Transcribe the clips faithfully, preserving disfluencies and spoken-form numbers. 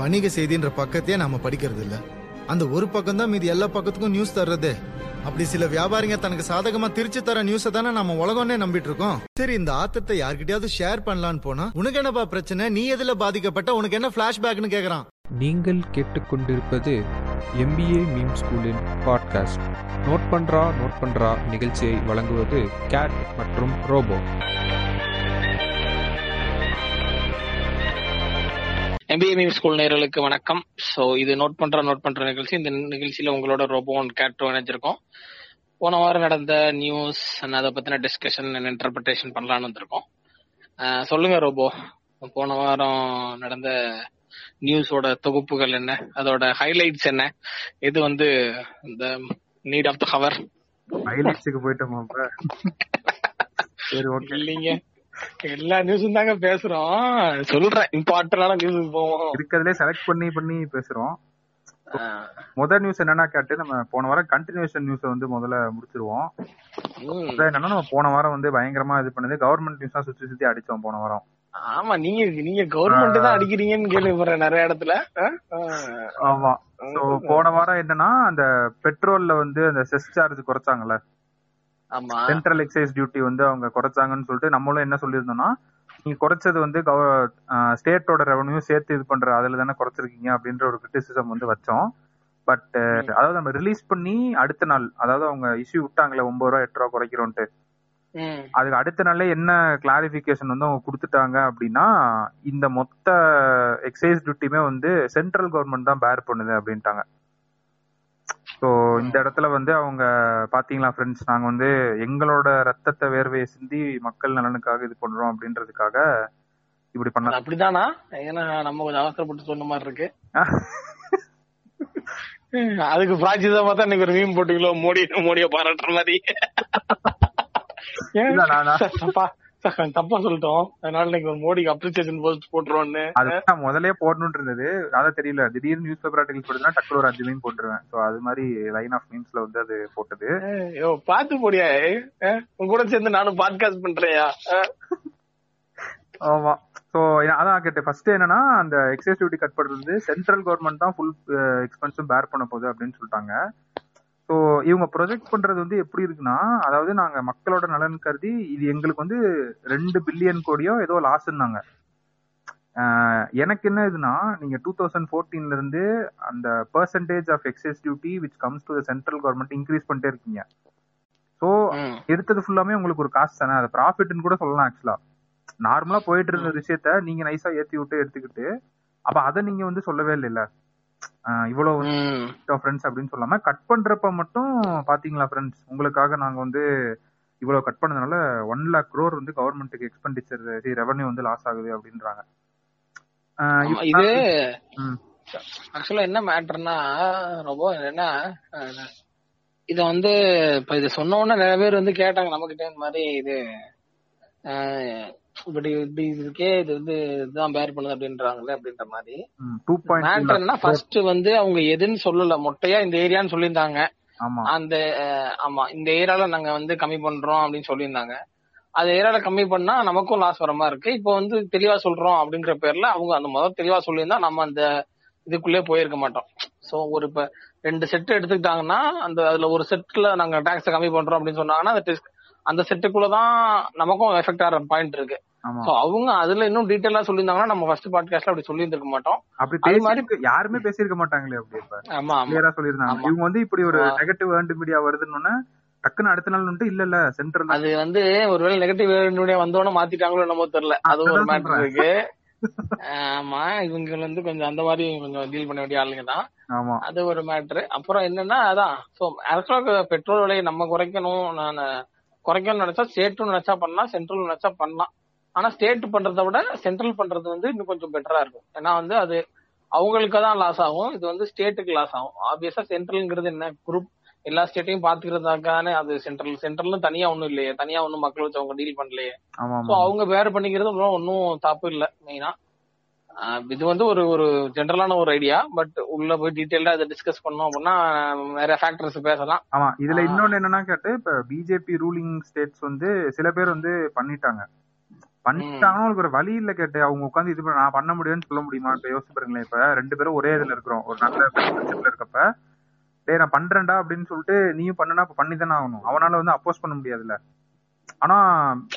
வணிக செய்தின்ற பக்கத்தையே நாம படிக்கிறது இல்லை. அந்த ஒரு பக்கம் தான் மீது எல்லா பக்கத்துக்கும் நியூஸ் தர்றது. அப்படி சில வியாபாரிங்க தனக்கு சாதகமா திருச்சி தர நியூஸை தானே நம்ம உலகம்னே நம்பிட்டு இருக்கோம். சரி, இந்த ஆத்திரத்தை யார்கிட்டயாவது ஷேர் பண்ணலான்னு போனா, உனக்கு என்னப்பா பிரச்சனை, நீ எதுல பாதிக்கப்பட்ட, உனக்கு என்ன பிளாஷ்பேக்னு கேக்குறான். நீங்கள் கேட்டுக்கொண்டிருப்பது எம்பிஏ மீம் ஸ்கூலின் பாட்காஸ்ட் நோட் பண்றா நோட் பண்றா நிகழ்ச்சியை வழங்குவது கேட் மற்றும் ரோபோ. எம்பிஏ மீம் ஸ்கூல் நேயர்களுக்கு வணக்கம். ஸோ இது நோட் பண்ற நோட் பண்ற நிகழ்ச்சி. இந்த நிகழ்ச்சியில உங்களோட ரோபோ அண்ட் கேட்டோ இணைஞ்சிருக்கோம். போன வாரம் நடந்த நியூஸ் அதை பத்தின டிஸ்கஷன் அண்ட் இன்டர்பிரேஷன் பண்ணலான்னு வந்திருக்கோம். சொல்லுங்க ரோபோ, போன வாரம் நடந்த நியூஸோட தொகுப்புகள் என்ன, அதோட ஹைலைட்ஸ் என்ன, இது வந்து இந்த நீட் ஆஃப் த ஹவர் ஹைலைட்ஸுக்கு போயிட்டோமா? சரி, ஓகே. இல்லைங்க, எல்லா நியூஸும் தாங்க பேசுறோம். சொல்றேன், இம்பார்ட்டன்டான நியூஸ் போவோம். இருக்கிறதுல செலக்ட் பண்ணி பண்ணி பேசுறோம். முதல் நியூஸ் என்னன்னா கேட்டு நம்ம போன வாரம் கண்டினியூஷன் நியூஸை வந்து முதல்ல முடிச்சிருவோம். என்னன்னா நம்ம போன வாரம் வந்து பயங்கரமா இது பண்ணது கவர்மெண்ட் நியூஸ் தான் சுத்தி சுத்தி அடிச்சோம் போன வாரம். ஆமா, நீங்க நீங்க கவர்மெண்ட் தான் அடிக்கிறீங்கன்னு கேள்விப்படுறேன் நிறைய இடத்துல. ஆமா, போன வாரம் என்னன்னா அந்த பெட்ரோல்ல வந்து அந்த செஸ் சார்ஜ் குறைச்சாங்கல்ல, சென்ட்ரல் எக்ஸைஸ் டியூட்டி வந்து அவங்க குறைச்சாங்கன்னு சொல்லிட்டு நம்மளும் என்ன சொல்லியிருந்தோம்னா, நீங்க குறைச்சது வந்து ஸ்டேட்டோட ரெவன்யூ சேர்த்து இது பண்ற அதுல தானே குறைச்சிருக்கீங்க அப்படின்ற ஒரு கிரிட்டிசிசம் வந்து வச்சோம். பட் அதாவது நம்ம ரிலீஸ் பண்ணி அடுத்த நாள், அதாவது அவங்க இஷ்யூ விட்டாங்களே ஒன்பது ரூபா எட்டு ரூபா குறைக்கிறோன்ட்டு, அதுக்கு அடுத்த நாளே என்ன கிளாரிபிகேஷன் வந்து அவங்க கொடுத்துட்டாங்க அப்படின்னா, இந்த மொத்த எக்ஸைஸ் டியூட்டியுமே வந்து சென்ட்ரல் கவர்மெண்ட் தான் பேர் பண்ணுது அப்படின்ட்டாங்க. ஸோ இந்த இடத்துல வந்து அவங்க பார்த்தீங்களா ஃப்ரெண்ட்ஸ், நாங்கள் வந்து எங்களோட ரத்தத்தை வேர்வையை சிந்தி மக்கள் நலனுக்காக இது பண்ணுறோம் அப்படின்றதுக்காக இப்படி பண்ண. அப்படிதானா? ஏன்னா நம்ம கொஞ்சம் அவசரப்பட்டு சொன்ன மாதிரி இருக்கு. அதுக்கு பிராஜிதா பார்த்தா இன்னைக்கு ஒரு மீம் போட்டுங்களோ, மோடி மோடியை பாராட்டுற மாதிரி. தப்பா சொல்லிட்டோம், அதனால இன்னைக்கு ஒரு மோடிக்கு அப்ரிசியேஷன் போஸ்ட் போட்டுருவோன்னு முதலே போடணும்னு இருந்தது. அதான் தெரியல, திடீர்னு நியூஸ் பேப்பர் ஆர்டிகல் போடுதுன்னா டக்குனு ஒரு அஞ்சு மீன் போட்டுருவேன். சோ அது மாதிரி லைன் ஆஃப் மீம்ஸ்ல வந்து அது போட்டது. ஐயோ, பாத்து போடியா, உங்க கூட சேர்ந்து நானும் பாட்காஸ்ட் பண்றேயா. ஆமா, சோ அதான் கேட்டேன். ஃபர்ஸ்ட் என்னன்னா, அந்த எக்ஸைஸ் டியூட்டி கட் பண்றது சென்ட்ரல் கவர்மெண்ட் தான் ஃபுல் எக்ஸ்பென்ஸும் பேர் பண்ண போகுது அப்படின்னு சொல்லிட்டாங்க. ஸோ இவங்க ப்ரொஜெக்ட் பண்றது வந்து எப்படி இருக்குன்னா, அதாவது நாங்க மக்களோட நலன் கருதி இது எங்களுக்கு வந்து ரெண்டு பில்லியன் கோடியோ ஏதோ லாஸ்ன்னாங்க. எனக்கு என்ன இதுன்னா, நீங்க டூ தௌசண்ட் ஃபோர்டீன்ல இருந்து அந்த percentage of excise duty which comes to the central government increase பண்ணிட்டே இருக்கீங்க. ஸோ எடுத்தது ஃபுல்லாமே உங்களுக்கு ஒரு காசு தானே, அது ப்ராஃபிட்னு கூட சொல்லலாம். ஆக்சுவலா நார்மலா போயிட்டு இருந்த விஷயத்த நீங்க நைஸா ஏற்றி விட்டு எடுத்துக்கிட்டு, அப்ப அதை நீங்க வந்து சொல்லவே இல்லைல்ல. இவ்வளோ ஃப்ரெண்ட்ஸ் அப்படின்னு சொல்லாம கட் பண்றப்ப மட்டும் பாத்தீங்களா ஃப்ரெண்ட்ஸ், உங்களுக்காக நாங்க வந்து இவ்வளவு கட் பண்ணதுனால ஒன் லேக் க்ரோர் வந்து கவர்மெண்ட்டுக்கு எக்ஸ்பெண்டிச்சர் ரெவன்யூ வந்து லாஸ் ஆகுது அப்படின்றாங்க. இது ஆக்சுவலா என்ன மேட்டர்னா ரொம்ப என்னன்னா, இத வந்து இப்ப இதை சொன்னோன்னா நிறைய பேர் வந்து கேட்டாங்க நம்ம கிட்ட, இந்த மாதிரி இது இப்படி இப்படி இதுக்கே இது வந்து இதுதான் பேர் பண்ணுது அப்படின்றாங்களே அப்படின்ற மாதிரி மேட்டர்னா, ஃபர்ஸ்ட் வந்து அவங்க எதுன்னு சொல்லல, மொட்டையா இந்த ஏரியான்னு சொல்லியிருந்தாங்க. அந்த ஆமா, இந்த ஏரியால நாங்க வந்து கம்மி பண்றோம் அப்படின்னு சொல்லியிருந்தாங்க. அந்த ஏரியால கம்மி பண்ணா நமக்கும் லாஸ் வர மாதிரி இருக்கு. இப்போ வந்து தெளிவா சொல்றோம் அப்படின்ற பேர்ல அவங்க அந்த முதல் தெளிவா சொல்லியிருந்தா நம்ம அந்த இதுக்குள்ளே போயிருக்க மாட்டோம். ஸோ ஒரு இப்ப ரெண்டு செட்டு எடுத்துக்கிட்டாங்கன்னா, அந்த அதுல ஒரு செட்ல நாங்க டாக்ஸ் கம்மி பண்றோம் அப்படின்னு சொன்னாங்கன்னா, அந்த அந்த செட்டுக்குள்ளதான் நமக்கும் எஃபெக்ட் ஆகிற பாயிண்ட் இருக்கு. சோ அவங்க அதுல இன்னும் டீடைலா சொல்லியிருந்தாங்கன்னா நம்ம ஃபர்ஸ்ட் பாட்காஸ்ட்ல அப்படி சொல்லி இருந்திருக்க மாட்டோம். அப்படி மாதிரி யாருமே பேசியிருக்க மாட்டாங்களே. ஆமா, கிளியரா சொல்லியிருந்தாங்க. இவங்க வந்து இப்படி ஒரு நெகட்டிவ் வேர்ல்ட் மீடியா வருதுன்னு டக்குன்னு அடுத்த நாள் வந்துட்டு இல்ல இல்ல சென்ட்ரல் அது வந்து ஒருவேளை நெகட்டிவ் வேர்ல்ட் மீடியா வந்தோன்னு மாத்திட்டாங்களோ என்னமோ தெரியல. அது ஒரு மேட்டர் இருக்கு. ஆமா, இவங்க வந்து கொஞ்சம் அந்த மாதிரி கொஞ்சம் டீல் பண்ண வேண்டிய ஆளுங்க தான். அது ஒரு மேட்டர். அப்புறம் என்னன்னா, அதான் சோ அரசாங்க பெட்ரோல் விலையை நம்ம குறைக்கணும், நான் குறைக்கணும்னு நினைச்சா ஸ்டேட்டும் நினைச்சா பண்ணலாம், சென்ட்ரல் நினைச்சா பண்ணலாம். ஆனா ஸ்டேட் பண்றதை விட சென்ட்ரல் பண்றது வந்து இன்னும் கொஞ்சம் பெட்டரா இருக்கும். ஏன்னா வந்து அது அவங்களுக்கு தான் லாஸ் ஆகும், இது வந்து ஸ்டேட்டுக்கு லாஸ் ஆகும். ஆப்வியஸா சென்ட்ரல்ங்கிறது என்ன குரூப், எல்லா ஸ்டேட்டையும் பாத்துக்கிறதாக்கானே அது சென்ட்ரல். சென்ட்ரல் தனியா ஒண்ணும் இல்லையே, தனியா ஒன்னும் மக்கள் வச்சு அவங்க டீல் பண்ணலையே. ஸோ அவங்க பேர் பண்ணிக்கிறது ஒன்னும் தப்பு இல்லை. மெயினா இது வந்து ஒரு ஒரு ஜென்ரலான ஒரு ஐடியா. பட் உள்ள போய் டீடைலா அதை டிஸ்கஸ் பண்ணோம் அப்படின்னா நிறைய ஃபேக்டர்ஸ் பேசலாம். ஆமா, இதுல இன்னொன்னு என்னன்னா கேட்டு, இப்ப பிஜேபி ரூலிங் ஸ்டேட்ஸ் வந்து சில பேர் வந்து பண்ணிட்டாங்க. பண்ணிட்டாங்கன்னா அவங்களுக்கு ஒரு வழி இல்ல. கேட்டு அவங்க உட்காந்து இது நான் பண்ண முடியும்னு சொல்ல முடியுமா? இப்ப யோசிச்சு பாருங்களேன், இப்ப ரெண்டு பேரும் ஒரே இதுல இருக்கிறோம், ஒரு நல்ல கான்செப்ட்ல இருக்கப்ப டே நான் பண்றேன்டா அப்படின்னு சொல்லிட்டு நீயும் பண்ணுனா இப்ப பண்ணிதானே ஆகணும். அவனால வந்து அப்போஸ் பண்ண முடியாதுல்ல. ஆனா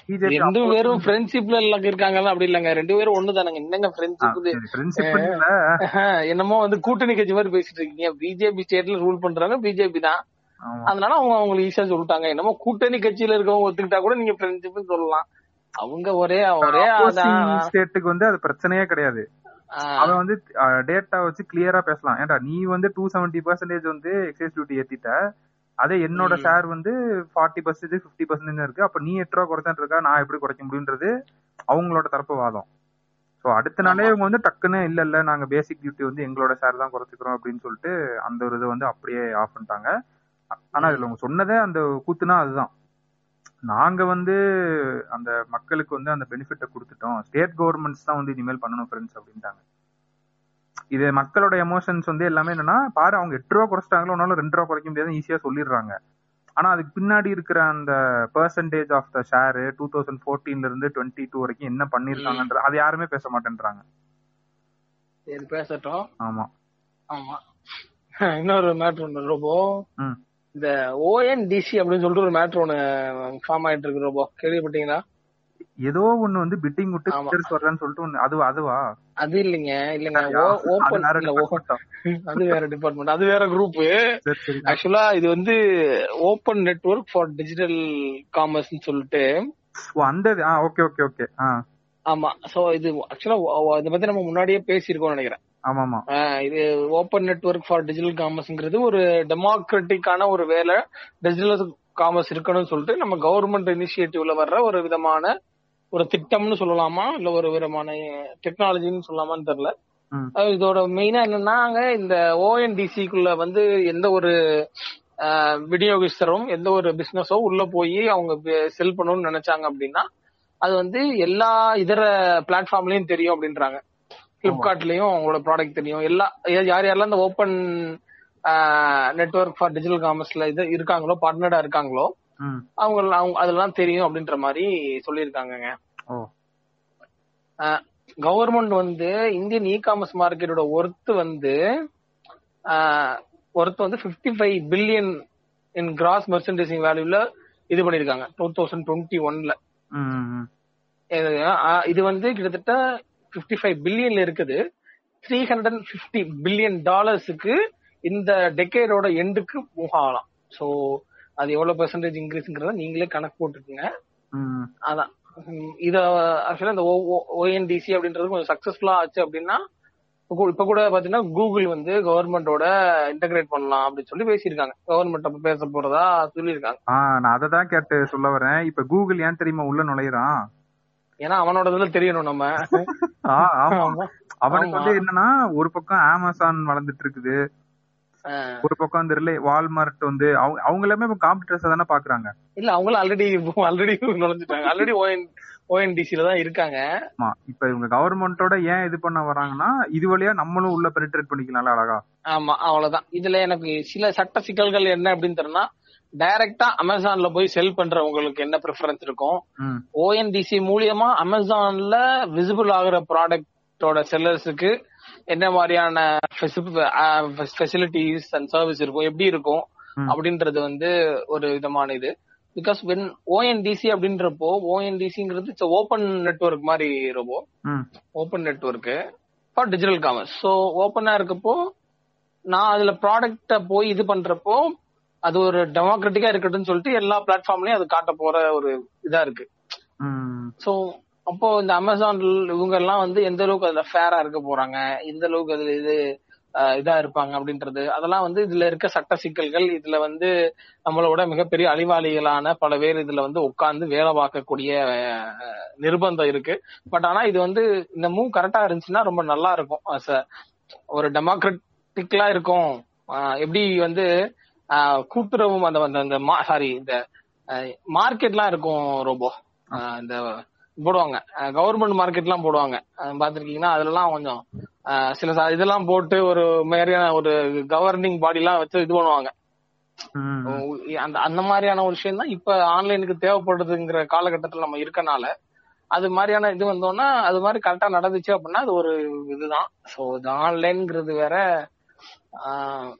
பிஜேபி ரெண்டு பேரும் ஃப்ரெண்ட்ஷிப்ல இருக்காங்கன்னா அப்படி இல்லங்க, ரெண்டு பேரும் ஒண்ணுதானங்க. என்னங்க ஃப்ரெண்ட்ஷிப் என்னமோ வந்து கூட்டணி கட்சி மாதிரி பேசிட்டு இருக்கீங்க. பிஜேபி ஸ்டேட்ல ரூல் பண்றாங்க, பிஜேபி தான். அதனால அவங்க அவங்களுக்கு ஈஸியா சொல்லிட்டாங்க. என்னமோ கூட்டணி கட்சியில இருக்கவங்க ஒத்துக்கிட்டா கூட நீங்க ஃப்ரெண்ட்ஷிப்னு சொல்லலாம். அவங்க ஒரே ஒரே ஸ்டேட்டுக்கு வந்து அது பிரச்சனையே கிடையாது. அவன் வந்து டேட்டா வச்சு கிளியரா பேசலாம். ஏன்டா நீ வந்து டூ செவன்டி பெர்சன்டேஜ் வந்து எக்ஸைஸ் டியூட்டி ஏத்திட்ட, அதே என்னோட ஷேர் வந்து ஃபார்ட்டி பர்சன்டேஜ் பிப்டி பர்சன்டேஜ் இருக்கு, அப்ப நீ எட்டு ரூபா குறைச்சிட்டு இருக்கா, நான் எப்படி குறைக்க முடியுன்றது அவங்களோட தரப்பு வாதம். ஸோ அடுத்த நாளே இவங்க வந்து டக்குன்னு இல்ல இல்ல நாங்க பேசிக் டியூட்டி வந்து எங்களோட ஷேர் தான் குறைச்சிக்கிறோம் அப்படின்னு சொல்லிட்டு அந்த ஒரு இது வந்து அப்படியே ஆஃப் பண்ணிட்டாங்க. ஆனா இதுல அவங்க சொன்னதே அந்த கூத்துனா அதுதான், நாங்க வந்து அந்த மக்களுக்கு வந்து அந்த பெனிஃபிட்ட கொடுத்துட்டோம், ஸ்டேட் கவர்மெண்ட்ஸ் தான் வந்து இனிமேல் பண்ணணும் ஃப்ரெண்ட்ஸ் அப்படின்ட்டாங்க. இது மக்களோட எமோஷன்ஸ் வந்து எல்லாமே என்னன்னா, பாரு அவங்க எட்டு ரூபா குறைச்சிட்டாங்களோ ஒன்னாலும் ரெண்டு ரூபா குறைக்க முடியாதுன்னு ஈஸியா சொல்லிடுறாங்க. ஆனா அதுக்கு பின்னாடி இருக்கிற அந்த percentage of the share two thousand ஃபோர்டீன்ல இருந்து டுவெண்ட்டி டூ வரைக்கும் என்ன பண்ணிருக்காங்கன்ற அது யாருமே பேச மாட்டேன்றாங்க. சரி பேசட்டும். ஆமா ஆமா, இன்னொரு மேட்ரு ஒண்ணு ரோபோ, இந்த ஓஎன்டிசி அப்படின்னு சொல்லிட்டு ஒரு மேட்ரு ஒண்ணு ஃபார்ம் ஆயிட்டு இருக்கு ரோபோ, கேள்விப்பட்டீங்களா? ஏதோ ஒண்ணு வந்து பிட்டிங் விட்டு வரலான்னு சொல்லிட்டு அது அதுவா அது இல்லைங்க இல்லைங்க ஓபன் அது வேற டிபார்ட்மெண்ட், அது வேற குரூப். ஆக்சுவலா இது வந்து open network for digital commerce சொல்லிட்டு அந்த ஓகே ஓகே ஓகே ஆமா. சோ இது ஆக்சுவலா இதை பத்தி நம்ம முன்னாடியே பேசியிருக்கோம்னு நினைக்கிறேன். ஆமாமா, இது ஓபன் நெட்வொர்க் ஃபார் டிஜிட்டல் காமர்ஸ்ங்கிறது ஒரு டெமோக்ராட்டிக்கான ஒரு வேலை, டிஜிட்டல் காமர்ஸ் இருக்கணும்னு சொல்லிட்டு நம்ம கவர்மெண்ட் இனிஷியேட்டிவ்ல வர்ற ஒரு விதமான ஒரு திட்டம்னு சொல்லலாமா, இல்ல ஒரு விதமான டெக்னாலஜின்னு சொல்லலாமான்னு தெரியல. இதோட மெயினா என்னன்னாங்க, இந்த ஓஎன்டிசிக்குள்ள வந்து எந்த ஒரு விநியோகஸ்தரும் எந்த ஒரு பிசினஸோ உள்ள போய் அவங்க செல் பண்ணணும்னு நினைச்சாங்க அப்படின்னா அது வந்து எல்லா இதர பிளாட்ஃபார்ம்லயும் தெரியும் அப்படின்றாங்க. பிளிப்கார்ட்லயும் அவங்களோட ப்ராடக்ட் தெரியும், எல்லா யார் யாரெல்லாம் இந்த ஓப்பன் நெட்வொர்க் ஃபார் டிஜிட்டல் காமர்ஸ்ல இது இருக்காங்களோ பார்ட்னரா இருக்காங்களோ அவங்க அதெல்லாம் தெரியும் அப்படின்ற மாதிரி சொல்லியிருக்காங்க. கவர்மெண்ட் வந்து இந்தியன் இ காமர்ஸ் மார்க்கெட்டோட ஒர்த் வந்து ஒர்த் வந்து fifty five billion in gross merchandising வேல்யூல இது பண்ணிருக்காங்க டூ தௌசண்ட் டுவெண்ட்டி ஒன்ல. இது வந்து கிட்டத்தட்ட பிப்டி ஃபைவ் பில்லியன்ல இருக்குது, த்ரீ ஹண்ட்ரட் பிப்டி பில்லியன் டாலர்ஸுக்கு இந்த டெக்கேடோட எண்டுக்கு மூவ் ஆகலாம். சோ அது எவ்வளவு பெர்சன்டேஜ் இன்க்ரீஸ்ங்கிறத நீங்களே கணக்கு போட்டுக்கோங்க. அதான் இத ஆக்சுவலா இந்த ஓஎன்டிசி அப்படின்றது கொஞ்சம் சக்சஸ்ஃபுல்லா ஆச்சு அப்படின்னா இப்ப கூட பாத்தீங்கன்னா கூகுள் வந்து கவர்மெண்டோட இன்டகிரேட் பண்ணலாம் அப்படின்னு சொல்லி பேசியிருக்காங்க. கவர்மெண்ட் அப்ப பேச போறதா சொல்லியிருக்காங்க. நான் அதை தான் கேட்டு சொல்ல வரேன். இப்ப கூகுள் ஏன் தெரியுமா உள்ள நுழையிறான்? ஏன்னா அவனோட தெரியணும் நம்ம. அவனுக்கு வந்து என்னன்னா ஒரு பக்கம் அமேசான் வளர்ந்துட்டு இருக்குது, ஒரு பக்கம் அந்த ரிலே வால்மார்ட் வந்து அவங்க எல்லாமே இப்ப காம்படிட்டர்ஸா தானே பாக்குறாங்க. இல்ல அவங்களும் ஆல்ரெடி ஆல்ரெடி நுழைஞ்சிட்டாங்க, ஆல்ரெடி ஓஎன்டிசில தான் இருக்காங்க. இப்ப இவங்க கவர்மெண்டோட ஏன் இது பண்ண வராங்கன்னா இது வழியா நம்மளும் உள்ள பெனிட்ரேட் பண்ணிக்கலாம் அழகா. ஆமா அவ்வளவுதான். இதுல எனக்கு சில சட்ட சிக்கல்கள் என்ன அப்படின்னு தெரியுமா, டைரக்டா அமேசான்ல போய் செல் பண்றவங்களுக்கு என்ன ப்ரிஃபரன்ஸ் இருக்கும், ஓஎன்டிசி மூலியமா அமேசான்ல விசிபிள் ஆகுற ப்ராடக்டோட செல்லர்ஸுக்கு என்ன மாதிரியான ஃபெசிலிட்டிஸ் அண்ட் சர்வீஸ் இருக்கும், எப்படி இருக்கும் அப்படின்றது வந்து ஒரு விதமான இது. பிகாஸ் வென் ஓஎன்டிசி அப்படின்றப்போ ஓஎன்டிசிங்கிறது இட்ஸ் ஓபன் நெட்வொர்க் மாதிரி இருப்போ, open network for digital commerce. So ஓப்பனா இருக்கப்போ நான் அதுல ப்ராடக்ட போய் இது பண்றப்போ அது ஒரு டெமோக்ராட்டிக்கா இருக்கட்டும் சொல்லிட்டு எல்லா பிளாட்ஃபார்ம்லயும் அது காட்ட போற ஒரு இதா இருக்கு. ஸோ அப்போ இந்த அமேசான் இவங்க எல்லாம் வந்து எந்த அளவுக்கு அதுல ஃபேரா இருக்க போறாங்க, எந்த அளவுக்கு அதுல இது இதா இருப்பாங்க அப்படின்றது அதெல்லாம் வந்து இதுல இருக்க சட்ட சிக்கல்கள். இதுல வந்து நம்மளோட மிகப்பெரிய அழிவாளிகளான பல பேர் இதுல வந்து உட்கார்ந்து வேலை பார்க்கக்கூடிய நிர்பந்தம் இருக்கு. பட் ஆனா இது வந்து இந்த மூவ் கரெக்டா இருந்துச்சுன்னா ரொம்ப நல்லா இருக்கும். ஒரு டெமோக்ராட்டிக்கலா இருக்கும். எப்படி வந்து கூட்டுறவும் அந்த அந்த சாரி இந்த மார்க்கெட்லாம் இருக்கும் ரோபோ, இந்த போடுவாங்க கவர்மெண்ட் மார்க்கெட் எல்லாம் போடுவாங்க பாத்துருக்கீங்கன்னா, அதுல எல்லாம் கொஞ்சம் சில இதெல்லாம் போட்டு ஒரு மாதிரியான ஒரு கவர்னிங் பாடி எல்லாம் வச்சு இது பண்ணுவாங்க. அந்த மாதிரியான ஒரு விஷயம் தான் இப்ப ஆன்லைனுக்கு தேவைப்படுதுங்கிற காலகட்டத்தில் நம்ம இருக்கனால அது மாதிரியான இது வந்தோம்னா அது மாதிரி கரெக்டா நடந்துச்சு அப்படின்னா அது ஒரு இதுதான். ஸோ இது ஆன்லைன்ங்கிறது வேற,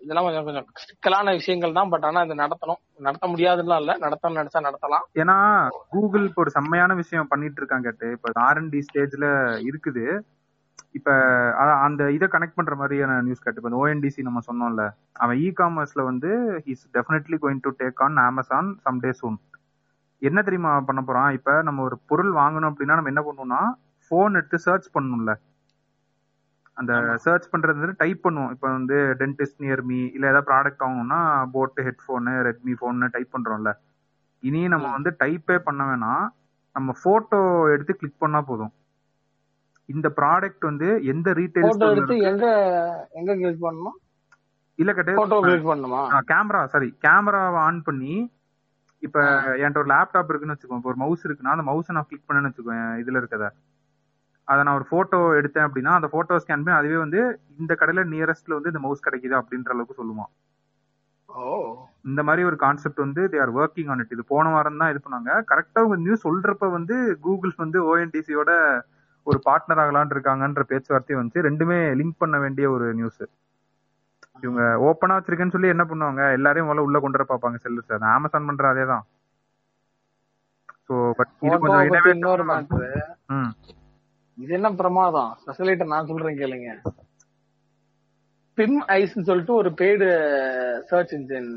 இதெல்லாம் கொஞ்சம் கொஞ்சம் சிக்கலான விஷயங்கள் தான். பட் ஆனா இது நடத்தணும், நடத்த முடியாதுலாம் இல்ல, நடத்தணும், நினைச்சா நடத்தலாம். ஏன்னா கூகுள் இப்போ ஒரு செம்மையான விஷயம் பண்ணிட்டு இருக்காங்க. இப்ப ஆர்என்டி ஸ்டேஜ்ல இருக்குது. இப்ப அந்த இதை கனெக்ட் பண்ற மாதிரியான நியூஸ் கட்டு. இப்போ ஓஎன்டிசி நம்ம சொன்னோம்ல, அவன் இ காமர்ஸ்ல வந்து is definitely going to take on Amazon someday soon. என்ன தெரியுமா பண்ண போறான், இப்ப நம்ம ஒரு பொருள் வாங்கணும் அப்படின்னா நம்ம என்ன பண்ணுவோம்னா போன் எடுத்து சர்ச் பண்ணணும்ல, அந்த சர்ச் பண்றது வந்து டைப் பண்ணுவோம். இப்போ வந்து டென்டிஸ்ட் நியர் மீ இல்லை ஏதாவது ப்ராடக்ட் வாங்கணும்னா போட் ஹெட்ஃபோனு ரெட்மி ஃபோன்னு டைப் பண்றோம்ல. இனி நம்ம வந்து டைப்பே பண்ண வேணாம், நம்ம போட்டோ எடுத்து கிளிக் பண்ணா போதும். இந்த ப்ராடக்ட் வந்து எந்த ரீட்டைல் ஸ்டோர் இருக்கு, எங்க எங்க கிளிக் பண்ணனும் இல்ல கேட்டே போட்டோ கிளிக் பண்ணனுமா, கேமரா சாரி கேமராவை ஆன் பண்ணி. இப்ப என்கிட்ட ஒரு லேப்டாப் இருக்குன்னு வச்சுக்கோங்க, ஒரு மவுஸ் இருக்குன்னா அந்த மவுஸை நான் கிளிக் பண்ணேன்னு வச்சுக்கோங்க, இதுல இருக்கத அதை நான் ஒரு போட்டோ எடுத்தேன் அப்படின்னா அந்த போட்டோ ஸ்கேன் பண்ணி அதுவே வந்து இந்த கடையில நியரஸ்ட்ல வந்து இந்த மவுஸ் கிடைக்குது அப்படின்ற அளவுக்கு சொல்லுவான். இந்த மாதிரி ஒரு கான்செப்ட் வந்து they are working on it. இது போன வாரம் தான் இது பண்ணாங்க. கரெக்டா ஒரு நியூஸ் சொல்றப்ப வந்து கூகுள் வந்து ஓஎன்டிசியோட ஒரு பார்ட்னர் ஆகலான் இருக்காங்கன்ற பேச்சுவார்த்தை வந்து ரெண்டுமே லிங்க் பண்ண வேண்டிய ஒரு நியூஸ். இவங்க ஓப்பனா வச்சிருக்கேன்னு சொல்லி என்ன பண்ணுவாங்க, எல்லாரையும் முதல்ல உள்ள கொண்டு வர பார்ப்பாங்க செல்லு சார், அமேசான் பண்ற அதே தான். ஸோ பட் இது கொஞ்சம் இடவே இது என்ன பிரமாதம். ஸ்பெஷலைட்ட நான் சொல்றேன் கேளுங்க. பிம் ஐஸ்ன்னு சொல்லிட்டு ஒரு பெய்டு சர்ச் இன்ஜின்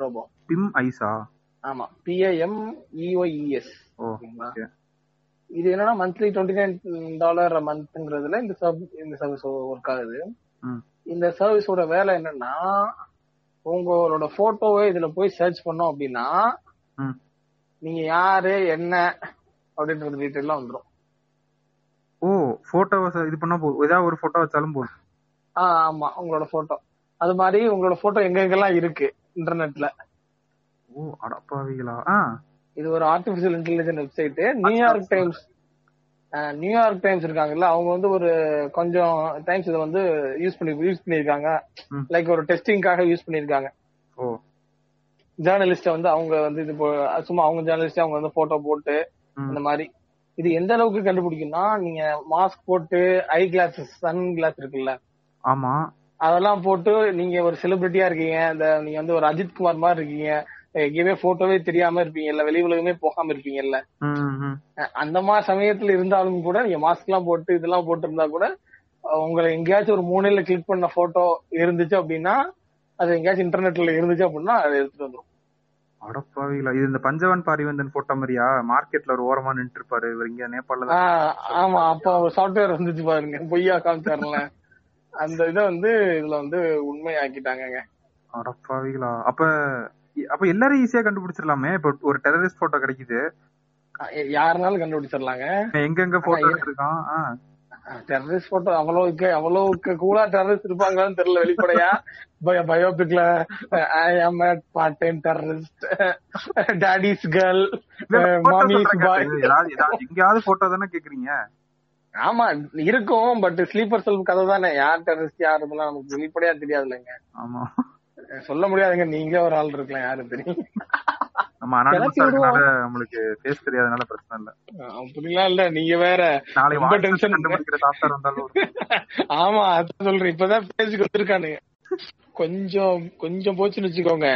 ரோபோ. பிம் ஐஸா? ஆமா, பிஐஎம்இஒஇஎஸ். இது என்னன்னா மந்த்லி டுவெண்ட்டி நைன் டாலர் மந்த்ங்கிறதுல இந்த இந்த சர்வீஸ் ஒர்க் ஆகுது. இந்த சர்வீஸோட வேலை என்னன்னா உங்களோட போட்டோவை இதுல போய் சர்ச் பண்ணோம் அப்படின்னா நீங்க யாரு என்ன அப்படின்றது டீட்டெயிலாம் வந்துடும். ஓ போட்டோவை இது பண்ணா போதும், ஏதாவது ஒரு போட்டோ வச்சாலும் போதும். ஆமா, உங்களோட போட்டோ. அது மாதிரி உங்களோட போட்டோ எங்கெங்கெல்லாம் இருக்கு இன்டர்நெட்ல. ஓ அடப்பாவிகளா. இது ஒரு artificial intelligence website. New York Times New York Times இருக்காங்கல்ல, அவங்க வந்து ஒரு கொஞ்சம் டைம்ஸ் இதை வந்து யூஸ் பண்ணி யூஸ் பண்ணிருக்காங்க, லைக் ஒரு டெஸ்டிங்காக யூஸ் பண்ணிருக்காங்க. ஓ ஜேர்னலிஸ்ட வந்து அவங்க வந்து இது சும்மா அவங்க ஜேர்னலிஸ்ட் அவங்க வந்து போட்டோ போட்டு இந்த மாதிரி. இது எந்த அளவுக்கு கண்டுபிடிக்கும்னா நீங்க மாஸ்க் போட்டு ஐ கிளாஸஸ் சன் கிளாஸ் இருக்குல்ல, ஆமா அதெல்லாம் போட்டு நீங்க ஒரு செலிபிரிட்டியா இருக்கீங்க, இந்த நீங்க வந்து ஒரு அஜித் குமார் மாதிரி இருக்கீங்க, எங்கேயுமே போட்டோவே தெரியாம இருப்பீங்கல்ல, வெளி உலகமே போகாம இருப்பீங்கல்ல, அந்த மாதிரி சமயத்துல இருந்தாலும் கூட நீங்க மாஸ்க் எல்லாம் போட்டு இதெல்லாம் போட்டு இருந்தா கூட உங்களை எங்கேயாச்சும் ஒரு மூணையில கிளிக் பண்ண போட்டோ இருந்துச்சு அப்படின்னா அது எங்கேயாச்சும் இன்டர்நெட்ல இருந்துச்சு அப்படின்னா அதை எடுத்துட்டு வந்துடும். அடப்பாவில. இது இந்த பஞ்சவன் பாரிவந்தன் போட்டோ மாதிரியா, மார்க்கெட்ல ஒரு ஓரமா நின்று இருப்பாரு இங்க நேபாள. ஆமா, அப்ப சாஃப்ட்வேர் வந்துச்சு பாருங்க, பொய்யா காமிச்சாருல, அந்த இதை வந்து இதுல வந்து உண்மையாக்கிட்டாங்க. அடப்பாவிகளா. அப்ப அப்ப எல்லாரும் ஈஸியா கண்டுபிடிச்சிடலாமே. இப்ப ஒரு டெரரிஸ்ட் போட்டோ கிடைக்குது, யாருனாலும் கண்டுபிடிச்சிடலாங்க எங்க எங்க போட்டோ இருக்கான். டெரரிஸ்ட் போட்டோ அவ்வளவுக்கு அவ்வளவுக்கு கூலா டெரரிஸ்ட் இருப்பாங்களான்னு தெரியல, வெளிப்படையா பயோபிக்ல I am a part time terrorist, daddy's girl, mommy's boy, எங்கயாவது போட்டோ தானே கேக்குறீங்க. ஆமா இருக்கும், பட் ஸ்லீப்பர் செல் கதை தானே, யார் டெரரிஸ்ட் யாருலாம் நமக்கு வெளிப்படையா தெரியாது இல்லைங்க. ஆமா சொல்ல முடியாதுங்க, நீங்க ஒரு ஆள் இருக்கலாம் யாரும் தெரியும். கொஞ்சம் கொஞ்சம் போச்சுன்னு வச்சுக்கோங்க,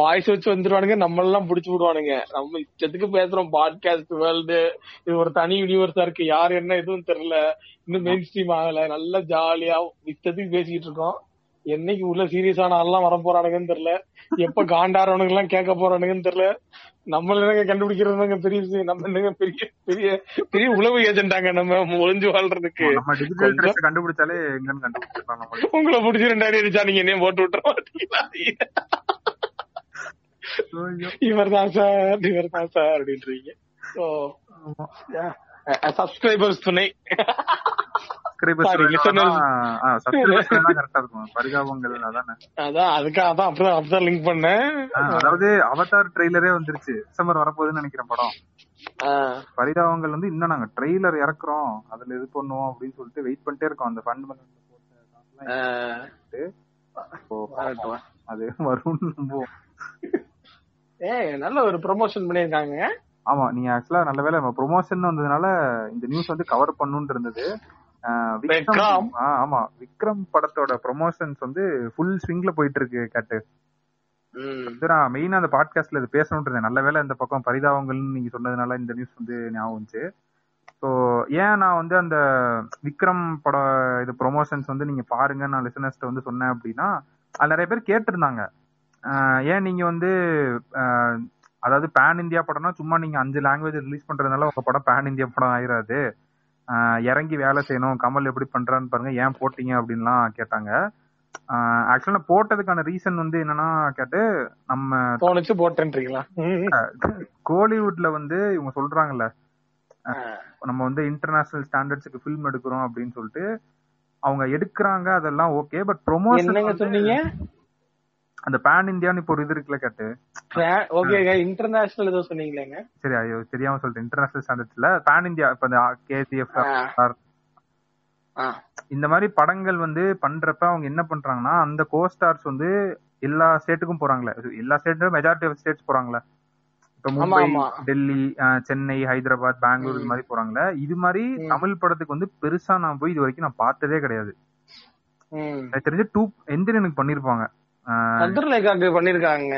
வாய்ஸ் வச்சு வந்துருவானுங்க, நம்ம எல்லாம் புடிச்சு விடுவானுங்க. நம்ம இஷ்டத்துக்கு பேசுறோம், பாட்காஸ்ட் வேர்ல்டு இது ஒரு தனி யூனிவர்ஸா இருக்கு, யாரு என்ன எதுவும் தெரியல, இன்னும் மெயின் ஸ்ட்ரீம் ஆகல, நல்லா ஜாலியா இஷ்டத்துக்கு பேசிட்டு இருக்கோம். என்னைக்கு உள்ள சீரியஸான ஆள்லாம் வர போறானுங்கன்னு தெரியல, எப்ப காண்டாரவனுக்கு எல்லாம் கேட்க போறானுங்கன்னு தெரியல. நம்மள என்னங்க கண்டுபிடிக்கிறதுங்க பெரிய விஷயம், நம்ம என்னங்க பெரிய பெரிய பெரிய உளவு ஏஜென்ட்டாங்க, நம்ம ஒளிஞ்சு வாழ்றதுக்கு. கண்டுபிடிச்சாலே உங்களை பிடிச்சி ரெண்டாயிரம் அடிச்சா நீங்க என்ன போட்டு விட்டுற மாட்டீங்களா, இவர் தான் சார் இவர் தான் சார் அப்படின்றீங்க. சப்ஸ்கிரைபர்ஸ் துணை அவதார் ட்ரெய்லரே வந்துருச்சு, டிசம்பர் வரப்போகுதுன்னு நினைக்கிறேன் படம். பரிதாபங்கள் வந்து இன்னும் நாங்க ட்ரெய்லர் இறக்குறோம், அதுல இது பண்ணுவோம் அப்படின்னு சொல்லிட்டு வெயிட் பண்ணிட்டே இருக்கோம். அந்த ஃபண்ட் அது வரும். ஏ நல்ல ஒரு ப்ரமோஷன் பண்ணிருக்காங்க. ஆமா, நீங்க ஆக்சுவலா நல்ல வேலை நம்ம ப்ரொமோஷன் வந்ததுனால இந்த நியூஸ் வந்து கவர் பண்ணுன்னு இருந்தது. விக்ரம், ஆமா விக்ரம் படத்தோட ப்ரொமோஷன்ஸ் வந்து ஃபுல் ஸ்விங்ல போயிட்டு இருக்கு. கேட்டு நான் மெயினா அந்த பாட்காஸ்ட்ல இது பேசணும் இருந்தேன். நல்ல வேலை இந்த பக்கம் பரிதாபங்கள்னு நீங்க சொன்னதுனால இந்த நியூஸ் வந்து ஞாபகம் வந்துச்சு. ஸோ ஏன் நான் வந்து அந்த விக்ரம் பட இது ப்ரொமோஷன்ஸ் வந்து நீங்க பாருங்க நான் லிசனர்ஸ்ட வந்து சொன்னேன் அப்படின்னா அது நிறைய பேர் கேட்டிருந்தாங்க. ஏன் நீங்க வந்து அதாவது பேன் இந்தியா படம்னா சும்மா நீங்க அஞ்சு லாங்குவேஜ் ரிலீஸ் பண்றதுனால உங்க படம் பேன் இந்தியா படம் ஆயிராது, இறங்கி வேலை செய்யணும், கமல் எப்படி பண்றான்னு பாருங்க, ஏன் போட்டீங்க அப்படின்லாம் கேட்டாங்க. ஆக்சுவலா நான் போட்டதுக்கான ரீசன் வந்து என்னன்னா கேட்டு நம்ம போட்டீங்களா கோலிவுட்ல வந்து இவங்க சொல்றாங்கல்ல நம்ம வந்து இன்டர்நேஷனல் ஸ்டாண்டர்ட்ஸுக்கு ஃபிலிம் எடுக்கிறோம் அப்படின்னு சொல்லிட்டு அவங்க எடுக்கிறாங்க. அதெல்லாம் ஓகே, பட் ப்ரொமோஷன் சொன்னீங்க அந்த பேன் இந்தியான்னு இப்போ ஒரு இது இருக்குல்ல கேட்டு இன்டர்நேஷனல் ஏதோ சொன்னீங்களேங்க. சரி, ஐயோ தெரியாம சொல்லிட்டு இன்டர்நேஷனல் ஸ்டாண்டர்ட்ஸ்ல பேன் இந்தியா இப்போ இந்த கேசிஎஃப் இந்த மாதிரி படங்கள் வந்து பண்றப்ப அவங்க என்ன பண்றாங்கன்னா அந்த கோ ஸ்டார்ஸ் வந்து எல்லா ஸ்டேட்டுக்கும் போறாங்களே, எல்லா ஸ்டேட்டும் மெஜாரிட்டி ஆஃப் ஸ்டேட்ஸ் போறாங்களே. இப்ப மும்பை, டெல்லி, சென்னை, ஹைதராபாத், பெங்களூர் இது மாதிரி போறாங்களே. இது மாதிரி தமிழ் படத்துக்கு வந்து பெருசா நான் போய் இது வரைக்கும் நான் பார்த்ததே கிடையாது. தெரிஞ்ச டூ எந்திரனுக்கு பண்ணிருப்பாங்க, சந்திரலேகாக்கு பண்ணிருக்காங்க.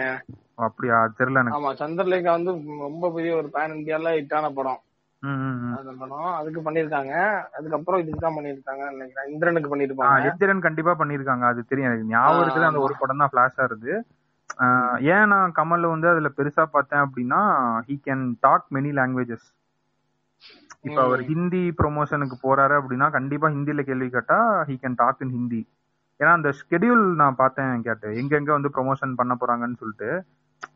அப்படியா, தெரியல எனக்கு. ஆமா, சந்திரலேகா வந்து ரொம்ப பெரிய ஒரு பேன் இந்தியால ஹிட்டான படம், அந்த படம் அதுக்கு பண்ணிருக்காங்க. அதுக்கப்புறம் இதுக்கு தான் பண்ணிருக்காங்க நினைக்கிறேன். இந்திரனுக்கு பண்ணிருப்பாங்க, இந்திரன் கண்டிப்பா பண்ணிருக்காங்க. அது தெரியும் எனக்கு, ஞாபகம் இருக்குது. அந்த ஒரு படம் தான் பிளாஷா இருக்கு. ஏன் நான் கமல் வந்து அதுல பெருசா பார்த்தேன் அப்படின்னா he can talk many languages. இப்ப அவர் ஹிந்தி ப்ரொமோஷனுக்கு போறாரு அப்படின்னா கண்டிப்பா ஹிந்தியில கேள்வி கேட்டா he can talk in Hindi. ஏன்னா அந்த ஷெடியூல் நான் பார்த்தேன் கேட்டு, எங்கெங்க வந்து ப்ரொமோஷன் பண்ண போறாங்கன்னு சொல்லிட்டு.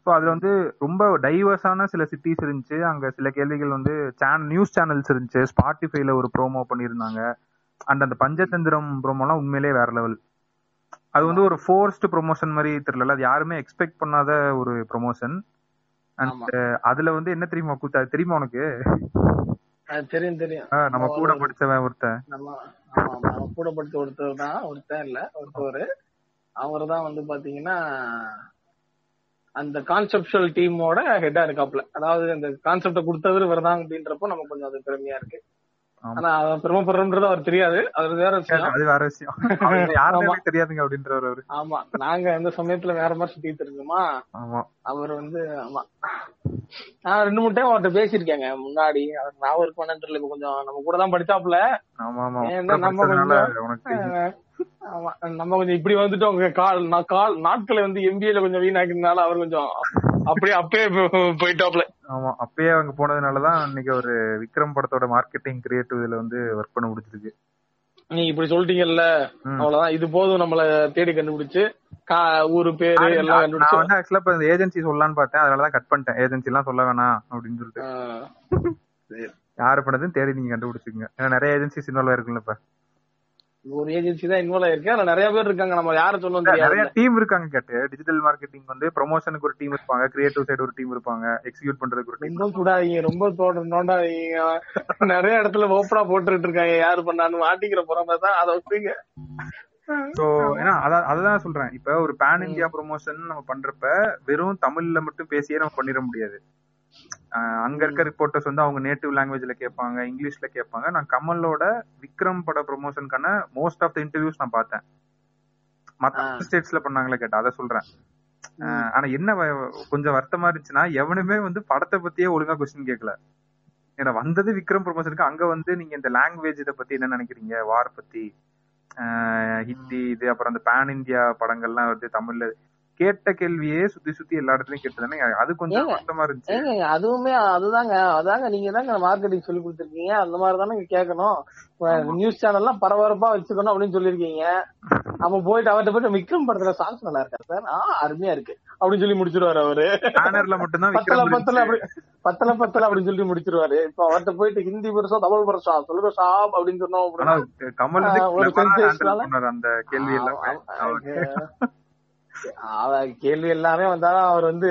ஸோ அதுல வந்து ரொம்ப டைவர்ஸான சில சிட்டிஸ் இருந்துச்சு. அங்க சில கேள்விகள் வந்து சேனல் நியூஸ் சேனல்ஸ் இருந்துச்சு. ஸ்பாட்டிஃபைல ஒரு ப்ரோமோ பண்ணியிருந்தாங்க. அண்ட் அந்த பஞ்சதந்திரம் ப்ரோமோலாம் உண்மையிலேயே வேற லெவல். அது வந்து ஒரு ஃபோர்ஸ்டு ப்ரொமோஷன் மாதிரி தெரியல, அது யாருமே எக்ஸ்பெக்ட் பண்ணாத ஒரு ப்ரொமோஷன். அண்ட் அதுல வந்து என்ன தெரியுமா கூத்து, அது தெரியுமா உனக்கு? தெரியும் தெரியும். நம்ம கூட படிச்சவன் ஒருத்தன், நம்ம கூட படிச்ச ஒருத்தர் தான் ஒருத்தன் இல்ல ஒருத்தர் அவர் தான் வந்து பாத்தீங்கன்னா அந்த கான்செப்டுவல் டீமோட ஹெட்டா இருக்காப்ல. அதாவது அந்த கான்செப்ட கொடுத்தவர் இவர் தான் அப்படின்றப்போ நமக்கு கொஞ்சம் அது பெருமையா இருக்கு. ஆனா அவன் பெருமைப்படுறன்றது அவர் தெரியாது, அது வேற விஷயம். அது வேற விஷயம், யாருமே தெரியாதுங்க அப்படின்றவர். ஆமா, நாங்க அந்த சமயத்துல வேற மாதிரி சுத்திட்டு இருக்கோமா. அவர் வந்து ஆமா நான் ரெண்டு மூணு டைம் அவர்கிட்ட பேசிருக்கேங்க முன்னாடி. அவர் நான் இருப்பானு கொஞ்சம் நம்ம கூட தான் படிச்சாப்ல. நம்ம ஆமா நம்ம கொஞ்சம் இப்படி வந்துட்டு அவங்க கால் நான் கால் நாட்களை வந்து எம்பிஏல கொஞ்சம் வீணாக்கினால அவர் கொஞ்சம் அப்படியே அப்பயே போயிட்டாப்ல. ஆமா, அப்பயே அவங்க போனதுனாலதான் இன்னைக்கு ஒரு விக்ரம் படத்தோட மார்க்கெட்டிங் கிரியேட்டிவ் இதுல வந்து ஒர்க் பண்ண முடிச்சிருக்கு. நீ இப்படி சொல்லிட்டீங்கல்ல, அவ்வளவுதான், இது போதும். நம்மள தேடி கண்டுபிடிச்சு ஊரு பேரு எல்லாம் கண்டுபிடிச்சு. நான் ஆக்சுவலா இப்ப இந்த ஏஜென்சி சொல்லலாம்னு பார்த்தேன், அதனாலதான் கட் பண்ணிட்டேன். ஏஜென்சி எல்லாம் சொல்ல வேணாம் அப்படின்னு சொல்லிட்டு யாரு பண்ணதுன்னு தேடி நீங்க கண்டுபிடிச்சிங்க. ஏன்னா நிறைய ஏஜென்சிஸ் இன்வால்வ் ஆயிருக்குல்ல. இப்ப ஒரு ஏஜென்சி தான் இன்வால்வ் ஆயிருக்கு, ஆனா நிறைய பேர் இருக்காங்க. நம்ம யாரை சொல்லணும் தெரியாது. நிறைய டீம் இருக்காங்க கேட்டு. டிஜிட்டல் மார்க்கெட்டிங் வந்து ப்ரொமோஷனுக்கு ஒரு டீம் இருப்பாங்க, கிரியேட்டிவ் சைடு ஒரு டீம் இருப்பாங்க, எக்ஸிக்யூட் பண்றதுக்கு ஒரு டீம். ரொம்ப கூடாதீங்க, ரொம்ப தோட நோண்டாதீங்க. நிறைய இடத்துல ஓப்பனா போட்டுட்டு இருக்காங்க, யாரு பண்ணான்னு மாட்டிக்கிற போறாம தான் அதை வச்சுங்க. சோ ஏன்னா அதான் அதான் சொல்றேன். இப்ப ஒரு பேன் இந்தியா ப்ரொமோஷன் நம்ம பண்றப்ப வெறும் தமிழ்ல மட்டும் பேசியே நம்ம பண்ணிட முடியாது. அங்க இருக்க ரிப்போர்ட்டர்ஸ் வந்து அவங்க நேட்டிவ் லாங்குவேஜ்ல கேட்பாங்க, இங்கிலீஷ்ல கேட்பாங்க. நான் கமலோட விக்ரம் பட ப்ரொமோஷனுக்கான மோஸ்ட் ஆஃப் த இன்டர்வியூஸ் நான் பார்த்தேன். மற்ற ஸ்டேட்ஸ்ல பண்ணாங்களே கேட்டா அதை சொல்றேன். ஆனா என்ன கொஞ்சம் வருத்தமா இருந்துச்சுன்னா எவனுமே வந்து படத்தை பத்தியே ஒழுங்கா கொஸ்டின் கேட்கல. ஏன்னா வந்தது விக்ரம் ப்ரொமோஷனுக்கு, அங்க வந்து நீங்க இந்த லாங்குவேஜ் இதை பத்தி என்ன நினைக்கிறீங்க, வார் பத்தி, ஹிந்தி இது, அப்புறம் அந்த பேன் இந்தியா படங்கள்லாம் வந்து தமிழ்ல கேட்ட கேள்வியே சுத்தி சுத்தி எல்லா இடத்துலயும் கேட்டதுன்னு அது கொஞ்சம் கஷ்டமா இருந்துச்சு. அதுவுமே அதுதாங்க அதாங்க நீங்க தாங்க மார்க்கெட்டிங் சொல்லி கொடுத்துருக்கீங்க. அந்த மாதிரி தானே கேட்கணும். நியூஸ் சேனல்லாம் பரபரப்பா வச்சுக்கணும் அப்படின்னு சொல்லிருக்கீங்க. நம்ம போயிட்டு அவர்கிட்ட போயிட்டு விக்ரம் படத்துல சாங்ஸ் நல்லா இருக்காரு சார், ஆஹ் அருமையா இருக்கு அப்படின்னு சொல்லி முடிச்சிருவாரு. அவரு பேனர்ல மட்டும்தான் பத்தல பத்தல அப்படி பத்தல பத்தல அப்படின்னு சொல்லி முடிச்சிருவாரு. இப்ப அவர்கிட்ட போயிட்டு ஹிந்தி பரசா தமிழ் பரசா சொல்ற சாப் அப்படின்னு சொன்னோம். கமல் ஒரு சென்சேஷனால அந்த கேள்வி எல்லாம் கேள்வி எல்லாமே வந்தாலும் அவர் வந்து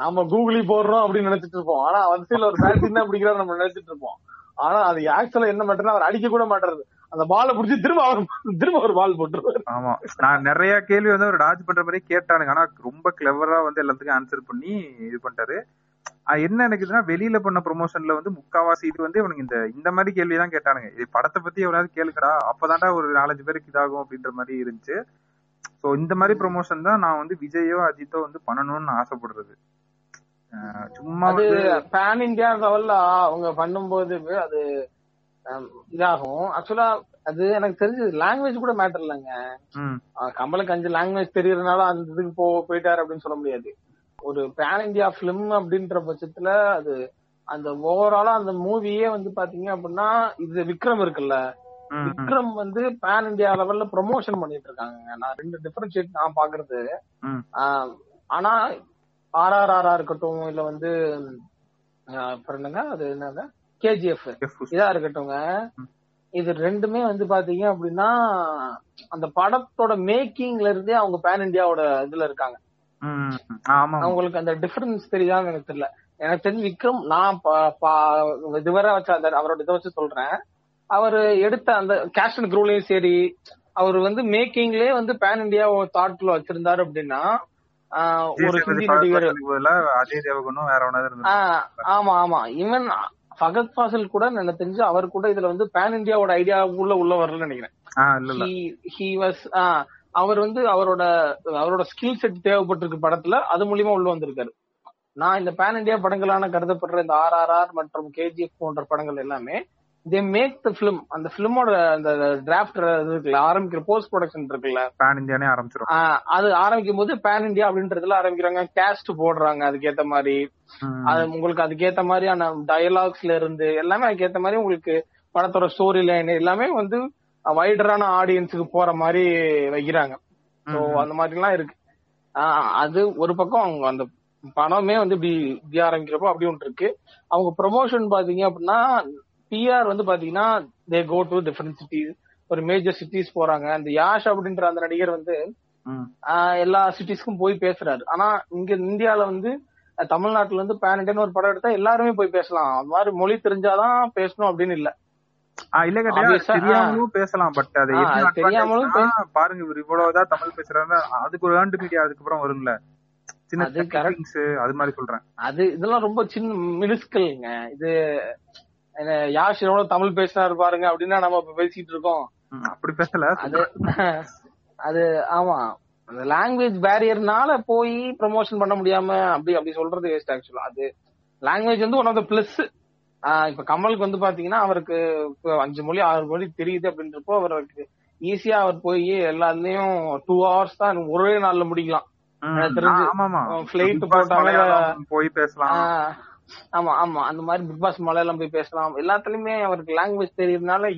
நாம கூகுளி போடுறோம் அப்படின்னு நினைச்சிட்டு இருப்போம். ஆனா வரிசையில ஒரு பேட்டிங் தான் பிடிக்கிறாரு நம்ம நினைச்சிட்டு இருப்போம். ஆனா அது ஆக்சுவலா என்ன பண்றதுன்னா அவர் அடிக்க கூட மாட்டாரு. அந்த பால புடிச்சு திரும்ப அவர் திரும்ப ஒரு பால் போட்டுருவாரு. ஆமா, நான் நிறைய கேள்வி வந்து அவர் டாஜ் பண்ற மாதிரி கேட்டானுங்க. ஆனா ரொம்ப கிளவரா வந்து எல்லாத்துக்கும் ஆன்சர் பண்ணி இது பண்ணிட்டாரு. என்ன நினைக்குதுன்னா வெளியில பண்ண ப்ரொமோஷன்ல வந்து முக்காவாசி இது வந்து இவனுக்கு இந்த இந்த மாதிரி கேள்விதான் கேட்டானுங்க. இது படத்தை பத்தி எவ்வளவு கேளுக்கடா, அப்பதான்டா ஒரு நாலஞ்சு பேருக்கு இதாகும் அப்படின்ற மாதிரி இருந்துச்சு. ஸோ இந்த மாதிரி ப்ரொமோஷன் தான் நான் வந்து விஜயோ அஜித்தோ வந்து பண்ணணும்னு ஆசைப்படுறது. சும்மா பேன் இந்தியா லெவல்ல அவங்க பண்ணும்போது அது இதாகும். ஆக்சுவலா அது எனக்கு தெரிஞ்சது லாங்குவேஜ் கூட மேட்டர் இல்லைங்க. கமலுக்கு அஞ்சு லாங்குவேஜ் தெரியறதுனால அந்த இதுக்கு போ போயிட்டாரு அப்படின்னு சொல்ல முடியாது. ஒரு பேன் இந்தியா பிலிம் அப்படின்ற பட்சத்துல அது அந்த ஓவராலா அந்த மூவியே வந்து பாத்தீங்க அப்படின்னா இது விக்ரம் இருக்குல்ல, விக்ரம் வந்து பேன் இந்தியா லெவல்ல ப்ரொமோஷன் பண்ணிட்டு இருக்காங்க. நான் ரெண்டு டிஃபரன்ஷியேட் நான் பாக்குறது. ஆனா ஆர் ஆர் ஆர் இருக்கட்டும், இல்ல வந்து என்னங்க அது என்னங்க கேஜிஎஃப் இதா இருக்கட்டும்ங்க, இது ரெண்டுமே வந்து பாத்தீங்க அப்படின்னா அந்த படத்தோட மேக்கிங்ல இருந்தே அவங்க பேன் இந்தியாவோட இதுல இருக்காங்க. அவங்களுக்கு அந்த டிஃபரன்ஸ் தெரியுதான்னு எனக்கு தெரியல. எனக்கு தெரிஞ்சு விக்ரம் நான் இதுவரை வச்சு அவரோட இதை வச்சு சொல்றேன், அவரு எடுத்த அந்த கேஷ் அண்ட் க்ரூலையும் சரி, அவர் வந்து மேக்கிங்லயே வந்து பேன் இந்தியா தாட்ல வச்சிருந்தாரு அப்படின்னா ஒரு ஹிந்தி நடிகர் ஆமா ஆமா ஈவன் ஃபகத் ஃபாசில் கூட எனக்கு தெரிஞ்சு அவர் கூட இதுல வந்து பேன் இந்தியாவோட ஐடியா உள்ள உள்ள வரலன்னு நினைக்கிறேன். அவர் வந்து அவரோட அவரோட ஸ்கில் செட் தேவைப்பட்டிருக்கு படத்துல, அது மூலியமா உள்ள வந்திருக்காரு. நான் இந்த பேன் இந்தியா படங்களான கருதப்படுற இந்த ஆர் ஆர் ஆர் மற்றும் கேஜிஎஃப் போன்ற படங்கள் எல்லாமே தே மேக் த பிலிம், அந்த பிலிமோட அந்த டிராப்ட் இருக்குல்ல ஆரம்பிக்கிற போஸ்ட் ப்ரொடக்ஷன் இருக்குல்ல பேன் இந்தியானே ஆரம்பிச்சிடும். அது ஆரம்பிக்கும் போது பேன் இந்தியா அப்படின்றதுல ஆரம்பிக்கிறாங்க, கேஸ்ட் போடுறாங்க அதுக்கேத்த மாதிரி, அது உங்களுக்கு அதுக்கேத்த மாதிரியான டயலாக்ஸ்ல இருந்து எல்லாமே அதுக்கேத்த மாதிரி உங்களுக்கு படத்தோட ஸ்டோரி லைன் எல்லாமே வந்து வைடரான ஆடியன்ஸுக்கு போற மாதிரி வைக்கிறாங்க. ஸோ அந்த மாதிரிலாம் இருக்கு. அது ஒரு பக்கம் அவங்க அந்த பணமே வந்து இப்படி இப்படி ஆரம்பிக்கிறப்போ அப்படி ஒன்று இருக்கு. அவங்க ப்ரொமோஷன் பாத்தீங்க அப்படின்னா பிஆர் வந்து பாத்தீங்கன்னா they go to different cities, ஒரு மேஜர் சிட்டிஸ் போறாங்க. அந்த யாஷ் அப்படின்ற அந்த நடிகர் வந்து எல்லா சிட்டிஸ்க்கும் போய் பேசுறாரு. ஆனா இங்க இந்தியால வந்து தமிழ்நாட்டுல இருந்து பேன் இண்டியான்னு ஒரு படம் எடுத்தா எல்லாருமே போய் பேசலாம், அந்த மாதிரி மொழி தெரிஞ்சாதான் பேசணும் அப்படின்னு இல்ல. இல்ல கேட்டாலும் பேசலாம், பட் அது தெரியாமலும் பாருங்க இவர் இவ்வளவுதான் தமிழ் பேசுறாரு, அதுக்கு ஒரு ஏர்ன்ட் மீடியா அதுக்கப்புறம் வரும்ல சின்ன கரெக்டிங்ஸ் அது மாதிரி சொல்றேன். அது இதெல்லாம் ரொம்ப சின்ன மினிஸ்கல்ங்க. இது யாஷ் எவ்வளவு தமிழ் பேசினாரு பாருங்க அப்படின்னா நம்ம இப்ப பேசிட்டு இருக்கோம், அப்படி பேசல. அது அது ஆமா அந்த லாங்குவேஜ் பேரியர்னால போய் ப்ரமோஷன் பண்ண முடியாம அப்படி அப்படி சொல்றது வேஸ்ட். ஆக்சுவலா அது லாங்குவேஜ் வந்து ஒன் ஆஃப் த பிளஸ். இப்ப கமலுக்கு வந்து பாத்தீங்கன்னா அவருக்கு அஞ்சு மொழி ஆறு மொழி தெரியுது அப்படின்றப்போ அவருக்கு ஈஸியா அவர் போய் எல்லாத்துலயும் டூ ஹவர்ஸ் தான் ஒரே நாள்ல முடிக்கலாம். போய் பேசலாம் ஆமா ஆமா அந்த மாதிரி பிக் பாஸ் மலையாளம் போய் பேசலாம். எல்லாத்துலயுமே அவருக்கு லாங்குவேஜ் தெரியுதுனால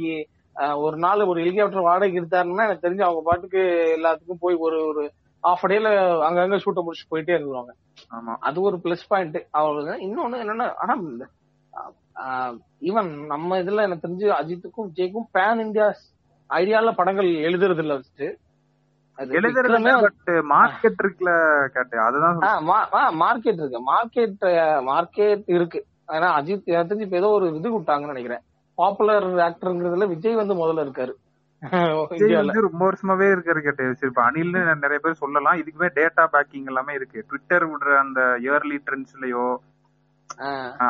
ஒரு நாள் ஒரு ஹெலிகாப்டர் வாடகை எடுத்தாருன்னா எனக்கு தெரிஞ்சு அவங்க பாட்டுக்கு எல்லாத்துக்கும் போய் ஒரு ஒரு ஹாஃப் டேல அங்கங்க ஷூட்டை முடிச்சு போயிட்டே இருக்கிறாங்க. ஆமா அது ஒரு பிளஸ் பாயிண்ட் அவங்களுக்கு. இன்னொன்னு என்னன்னா ஆனா ஈவன் நம்ம இதுல எனக்கு தெரிஞ்சு அஜித்துக்கும் விஜய்க்கும் பேன் இந்தியா ஐடியால படங்கள் எழுதுறது இல்ல வச்சுட்டு மார்க்கெட் இருக்குல்ல மார்க்கெட் இருக்கு மார்க்கெட் மார்க்கெட் இருக்கு. ஆனா அஜித் எனக்கு தெரிஞ்சு இப்ப ஏதோ ஒரு இது விட்டாங்கன்னு நினைக்கிறேன். பாப்புலர் ஆக்டருங்கிறதுல விஜய் வந்து முதல்ல இருக்காரு, ரொம்ப வருஷமாவே இருக்காரு. கேட்டேன் அனில் நிறைய பேர் சொல்லலாம், இதுக்குமே டேட்டா பேக்கிங் எல்லாமே இருக்கு. ட்விட்டர் விடுற அந்த இயர்லி ட்ரெண்ட்ஸ்லயோ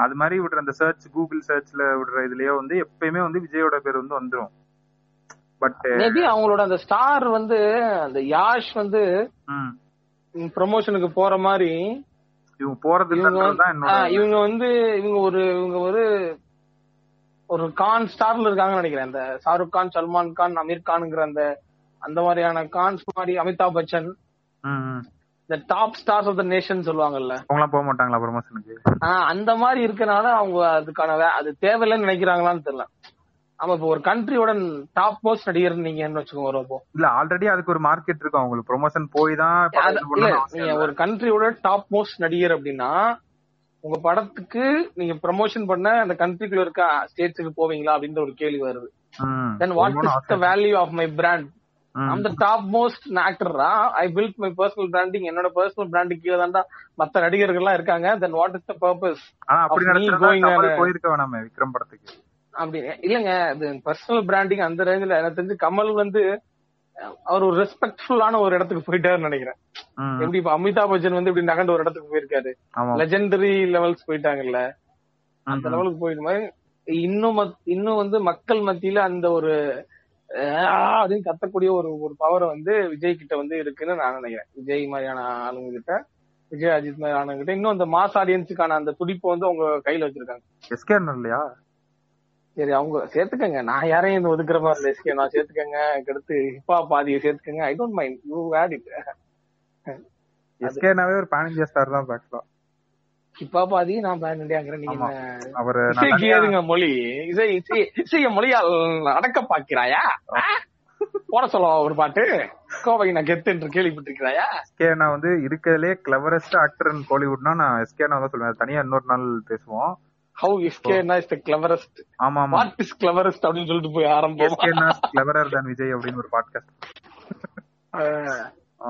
அது மாதிரி விடுற அந்த சர்ச் கூகுள் சர்ச்ல விடுற இதுலயோ வந்து எப்பயுமே வந்து விஜயோட பேர் வந்து வந்துரும். பட் மேபி அவங்களோட அந்த ஸ்டார் வந்து அந்த யாஷ் வந்து ப்ரமோஷனுக்கு போற மாதிரி இவங்க போறது இவங்க வந்து இவங்க ஒரு இவங்க ஒரு ஒரு கான் ஸ்டார்ல இருக்காங்கன்னு நினைக்கிறேன். அந்த ஷாருக் கான், சல்மான் கான், அமீர் கான்ங்கிற அந்த அந்த மாதிரியான கான்ஸ் மாதிரி Amitabh Bachchan the top stars of the nation சொல்வாங்கல்ல, அவங்கலாம் போக மாட்டாங்களா ப்ரமோஷனுக்கு? அந்த மாதிரி இருக்கனால அவங்க அதுக்கான அது தேவையில்லைன்னு நினைக்கிறாங்களான்னு தெரியல. ஆமா இப்போ ஒரு கண்ட்ரியோட டாப் மோஸ்ட் நடிகர் நீங்கன்னு வச்சுக்கோங்க வரப்போ இல்ல ஆல்ரெடி அதுக்கு ஒரு மார்க்கெட் இருக்கும், அவங்களுக்கு ப்ரமோஷன் போய் தான். ஒரு கண்ட்ரியோட டாப் மோஸ்ட் நடிகர் அப்படின்னா உங்க படத்துக்கு நீங்க ப்ரமோஷன் பண்ண அந்த கண்ட்ரிக்குள்ள இருக்க ஸ்டேட்ஸுக்கு போவீங்களா அப்படின்ற ஒரு கேள்வி வருது. Then what is the value of my brand? I'm the top most actor. I built my personal branding. என்னோட personal branding கீழ தான்டா மத்த நடிகர்கள்லாம் இருக்காங்க. Then what is the purpose? ஆனா அப்படி நடந்துட்டா போயிருக்க வேணாமே விக்ரம் படத்துக்கு. அப்படி இல்லங்க, அது personal branding அந்த ரேஞ்சில எனக்கு தெரிஞ்சு கமல் வந்து அவர் ஒரு ரெஸ்பெக்ட்ஃபுல்லான ஒரு இடத்துக்கு போயிட்டாருன்னு நினைக்கிறேன். எப்படி இப்ப அமிதாப் பச்சன் வந்து இப்படி நகண்ட ஒரு இடத்துக்கு போயிருக்காரு, லெஜெண்டரி லெவல்ஸ் போயிட்டாங்கல்ல, அந்த லெவலுக்கு போயிட்டு மாதிரி இன்னும் இன்னும் வந்து மக்கள் மத்தியில அந்த ஒரு அப்படின்னு கத்தக்கூடிய ஒரு ஒரு பவரை வந்து விஜய் கிட்ட வந்து இருக்குன்னு நான் நினைக்கிறேன். விஜய் மாதிரியான ஆளுங்க கிட்ட, விஜய் அஜித் மாதிரி ஆளுங்க கிட்ட இன்னும் அந்த மாஸ் ஆடியன்ஸுக்கான அந்த துடிப்பை வந்து அவங்க கையில வச்சிருக்காங்க. சரி, அவங்க சேர்த்துக்கங்க, நான் யாரையும் இந்த ஒதுக்குற மாதிரி இல்லை, நான் சேர்த்துக்கங்க, அடுத்து ஹிப்ஹாப் பாதியை சேர்த்துக்கங்க, I don't mind, you add it. எஸ்கேனாவே ஒரு பான் இந்தியா ஸ்டார் தான் பாக்கலாம். ஹிப்ஹாப் பாதி நான் பான் இந்தியாங்கிறேன், நீங்க அவர் இசைக்குங்க மொழி, இசை இசை இசைய மொழியால் அடக்க பாக்கிறாயா, போட சொல்லுவா ஒரு பாட்டு கோவை நான் கெத்துன்னு கேள்விப்பட்டு இருக்கிறாயா. எஸ்கேனா வந்து இருக்கிறதுலே கிளவரஸ்ட் ஆக்டர் இன் கோலிவுட்னா நான் எஸ்கேனா தான் சொல்லுவேன். தனியா இன்னொரு நாள் பேசுவோம். How S K N is the cleverest? ஆமா ஆமா, what is cleverest அப்படினு சொல்லிட்டு போய் ஆரம்பிச்சோம். S K N is cleverer than Vijay அப்படின ஒரு பாட்காஸ்ட்.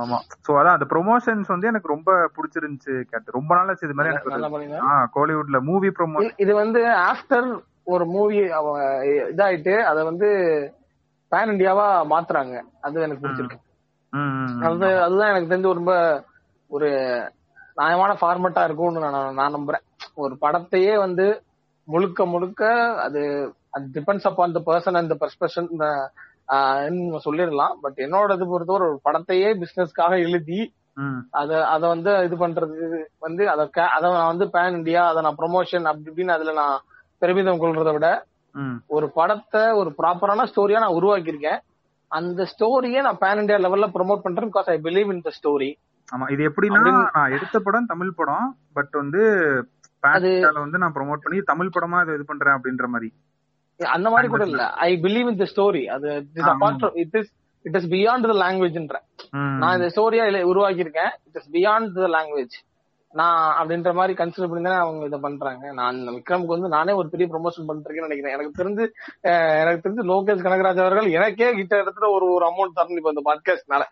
ஆமா, சோ அத அந்த ப்ரமோஷன்ஸ் வந்து எனக்கு ரொம்ப பிடிச்சிருந்துச்சு. கேட் ரொம்ப நாள் ஆச்சு இது மாதிரி எனக்கு. ஆ, கோலிவுட்ல மூவி ப்ரமோஷன் இது வந்து ஆஃப்டர் ஒரு மூவி இதாயிட்டு அத வந்து பான் இந்தியாவா மாத்துறாங்க, அது எனக்கு பிடிச்சிருக்கு. அது அதுதான் எனக்கு தெரிஞ்ச ரொம்ப ஒரு நியாயமான ஃபார்மட்டா இருக்கும்னு நான் நான் நம்புறேன். ஒரு படத்தையே வந்து முழுக்க முழுக்க அது depends upon the person and the perspective சொல்லிடலாம். பட் என்னோடது பொறுத்தவரை ஒரு படத்தையே பிசினஸ்க்காக எழுதி அத அத வந்து இது பண்றது வந்து அதை அதை நான் வந்து பேன் இண்டியா அதை நான் ப்ரொமோஷன் அப்படி இப்படின்னு அதுல நான் பெருமிதம் கொள்றதை விட ஒரு படத்தை ஒரு ப்ராப்பரான ஸ்டோரியா நான் உருவாக்கியிருக்கேன், அந்த ஸ்டோரியை நான் பேன் இண்டியா லெவல்ல ப்ரொமோட் பண்றேன். Because I believe in the story. ஆமா, இது எப்படின்னா நான் எடுத்த படம் தமிழ் படம், பட் வந்து பான்இந்தியால வந்து நான் ப்ரோமோட் பண்ணி தமிழ் படமா இது இது பண்றேன் அப்படின்ற மாதிரி அந்த மாதிரி கூட இல்ல. I believe in the story. அது is apart from it is it is beyond the லாங்குவேஜ்ன்ற நான் இந்த ஸ்டோரியா உருவாக்கி இருக்கேன், it is beyond the language நான் அப்படின்ற மாதிரி கன்சிடர் பண்ணி தானே அவங்க இதை பண்றாங்க. நான் விக்ரமுக்கு வந்து நானே ஒரு பெரிய ப்ரொமோஷன் பண்றேன்னு நினைக்கிறேன். எனக்கு தெரிஞ்சு எனக்கு தெரிஞ்சு லோகேஷ் கனகராஜ் அவர்கள் எனக்கே கிட்ட இடத்துல ஒரு ஒரு அமௌண்ட் தரணும் இப்ப இந்த பாட்காஸ்ட்னால.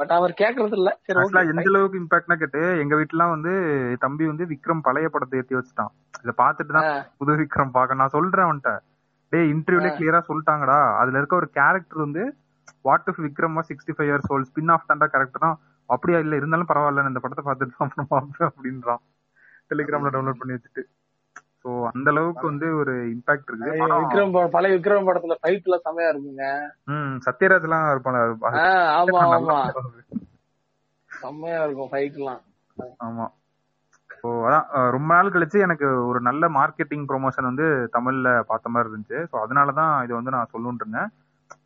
பட் அவர் கேட்கறது இல்ல. சரி, எந்த அளவுக்கு இம்பாக்ட்னா கேட்டு எங்க வீட்டுலாம் வந்து தம்பி வந்து விக்ரம் பழைய படத்தை ஏற்றி வச்சுட்டான், இதை பாத்துட்டு தான் புது விக்ரம் பாக்க நான் சொல்றேன் அவன்கிட்ட, டே இன்டர்வியூல கிளியரா சொல்லிட்டாங்கடா, அதுல இருக்க ஒரு கேரக்டர் வந்து what if Vikram sixty five years old spin off தாண்டா கேரக்டர் தான், அப்படியா இல்ல இருந்தாலும் பரவாயில்ல இந்த படத்தை பார்த்துட்டு அப்படின்றான். டெலிகிராம்ல டவுன்லோட் பண்ணி வச்சுட்டு. சோ அந்த அளவுக்கு வந்து ஒரு இம்பாக்ட் இருக்கு. விக்ரம் பழைய விக்ரம் படத்துல ஃபைட் எல்லாம் செமையா இருக்குங்க. ம், சத்யராஜ் எல்லாம் இருப்பான். ஆமா ஆமா, செமையா இருக்கும் ஃபைட் எல்லாம். ஆமா, சோ அதான் ரொம்ப நாள் கழிச்சு எனக்கு ஒரு நல்ல மார்க்கெட்டிங் ப்ரொமோஷன் வந்து தமிழ்ல பார்த்த மாதிரி இருந்துச்சு. சோ அதனாலதான் இதை வந்து நான் சொல்லிட்டு இருந்தேன்.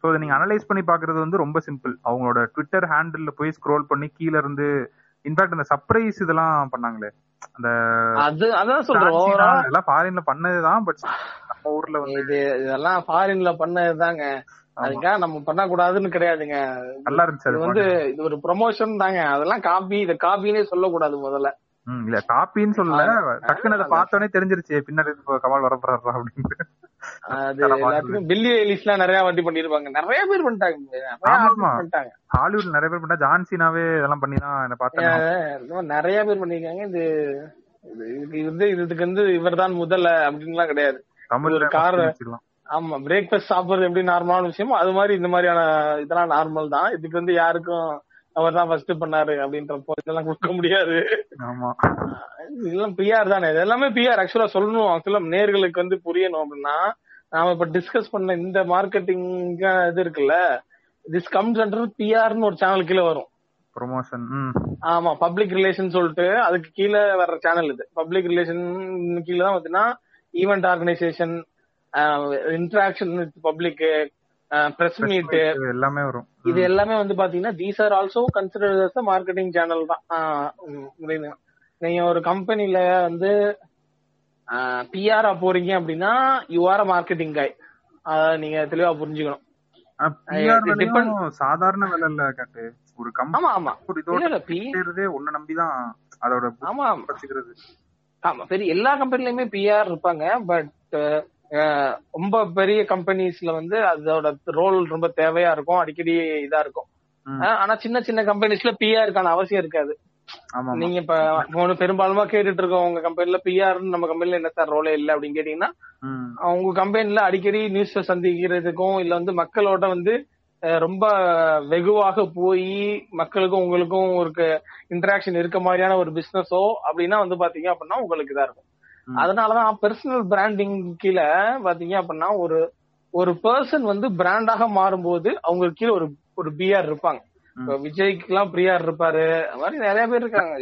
ஸோ இதை நீங்கள் அனலைஸ் பண்ணி பார்க்குறது வந்து ரொம்ப சிம்பிள். அவங்களோட ட்விட்டர் ஹேண்டில் போய் ஸ்க்ரோல் பண்ணி கீழே இருந்து இன்ஃபேக்ட் அந்த சர்ப்ரைஸ் இதெல்லாம் பண்ணாங்களே, அந்த அது அதான் சொல்றோம் எல்லாம் ஃபாரின்ல பண்ணதுதான். பட் நம்ம ஊர்ல வந்து இது இதெல்லாம் ஃபாரின்ல பண்ணதுதாங்க, அதுக்காக நம்ம பண்ணக்கூடாதுன்னு கிடையாதுங்க. நல்லா இருந்துச்சு. அது வந்து இது ஒரு ப்ரொமோஷன் தாங்க, அதெல்லாம் காப்பி இதை காப்பின்னே சொல்லக்கூடாது முதல்ல. ம், இல்ல காப்பின்னு சொல்லல, டக்குன்னு அதை பார்த்தோன்னே தெரிஞ்சிருச்சு பின்னாடி கமால் வரப்படுறா அப்படின்னு. அது எல்லாத்துக்கும் பில்லி எலிஸ்லாம் நிறைய வாட்டி பண்ணிருப்பாங்க, நிறைய பேர் பண்ணிட்டாங்க. ஹாலிவுட்ல நிறைய பேர் பண்ணா ஜான்சினாவே இதெல்லாம் பண்ணிதான் என்ன பார்த்தேன், நிறைய பேர் பண்ணிருக்காங்க. இது இது இதுக்கு வந்து இவர் தான் முதல்ல அப்படின்லாம் கிடையாது. தமிழ்ல கார் ஆமா பிரேக்ஃபாஸ்ட் சாப்பிடுறது எப்படி நார்மலான விஷயமோ அது மாதிரி இந்த மாதிரியான இதெல்லாம் நார்மல் தான். இதுக்கு வந்து யாருக்கும் அவர் தான் ஃபர்ஸ்ட் பண்ணாரு அப்படின்றப்போ இதெல்லாம் கொடுக்க முடியாது. இதெல்லாம் பிஆர் தானே, இது எல்லாமே பிஆர். ஆக்சுவலா சொல்லணும், ஆக்சுவலா நேர்களுக்கு வந்து புரியணும் அப்படின்னா நாம இப்ப டிஸ்கஸ் பண்ண இந்த மார்க்கெட்டிங் இது இருக்குல்ல, திஸ் கம்ஸ் அண்டர் பிஆர்னு ஒரு சேனல் கீழே வரும், ப்ரொமோஷன். ஆமா, பப்ளிக் ரிலேஷன் சொல்லிட்டு அதுக்கு கீழே வர்ற சேனல் இது. பப்ளிக் ரிலேஷன் கீழே தான் பார்த்தீங்கன்னா event organisation, interaction with public, press meet எல்லாமே வரும். இது எல்லாமே வந்து பாத்தீங்கன்னா these are also considered as marketing channel தான். நீங்க ஒரு கம்பெனில வந்து பிஆரா போறீங்க அப்படின்னா யூ ஆர் மார்க்கெட்டிங் காய், அத நீங்க தெளிவா புரிஞ்சுக்கணும். சாதாரண வேலை இல்ல கேட்டு ஒரு கம்பெனி ஒன்னு நம்பிதான் அதோட. ஆமா ஆமா, சரி, எல்லா கம்பெனிலயுமே பிஆர் இருப்பாங்க. பட் ரொம்ப பெரிய கம்பெனிஸ்ல வந்து அதோட ரோல் ரொம்ப தேவையா இருக்கும், அடிக்கடி இதா இருக்கும். ஆனா சின்ன சின்ன கம்பெனிஸ்ல பிஆருக்கான அவசியம் இருக்காது. நீங்க இப்ப பெரும்பாலுமா கேட்டுட்டு இருக்கோம் உங்க கம்பெனில பிஆர் நம்ம கம்பெனில என்ன சார் ரோலே இல்ல அப்படின்னு கேட்டீங்கன்னா, உங்க கம்பெனில அடிக்கடி நியூஸ் சந்திக்கிறதுக்கும் இல்ல வந்து மக்களோட வந்து ரொம்ப வெகுவாக போய் மக்களுக்கும் உங்களுக்கும் ஒரு இன்டராக்ஷன் இருக்க மாதிரியான ஒரு பிசினஸோ அப்படின்னா வந்து பாத்தீங்க அப்படின்னா உங்களுக்கு இதா இருக்கும். அதனாலதான் பர்சனல் பிராண்டிங் கீழே பாத்தீங்க அப்படின்னா ஒரு ஒரு பர்சன் வந்து பிராண்டாக மாறும்போது அவங்களுக்கு கீழே ஒரு ஒரு பிஆர் இருப்பாங்க. விஜய்க்கு எல்லாம் பிரியார் இருப்பாரு, அது மாதிரி நிறைய பேர் இருக்காங்க.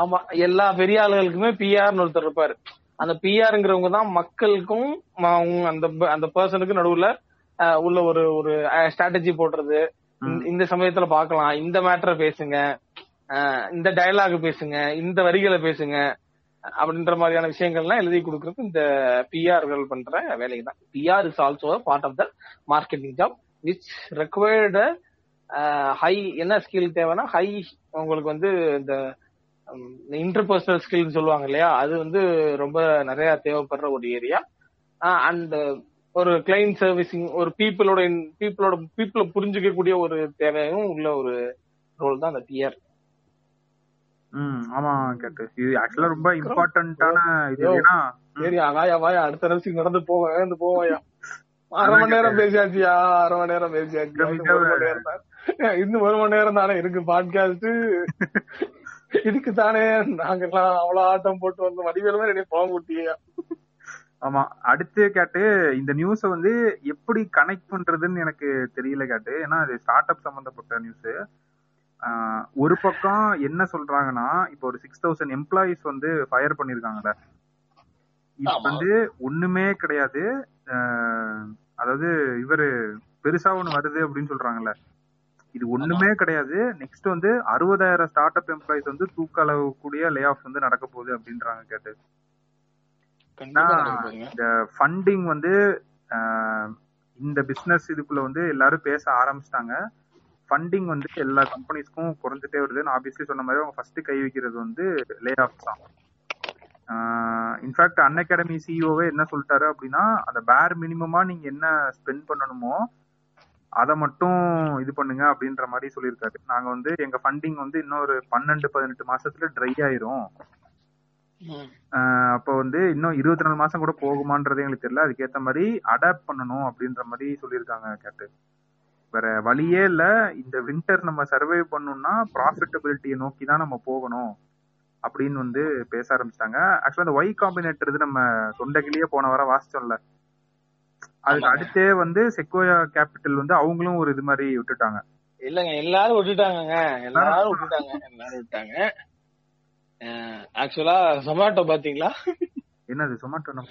ஆமா, எல்லா பெரிய ஆளுகளுக்குமே பிஆர்னு ஒருத்தர் இருப்பாரு. அந்த பிஆர்ங்கிறவங்க தான் மக்களுக்கும் அந்த அந்த பர்சனுக்கு நடுவுல உள்ள ஒரு ஒரு ஸ்ட்ராட்டஜி போடுறது. இந்த சமயத்துல பாக்கலாம், இந்த மேட்டரை பேசுங்க, இந்த டயலாக் பேசுங்க, இந்த வரிகளை பேசுங்க அப்படின்ற மாதிரியான விஷயங்கள்லாம் எழுதி கொடுக்கறது இந்த பிஆர்கள் பண்ற வேலைக்கு தான். PR is also part of the marketing job which required high. என்ன ஸ்கில் தேவைன்னா ஹை, உங்களுக்கு வந்து இந்த இன்டர்பர்சனல் ஸ்கில்னு சொல்லுவாங்க இல்லையா, அது வந்து ரொம்ப நிறைய தேவைப்படுற ஒரு ஏரியா. அண்ட் ஒரு கிளைண்ட் சர்வீசிங், ஒரு பீப்புளோட பீப்புளோட பீப்புளை புரிஞ்சுக்கக்கூடிய ஒரு தேவையும் உள்ள ஒரு ரோல் தான் அந்த பிஆர். ம், ஆமா கேட்டு, இது ஆக்சுவலா ரொம்ப இம்பார்ட்டன்ட்டான இது. ஏன்னா சரி ஆகாயா வாயா, அடுத்த நிமிஷம் நடந்து போக போவாயா, அரை மணி நேரம் பேசியாச்சியா, அரை மணி நேரம் பேசியாச்சு, இன்னும் ஒரு மணி நேரம் தானே இருக்கு பாட்காஸ்ட், இதுக்கு தானே நாங்கெல்லாம் அவ்வளவு ஆட்டம் போட்டு வந்து வடிவேலுமே என்ன பழம் கூட்டியா. ஆமா, அடுத்து கேட்டு இந்த நியூஸ வந்து எப்படி கனெக்ட் பண்றதுன்னு எனக்கு தெரியல கேட்டு. ஏன்னா அது ஸ்டார்ட் அப் சம்பந்தப்பட்ட நியூஸ். ஒரு பக்கம் என்ன சொல்றாங்கன்னா, இப்போ ஒரு சிக்ஸ் தௌசண்ட் எம்ப்ளாயிஸ் வந்து ஃபயர் பண்ணிருக்காங்கல்ல, இது வந்து ஒண்ணுமே கிடையாது. அதாவது இவரு பெருசா ஒண்ணு வருது அப்படின்னு சொல்றாங்கல்ல, இது ஒண்ணுமே கிடையாது. நெக்ஸ்ட் வந்து அறுபதாயிரம் ஸ்டார்ட் அப் எம்ப்ளாயிஸ் வந்து தூக்க அளவு கூடிய லே ஆஃப் வந்து நடக்க போகுது அப்படின்றாங்க கேட்டு. இந்த ஃபண்டிங் வந்து இந்த பிசினஸ் இதுக்குள்ள வந்து எல்லாரும் பேச ஆரம்பிச்சிட்டாங்க. ஃபண்டிங் வந்து எல்லா கம்பெனிஸ்க்கும் குறைஞ்சிட்டே வருது. நான் ஆப்வியஸ்லி சொன்ன மாதிரி அவங்க ஃபர்ஸ்ட் கை வைக்கிறது வந்து லே ஆஃப் தான். இன்ஃபேக்ட் அன் அகாடமி சிஇஓவே என்ன சொல்லிட்டாரு அப்படின்னா, அந்த பேர் மினிமமா நீங்க என்ன ஸ்பெண்ட் பண்ணணுமோ அதை மட்டும் இது பண்ணுங்க அப்படின்ற மாதிரி சொல்லியிருக்காரு. நாங்க வந்து எங்க ஃபண்டிங் வந்து இன்னொரு பன்னெண்டு பதினெட்டு மாசத்துல ட்ரை ஆயிரும். அப்போ வந்து இன்னும் இருபத்தி நாலு மாசம் கூட போகுமான்றது எங்களுக்கு தெரியல. அதுக்கேற்ற மாதிரி அடாப்ட் பண்ணணும் அப்படின்ற மாதிரி சொல்லியிருக்காங்க கேட்டு. வேற வழியே இல்லை, இந்த வின்டர் நம்ம சர்வே பண்ணணும்னா ப்ராஃபிட்டபிலிட்டியை நோக்கி தான் நம்ம போகணும் அப்படின்னு வந்து பேச ஆரம்பிச்சிட்டாங்க. ஆக்சுவலா அந்த ஒய் காம்பினேட்டர் இது நம்ம தொண்டைக்கிலேயே போன வர வாசிச்சோம்ல, அதுக்கு அடுத்தே வந்து செக்கோயா கேபிட்டல் வந்து அவங்களும் ஒரு இது மாதிரி விட்டுட்டாங்க. இல்லங்க, எல்லாரும் விட்டுட்டாங்க, எல்லாரும் விட்டுட்டாங்க, எல்லாரும் விட்டாங்க. ஆக்சுவலா ஜொமேட்டோ பாத்தீங்களா? என்னது ஜொமேட்டோ?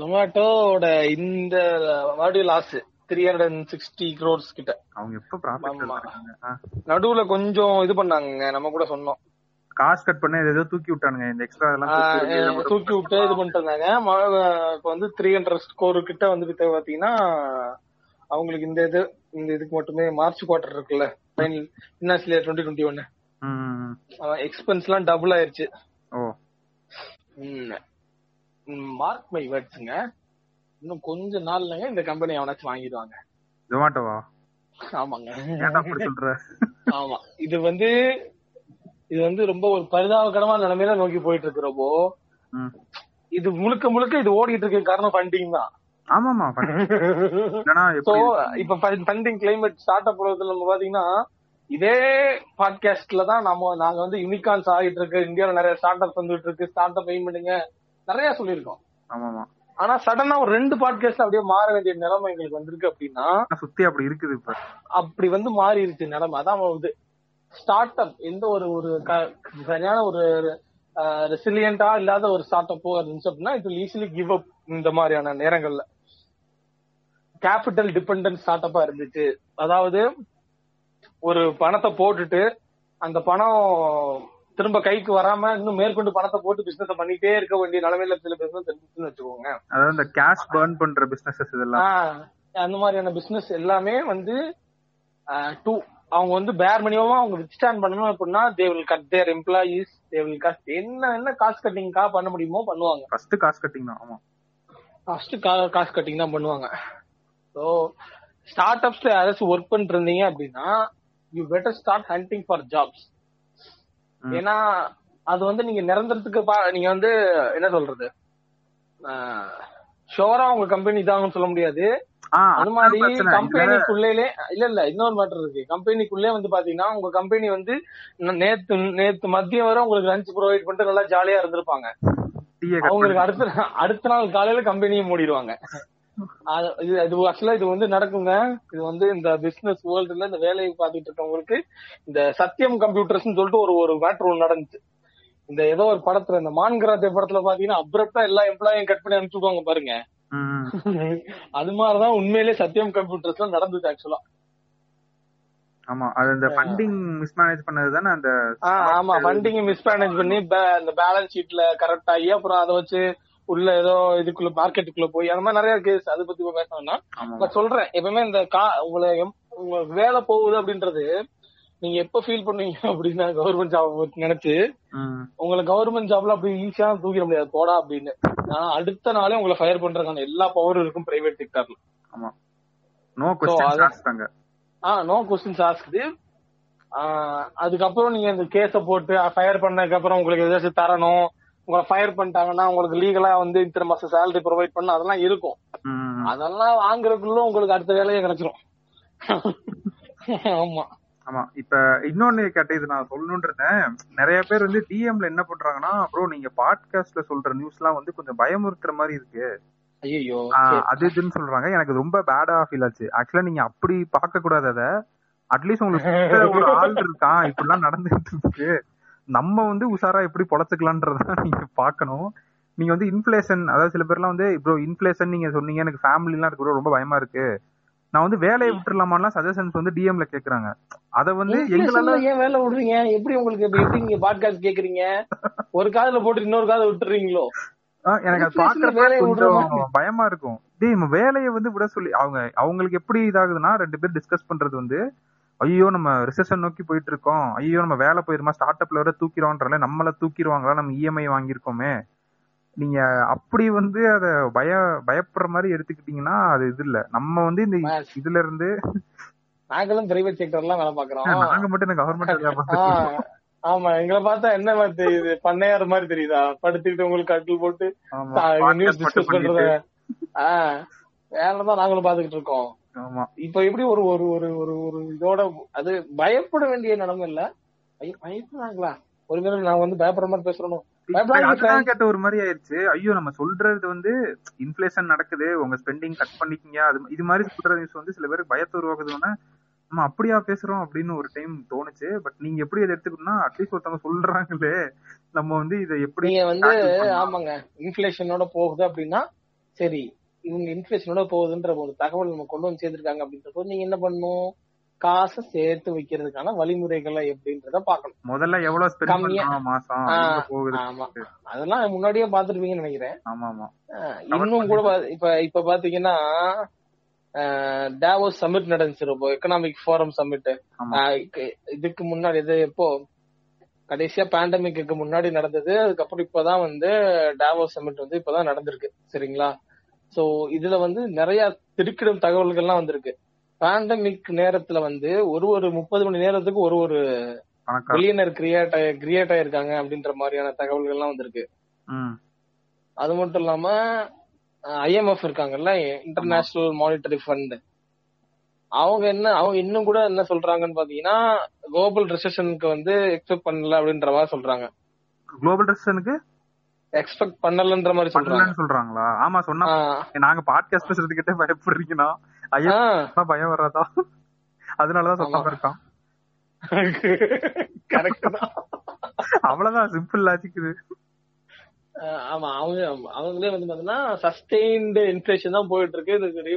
ஜொமேட்டோட இந்த வாடி loss three hundred and sixty crores கிட்ட. அவங்க எப்ப ப்ராஃபிட் நடுவுல கொஞ்சம் இது பண்ணாங்க, நம்ம கூட சொன்னோம் காசு கட் பண்ண ஏதோ தூக்கி விட்டானுங்க, இந்த எக்ஸ்ட்ரா எல்லாம் தூக்கி விட்டு இது பண்ணிட்டு இருந்தாங்க. இப்போ வந்து த்ரீ ஹண்ட்ரட் ஸ்கோரு கிட்ட வந்து பார்த்தீங்கன்னா அவங்களுக்கு இந்த இது இந்த இதுக்கு மட்டுமே மார்ச் குவார்டர் இருக்குல்ல ஃபினான்ஸ் இயர் டுவெண்ட்டி டுவெண்ட்டி ஒன்னு எக்ஸ்பென்ஸ் எல்லாம் டபுள் ஆயிருச்சு. மார்க் மை வேர்ட்ஸுங்க, இன்னும் கொஞ்ச நாள்லங்க இந்த கம்பெனி அவனாச்சும் வாங்கிடுவாங்க. ஜொமேட்டோவா? ஆமாங்க. ஆமா, இது வந்து இது வந்து ரொம்ப ஒரு பரிதாபகரமான நிலைமையில நோக்கி போயிட்டு இருக்கிறப்போ, இது முழுக்க முழுக்க இது ஓடிட்டு இருக்க காரணம் ஃபண்டிங் தான். ஆமாமா, இப்ப ஃபண்டிங் கிளைமேட் ஸ்டார்ட் அப் உலகத்துல நம்ம பாத்தீங்கன்னா, இதே பாட்காஸ்ட்ல தான் நம்ம நாங்க வந்து யூனிகார்ன்ஸ் ஆகிட்டு இருக்கு, இந்தியாவில நிறைய ஸ்டார்ட் அப் வந்துட்டு இருக்கு, ஸ்டார்ட் அப் எய்ம் பண்ணுங்க நிறைய சொல்லியிருக்கோம். ஆமாமா, ஆனா சடனா ஒரு ரெண்டு பாட்காஸ்ட் அப்படியே மாற வேண்டிய நிலைமை எங்களுக்கு வந்திருக்கு. அப்படின்னா சுத்தி அப்படி இருக்குது, இப்ப அப்படி வந்து மாறிடுச்சு நிலைமை. அதான் வந்து ஸ்டார்ட் அப் எந்த ஒரு ஒரு சரியான ஒரு ரெசிலியண்டா இல்லாத ஒரு ஸ்டார்ட் அப்போ இருந்துச்சு அப்படின்னா it will easily give up. இந்த மாதிரியான நேரங்கள்ல கேபிட்டல் டிபெண்டன்ட் ஸ்டார்ட் அப்பா இருந்துச்சு. அதாவது ஒரு பணத்தை போட்டுட்டு அந்த பணம் திரும்ப கைக்கு வராம இன்னும் மேற்கொண்டு பணத்தை போட்டு பிசினஸ் பண்ணிட்டே இருக்க வேண்டிய நிலைமையில சில பிசினஸ் இருந்துச்சுன்னு வச்சுக்கோங்க. அதாவது இந்த கேஷ் பர்ன் பண்ற பிசினஸ் இதெல்லாம் அந்த மாதிரியான பிசினஸ் எல்லாமே வந்து டூ அவங்க வந்து பேர் மினிமமா அவங்க வித்ஸ்டாண்ட் பண்ணணும் அப்படின்னா they will cut their employees, they will cut என்ன என்ன காஸ்ட் கட்டிங் கா பண்ண முடியுமோ பண்ணுவாங்க. ஃபர்ஸ்ட் காஸ்ட் கட்டிங் தான். ஆமா, ஃபர்ஸ்ட் காஸ்ட் கட்டிங் தான் பண்ணுவாங்க. ஸோ ஸ்டார்ட் அப்ஸ்ல யாராச்சும் ஒர்க் பண்ணிட்டு இருந்தீங்க அப்படின்னா you better start hunting for jobs. ஏன்னா அது வந்து நீங்க நிரந்தரத்துக்கு நீங்க வந்து என்ன சொல்றது, ஷோரா உங்க கம்பெனி இதாகும்னு சொல்ல முடியாது. அது மாதிரி கம்பெனிக்குள்ளே இல்ல இல்ல இன்னொரு மேட்டர் இருக்கு. கம்பெனிக்குள்ளே வந்து பாத்தீங்கன்னா உங்க கம்பெனி வந்து நேத்து நேத்து மதியம் வரை உங்களுக்கு லஞ்ச் ப்ரொவைட் பண்ணிட்டு நல்லா ஜாலியா இருந்திருப்பாங்க. அவங்களுக்கு அடுத்த அடுத்த நாள் காலையில கம்பெனியை மூடிடுவாங்க. இது ஆக்சுவலா இது வந்து நடக்குங்க. இது வந்து இந்த பிசினஸ் வேர்ல்டுல இந்த வேலையை பாத்துட்டு இருக்கவங்களுக்கு இந்த சத்தியம் கம்ப்யூட்டர்ஸ் சொல்லிட்டு ஒரு ஒரு மேட்டர் ஒன்று நடந்துச்சு. இந்த ஏதோ ஒரு படத்துல இந்த மான்கராஜ் படத்துல பாத்தீங்கன்னா அப்ரப்டா எல்லா எம்ப்ளாயும் கட் பண்ணி அனுப்பிச்சுடுவாங்க பாருங்க. அது மாதிரிதான் உண்மையிலேயே சத்தியம் கம்ப்யூட்டர்ஸ்ல நடந்துச்சு ஆக்சுவலா. ஆமா அது அந்த ஃபண்டிங் மிஸ்மேனேஜ் பண்ணதுதானே அந்த. ஆமா ஃபண்டிங் மிஸ்மேனேஜ் பண்ணி அந்த பேலன்ஸ் ஷீட்ல கரெக்ட் ஆகி அப்புறம் அதை வச்சு உள்ள ஏதோ இதுக்குள்ள மார்க்கெட்டுக்குள்ள போய் அந்த மாதிரி நிறைய கேஸ். அதை பத்தி பேசணும்னா நான் சொல்றேன். எப்பவுமே இந்த உங்களை உங்களுக்கு வேலை போகுது அப்படின்றது நீங்க எப்ப ஃபீல் பண்ணுவீங்க அப்படின்னா கவர்மெண்ட் ஜாப் நினைச்சு உங்களை கவர்மெண்ட் ஜாப்ல அப்படி ஈஸியா தூக்கிட முடியாது போடா அப்படின்னு. ஆனா அடுத்த நாளே உங்களை ஃபயர் பண்றதுக்கான எல்லா பவரும் இருக்கும் பிரைவேட் செக்டர்ல. ஆமா நோ क्वेश्चंस ஆஸ்காங்க. ஆ நோ क्वेश्चंस ஆஸ்குது. அதுக்கப்புறம் நீங்க இந்த கேஸ போட்டு ஃபயர் பண்ணதுக்கு அப்புறம் உங்களுக்கு ஏதாச்சும் தரணும். உங்களை ஃபயர் பண்ணிட்டாங்கன்னா உங்களுக்கு லீகலா வந்து இத்தனை மாசம் சேலரி ப்ரொவைட் பண்ண அதெல்லாம் இருக்கும். அதெல்லாம் வாங்குறதுக்குள்ள உங்களுக்கு அடுத்த வேலையே கிடைச்சிடும். ஆமா ஆமா இப்ப இன்னொன்னு கேட்டது நான் சொல்லணும்னு இருந்தேன். நிறைய பேர் வந்து டிஎம்ல என்ன பண்றாங்கன்னா அப்புறம் நீங்க பாட்காஸ்ட்ல சொல்ற நியூஸ் எல்லாம் வந்து கொஞ்சம் பயமுறுத்துற மாதிரி இருக்கு ஐயோ அது இதுன்னு சொல்றாங்க. எனக்கு ரொம்ப பேடா ஃபீல் ஆச்சு. ஆக்சுவலா நீங்க அப்படி பாக்க கூடாது. அத அட்லீஸ்ட் உங்களுக்கு ஒரு ஆள் இருக்கான் இப்படிலாம் நடந்துட்டு இருக்கு நம்ம வந்து உஷாரா எப்படி பொழைச்சுக்கலான்றதான் நீங்க பாக்கணும். நீங்க வந்து இன்ஃபிளேஷன் அதாவது சில பேர்லாம் வந்து இப்போ இன்ஃபிளேஷன் நீங்க சொன்னீங்க எனக்கு ஃபேமிலி எல்லாம் இருக்கிற ரொம்ப பயமா இருக்கு நான் வந்து வேலையை விட்டுலாமான்னா சஜஷன்ஸ் வந்து டிஎம்ல கேக்குறாங்க. அத வந்து எங்களால ஏன் வேலை விடுறீங்க எப்படி உங்களுக்கு எப்படி நீங்க பாட்காஸ்ட் கேக்குறீங்க ஒரு காதுல போட்டு இன்னொரு காதுல விட்டுறீங்களோ எனக்கு அது பாக்குறதுல கொஞ்சம் பயமா இருக்கும். டேய் வேலையை வந்து விட சொல்லி அவங்க அவங்களுக்கு எப்படி இதாகுதுன்னா ரெண்டு பேர் டிஸ்கஸ் பண்றது வந்து ஐயோ நம்ம ரிசெஷன் நோக்கி போயிட்டு இருக்கோம் ஐயோ நம்ம வேலை போயிருமா ஸ்டார்ட் அப்ல வர தூக்கிறோம்ன்றல நம்மள தூக்கிடுவாங்களா நம்ம இஎம்ஐ வாங்கியிருக்கோமே நீங்க அப்படி வந்து அதை பய பயப்படுற மாதிரி எடுத்துக்கிட்டீங்கன்னா அது இது இல்ல. நம்ம வந்து இந்த இதுல இருந்து நாங்களும் பிரைவேட் செக்டர்லாம் வேலை பாக்குறோம். நாங்க மட்டும் இந்த கவர்மெண்ட் ஆமா எங்களை பார்த்தா என்ன இது பண்ணையார் மாதிரி தெரியுதா படுத்துக்கிட்டு உங்களுக்கு கட்டில் போட்டு நியூஸ் டிஸ்கஸ் பண்றத ஆஹ் வேலைதான் நாங்களும் பாத்துக்கிட்டு இருக்கோம். ஆமா இப்ப எப்படி ஒரு ஒரு ஒரு ஒரு ஒரு இதோட அது பயப்பட வேண்டிய நிலைமை இல்ல. பயப்படாங்களா ஒரு மாதிரி நான் வந்து பயப்படுற மாதிரி பேசணும் கேட்ட ஒரு மாதிரி ஆயிடுச்சு. ஐயோ நம்ம சொல்றது வந்து இன்ஃபிளேஷன் நடக்குது உங்க ஸ்பெண்டிங் கட் பண்ணிக்கீங்க அது இது மாதிரி சொல்ற நியூஸ் வந்து சில பேருக்கு பயத்தை உருவாக்குதுன்னா நம்ம அப்படியா பேசுறோம் அப்படின்னு ஒரு டைம் தோணுச்சு. பட் நீங்க எப்படி அதை எடுத்துக்கணும்னா அட்லீஸ்ட் ஒருத்தவங்க சொல்றாங்களே நம்ம வந்து இதை எப்படி வந்து ஆமாங்க இன்ஃபிளேஷனோட போகுது அப்படின்னா சரி இவங்க இன்ஃபிளேஷனோட போகுதுன்ற ஒரு தகவல் நம்ம கொண்டு வந்து சேர்த்திருக்காங்க அப்படின்ற போது நீங்க என்ன பண்ணும் காசை சேர்த்து வைக்கிறதுக்கான வழிமுறைகளை எப்படின்றத பாக்கணும். முதல்ல எவ்வளவு ஸ்பெண்ட் பண்ணலாம் மாசம் போகுது ஆமா அதெல்லாம் முன்னாடியே பாத்துருவீங்கன்னு நினைக்கிறேன். ஆமா ஆமா இன்னும் கூட இப்ப இப்ப பாத்தீங்கன்னா டாவோஸ் சமிட் நடந்துச்சு ரொம்ப எக்கனாமிக் ஃபோரம் சமிட். இதுக்கு முன்னாடி இது எப்போ கடைசியா பேண்டமிக்கு முன்னாடி நடந்தது. அதுக்கப்புறம் இப்பதான் வந்து டாவோஸ் சமிட் வந்து இப்பதான் நடந்திருக்கு சரிங்களா. சோ இதுல வந்து நிறைய திடுக்கிடும் தகவல்கள்லாம் வந்திருக்கு. பேண்டமிக் நேரத்துல வந்து ஒரு ஒரு முப்பது மணி நேரத்துக்கு ஒரு ஒரு பில்லியனர் கிரியேட் கிரியேட் ஆயிருக்காங்க அப்படின்ற மாதிரியான தகவல்கள்லாம் வந்திருக்கு. அது மட்டும் இல்லாம ஐஎம்எஃப் இருக்காங்கல்ல இன்டர்நேஷனல் மானிட்டரி ஃபண்ட் அவங்க என்ன அவங்க இன்னும் கூட என்ன சொல்றாங்கன்னு பாத்தீங்கன்னா குளோபல் ரிசெஷனுக்கு வந்து எக்ஸ்பெக்ட் பண்ணல அப்படின்ற மாதிரி சொல்றாங்க. குளோபல் ரிசெஷனுக்கு எக்ஸ்பெக்ட் பண்ணலன்ற மாதிரி சொல்றாங்களா? ஆமா சொன்னா நாங்க பாட்காஸ்ட் பேசுறதுக்கிட்டே பயப்படுறீங்கன்னா ஐயா பயம் வராதா அதனாலதான் சொல்லாம இருக்கான். கரெக்ட் தான் அவ்வளவுதான் சிம்பிள் லாஜிக் இது. ஆமா அவங்க அவங்களே வந்து பாத்தீங்கன்னா சஸ்டெயின்டு இன்ஃபிளேஷன் தான் போயிட்டு இருக்கு இது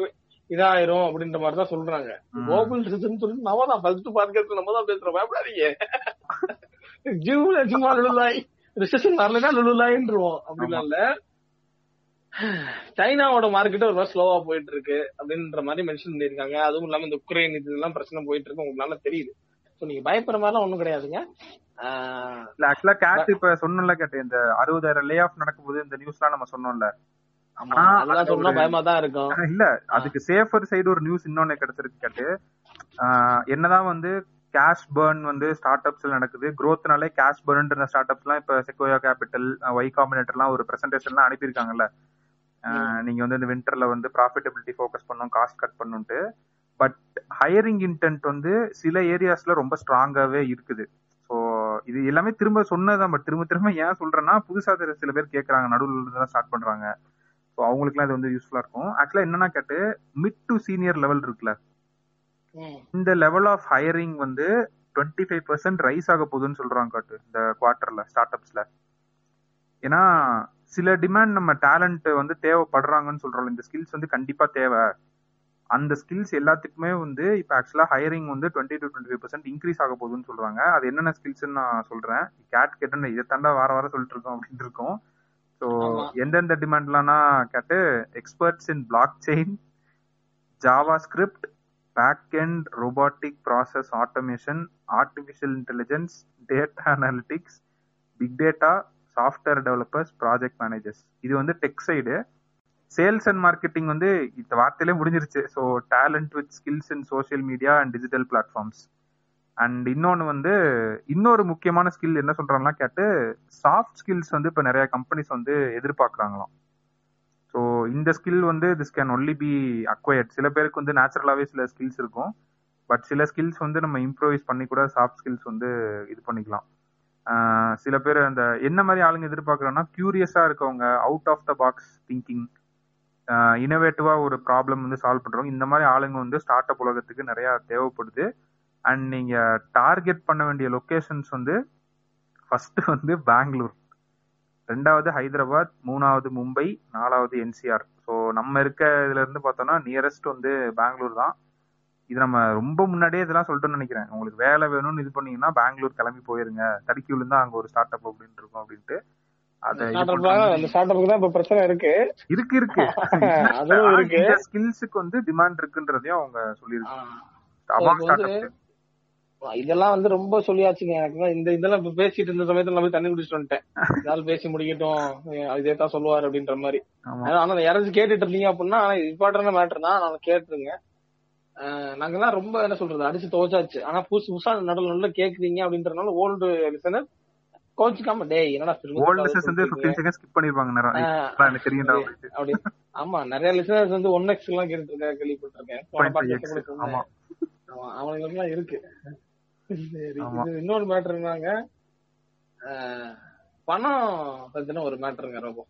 இதாயிரும் அப்படின்ற மாதிரிதான் சொல்றாங்க. குளோபல் ரிசன் சொல்லி நம்ம தான் ஃபர்ஸ்ட் பாட்காஸ்ட்ல நம்ம தான் பேசுறோம் பயப்படாதீங்க ஜூல சும்மா லுலாய் ரிசெஷன் வரலன்னா லுலுலாயின்றுவோம் அப்படிலாம் இல்ல. சைனாவோட மார்க்கெட் ஒரு மாதிரி ஸ்லோவா போயிட்டு இருக்கு அப்படின்ற மாதிரி மென்ஷன் பண்ணிருக்காங்க. அதுவும் இல்லாம இந்த உக்ரைன் இதெல்லாம் பிரச்சனை போயிட்டு இருக்கு உங்களுக்கு நல்லா தெரியுது. சோ நீங்க பயப்படுற மாதிரிலாம் ஒண்ணும் கிடையாதுங்க. இல்ல ஆக்சுவலா கேட் இப்ப சொன்னோம்ல கேட்டேன் இந்த அறுபதாயிரம் லே ஆஃப் நடக்கும்போது இந்த நியூஸ் எல்லாம் நம்ம சொன்னோம்ல அதெல்லாம் சொன்னா பயமா தான் இருக்கும் இல்ல. அதுக்கு சேஃபர் சைடு ஒரு நியூஸ் இன்னொன்னு கிடைச்சிருக்கு கேட்டு என்னதான் வந்து கேஷ் பர்ன் வந்து ஸ்டார்ட் அப்ஸ்ல நடக்குது க்ரோத்னாலே கேஷ் பர்ன் ஸ்டார்ட் அப்ஸ்லாம் இப்ப செக்வயா கேபிட்டல் ஒய் காம்பினேட்டர்லாம் ஒரு பிரசன்டேஷன்லாம் அனுப்பியிருக்காங்கல்ல நீங்க வந்து இந்த விண்டர்ல வந்து ப்ராஃபிட்டபிலிட்டி ஃபோக்கஸ் பண்ணணும், காஸ்ட் கட் பண்ணுன்ட்டு. பட் ஹையரிங் இன்டென்ட் வந்து சில ஏரியாஸ்ல ரொம்ப ஸ்ட்ராங்காவே இருக்குது. ஸோ இது எல்லாமே திரும்ப சொன்னதான். பட் திரும்ப திரும்ப ஏன் சொல்றேன்னா புதுசா சில பேர் கேட்கறாங்க, நடுவில் தான் ஸ்டார்ட் பண்றாங்க. ஸோ அவங்களுக்குலாம் இது வந்து யூஸ்ஃபுல்லா இருக்கும். ஆக்சுவலா என்னன்னா கேட்டு மிட் டு சீனியர் லெவல் இருக்குல்ல, இந்த லெவல் ஆஃப் ஹையரிங் வந்து டுவெண்ட்டி ஃபைவ் பர்சன்ட் ரைஸ் ஆக போகுதுன்னு சொல்றாங்க காட்டு இந்த குவார்டர்ல ஸ்டார்ட் அப்ஸ்ல. ஏன்னா சில டிமாண்ட் நம்ம டேலண்ட் வந்து தேவைப்படுறாங்கன்னு சொல்றோம். இந்த ஸ்கில்ஸ் வந்து கண்டிப்பா தேவை. அந்த ஸ்கில்ஸ் எல்லாத்துக்குமே வந்து இப்போ ஆக்சுவலாக ஹையரிங் வந்து twenty to twenty five percent increase ஆக போகுதுன்னு சொல்கிறாங்க. அது என்னென்ன ஸ்கில்ஸ்ன்னு நான் சொல்கிறேன். கேட் கேட்டேன்னு இதை தாண்டா வார வாரம் சொல்லிட்டு இருக்கோம் அப்படின்ட்டு இருக்கோம். ஸோ எந்தெந்த டிமாண்ட்லாம்னா கேட்டு experts in block chain, JavaScript, back end, robotic process automation, artificial intelligence, data analytics, big data, software developers, project managers. இது வந்து tech side. Sales and marketing வந்து இந்த வார்த்தையிலே முடிஞ்சிருச்சு. So talent with skills in social media and digital platforms. And இன்னொன்று வந்து இன்னொரு முக்கியமான ஸ்கில் என்ன சொல்கிறாங்கன்னா கேட்டு சாஃப்ட் ஸ்கில்ஸ் வந்து இப்போ நிறையா கம்பெனிஸ் வந்து எதிர்பார்க்குறாங்களாம். ஸோ இந்த ஸ்கில் வந்து this can only be acquired. சில பேருக்கு வந்து நேச்சுரலாகவே சில ஸ்கில்ஸ் இருக்கும். பட் சில ஸ்கில்ஸ் வந்து நம்ம இம்ப்ரூவைஸ் பண்ணி கூட சாஃப்ட் ஸ்கில்ஸ் வந்து இது பண்ணிக்கலாம். சில பேர் அந்த என்ன மாதிரி ஆளுங்க எதிர்பார்க்குறாங்கன்னா க்யூரியஸாக இருக்கவங்க, out of the box thinking, இனோவேட்டிவா ஒரு ப்ராப்ளம் வந்து சால்வ் பண்றோம். இந்த மாதிரி ஆளுங்க வந்து ஸ்டார்ட் அப் உலகத்துக்கு நிறைய தேவைப்படுது. அண்ட் நீங்க டார்கெட் பண்ண வேண்டிய லொக்கேஷன்ஸ் வந்து ஃபர்ஸ்ட் வந்து பெங்களூர், ரெண்டாவது ஹைதராபாத், மூணாவது மும்பை, நாலாவது என்சிஆர். ஸோ நம்ம இருக்க இதுல இருந்து பார்த்தோம்னா நியரஸ்ட் வந்து பெங்களூர் தான். இது நம்ம ரொம்ப முன்னாடியே இதெல்லாம் சொல்லிட்டோம்னு நினைக்கிறேன். உங்களுக்கு வேலை வேணும்னு இது பண்ணீங்கன்னா பெங்களூர் கிளம்பி போயிருங்க. தடுக்கியூல இருந்தா அங்க ஒரு ஸ்டார்ட் அப் அப்படின்னு இருக்கும் அப்படின்ட்டு இதெல்லாம் வந்து ரொம்ப சொல்லியாச்சுங்க. எனக்கு இந்த இதெல்லாம் பேசிட்டு இருந்த சமயத்துல நம்ம தண்ணி குடிச்சிட்டு வந்துட்டேன். இதனால பேசி முடிக்கட்டும், இதே தான் சொல்லுவாரு அப்படின்ற மாதிரி. ஆனா யாராச்சும் கேட்டுட்டு இருந்தீங்க அப்படின்னா இம்பார்ட்டன்ட் மேட்டர் தான். நான் கேட்டுருங்க. நாங்கெல்லாம் ரொம்ப என்ன சொல்றது அடிச்சு தோச்சாச்சு. ஆனா புதுசு புதுசா நடுவில் நல்லா கேக்குறீங்க அப்படின்றனால ஓல்டு லிசனர் கோச்சிக்காம டே என்னடா இன்னொரு மேட்டருங்க. பணம் பத்தின ஒரு மேட்டருங்க, ரொம்ப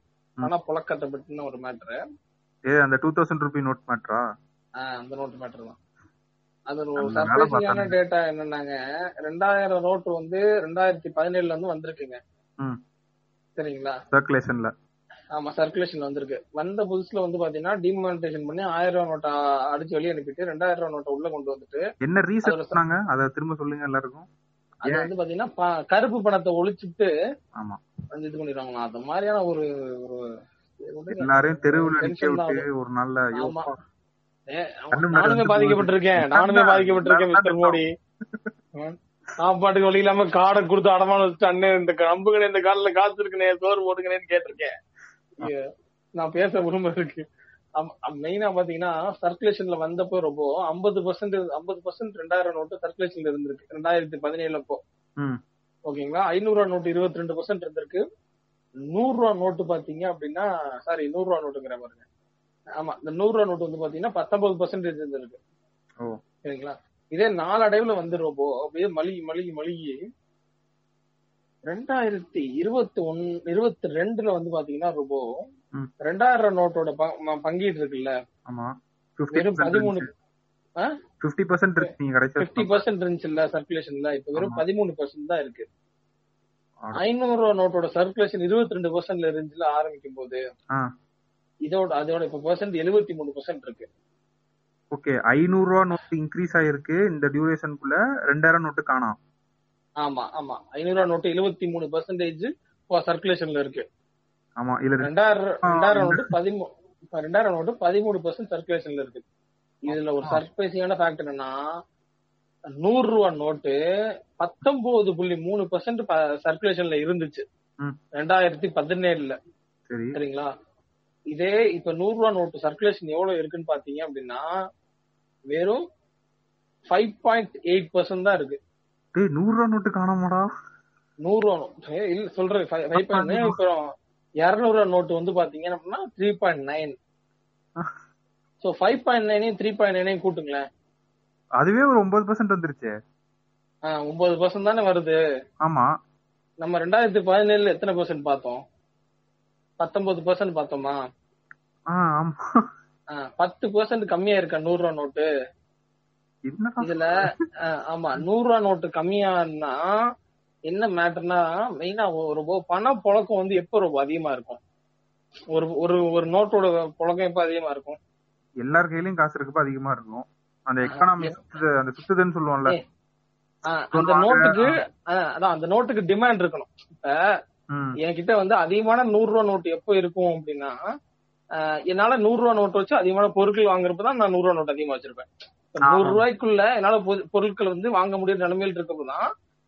பணம் புழக்கத்தை பத்தின ஒரு மேட்டரு. அந்த டூ தௌசண்ட் ருபி நோட் மேட்டரா? அந்த நோட் மேட்டர் தான். அது ஒரு சர்ப்ரைசிங்கான டேட்டா என்னன்னாங்க, ரெண்டாயிரம் நோட்டு வந்து ரெண்டாயிரத்தி பதினேழுல இருந்து வந்திருக்குங்க. சரிங்களா? சர்க்குலேஷன்ல. ஆமா, சர்க்குலேஷன்ல வந்திருக்கு. வந்த புதுசுல வந்து பாத்தீங்கன்னா டிமானிட்டேஷன் பண்ணி ஆயிரம் ரூபாய் நோட்டை அடிச்சு வெளியே அனுப்பிட்டு ரெண்டாயிரம் ரூபாய் நோட்டை உள்ள கொண்டு வந்துட்டு என்ன ரீசன் சொன்னாங்க, அதை திரும்ப சொல்லுங்க எல்லாருக்கும். அது வந்து பாத்தீங்கன்னா கருப்பு பணத்தை ஒழிச்சுட்டு ஆமா வந்து இது பண்ணிடுவாங்களா. அந்த மாதிரியான ஒரு எல்லாரையும் தெருவுல நிக்க விட்டு ஒரு நல்ல யோசனை. நானுமே பாதிக்கப்பட்டிருக்கேன் நானுமே பாதிக்கப்பட்டிருக்கேன் மிஸ்டர் மோடி. நான் பாட்டுக்கு வழி இல்லாம காடை கொடுத்து அடமான வச்சுட்டு அண்ணன் இந்த கம்புகனே இந்த காலில காத்து இருக்குனே சோறு போட்டுக்கணேன்னு கேட்டிருக்கேன். நான் பேச விரும்ப இருக்கு. மெயினா பாத்தீங்கன்னா சர்க்குலேஷன்ல வந்தப்போ ரொம்ப ஐம்பது பர்சன்ட் ஐம்பது பர்சன்ட் ரெண்டாயிரம் நோட்டு சர்க்குலேஷன்ல இருந்திருக்கு ரெண்டாயிரத்தி பதினேழுல. அப்போ ஓகேங்களா, ஐநூறு ரூபா நோட்டு இருபத்தி ரெண்டு பர்சன்ட் இருந்திருக்கு. நூறு ரூபா நோட்டு பாத்தீங்க அப்படின்னா சாரி நூறு ரூபா நோட்டுங்கிற பாருங்க. ஆமா, இந்த நூறு ரூபா நோட்டு வந்து பாத்தீங்கன்னா பத்தொன்பது பர்சன்டேஜ் இருந்திருக்கு. சரிங்களா? இதே நாலடைவுல வந்துடுறப்போ அப்படியே மளிகை மளிகை மளிகை ரெண்டாயிரத்தி இருபத்தி ஒன்னு இருபத்தி ரெண்டுல வந்து பாத்தீங்கன்னா ரொம்ப ரெண்டாயிரம் ரூபா நோட்டோட பங்கீடு இருக்குல்ல, வெறும் பதிமூணு இருந்துச்சுல்ல சர்க்குலேஷன்ல. இப்ப வெறும் பதிமூணு பர்சன்ட் தான் இருக்கு. ஐநூறு ரூபா நோட்டோட சர்க்குலேஷன் இருபத்தி ரெண்டு பர்சன்ட்ல இருந்துச்சுல ஆரம்பிக்கும் போது இதோட அதோட இப்ப பர்சன்ட் எழுபத்தி மூணு பர்சன்ட் இருக்கு. ஓகே, ஐநூறு ரூபா நோட்டு இன்க்ரீஸ் ஆயிருக்கு இந்த டியூரேஷனுக்குள்ள, ரெண்டாயிரம் நோட்டு காணோம். ஆமா ஆமா, ஐநூறு ரூபா நோட்டு எழுபத்தி மூணு பர்சன்டேஜ் சர்க்குலேஷன்ல இருக்கு. ஆமா, இல்ல ரெண்டாயிரம் ரெண்டாயிரம் நோட்டு பதிமூணு ரெண்டாயிரம் நோட்டு பதிமூணு பர்சன்ட் சர்க்குலேஷன்ல இருக்கு. இதுல ஒரு சர்ப்ரைசிங்கான ஃபேக்ட் என்னன்னா நூறு ரூபா நோட்டு பத்தொன்பது புள்ளி மூணு பர்சன்ட் சர்க்குலேஷன்ல இருந்துச்சு ரெண்டாயிரத்தி பதினேழுல. சரிங்களா? இதே இப்ப நூறு ரூபா நோட்டு சர்க்குலேஷன் எவ்வளவு இருக்குன்னு பாத்தீங்க அப்படின்னா வெறும் ஃபைவ் பாயிண்ட் எயிட் பர்சன்ட் தான் இருக்கு. நூறு ரூபா நோட்டு காணாமடா. நூறு ரூபா நோட்டு இல்ல சொல்றேன் இருநூறு ரூபா நோட்டு வந்து பாத்தீங்கன்னா அப்படின்னா three point nine. So five point நைனையும் த்ரீ பாயிண்ட் நைனையும் கூட்டுங்களேன், அதுவே ஒரு ஒன்பது பர்சன்ட் வந்துருச்சு. ஒன்பது பர்சன்ட் தானே வருது. ஆமா, நம்ம ரெண்டாயிரத்தி பதினேழுல எத்தனை பர்சன்ட் பார்த்தோம்? பத்தொன்பது பர்சன்ட் பார்த்தோமா? பத்து பர்சன்ட் கம்மியா இருக்க நூறு ரூபா நோட்டு இதுல. ஆமா, நூறு ரூபா நோட்டு கம்மியானா என்ன மேட்டர்னா, மெயினா ஒரு பண புழக்கம் வந்து எப்ப ரொம்ப அதிகமா இருக்கும், ஒரு ஒரு ஒரு நோட்டோட புழக்கம் எப்ப அதிகமா இருக்கும், எல்லார் கையிலயும் காசு இருக்கப்ப அதிகமா இருக்கும். அந்த எக்கானமி அந்த சுத்துதுன்னு சொல்லுவோம்ல, அந்த நோட்டுக்கு அதான் அந்த நோட்டுக்கு டிமாண்ட் இருக்கணும். இப்ப என்கிட்ட வந்து அதிகமான நூறு ரூபா நோட்டு எப்போ இருக்கும் அப்படின்னா, என்னால நூறு ரூபா நோட்டு வச்சு அதிகமான பொருட்கள் வாங்குறப்பதான் நான் நூறு ரூபா நோட்டு அதிகமா வச்சிருப்பேன். நூறு ரூபாய்க்குள்ள என்னால பொருட்கள் வந்து வாங்க முடியாத நிலைமையில இருக்கப்பதான்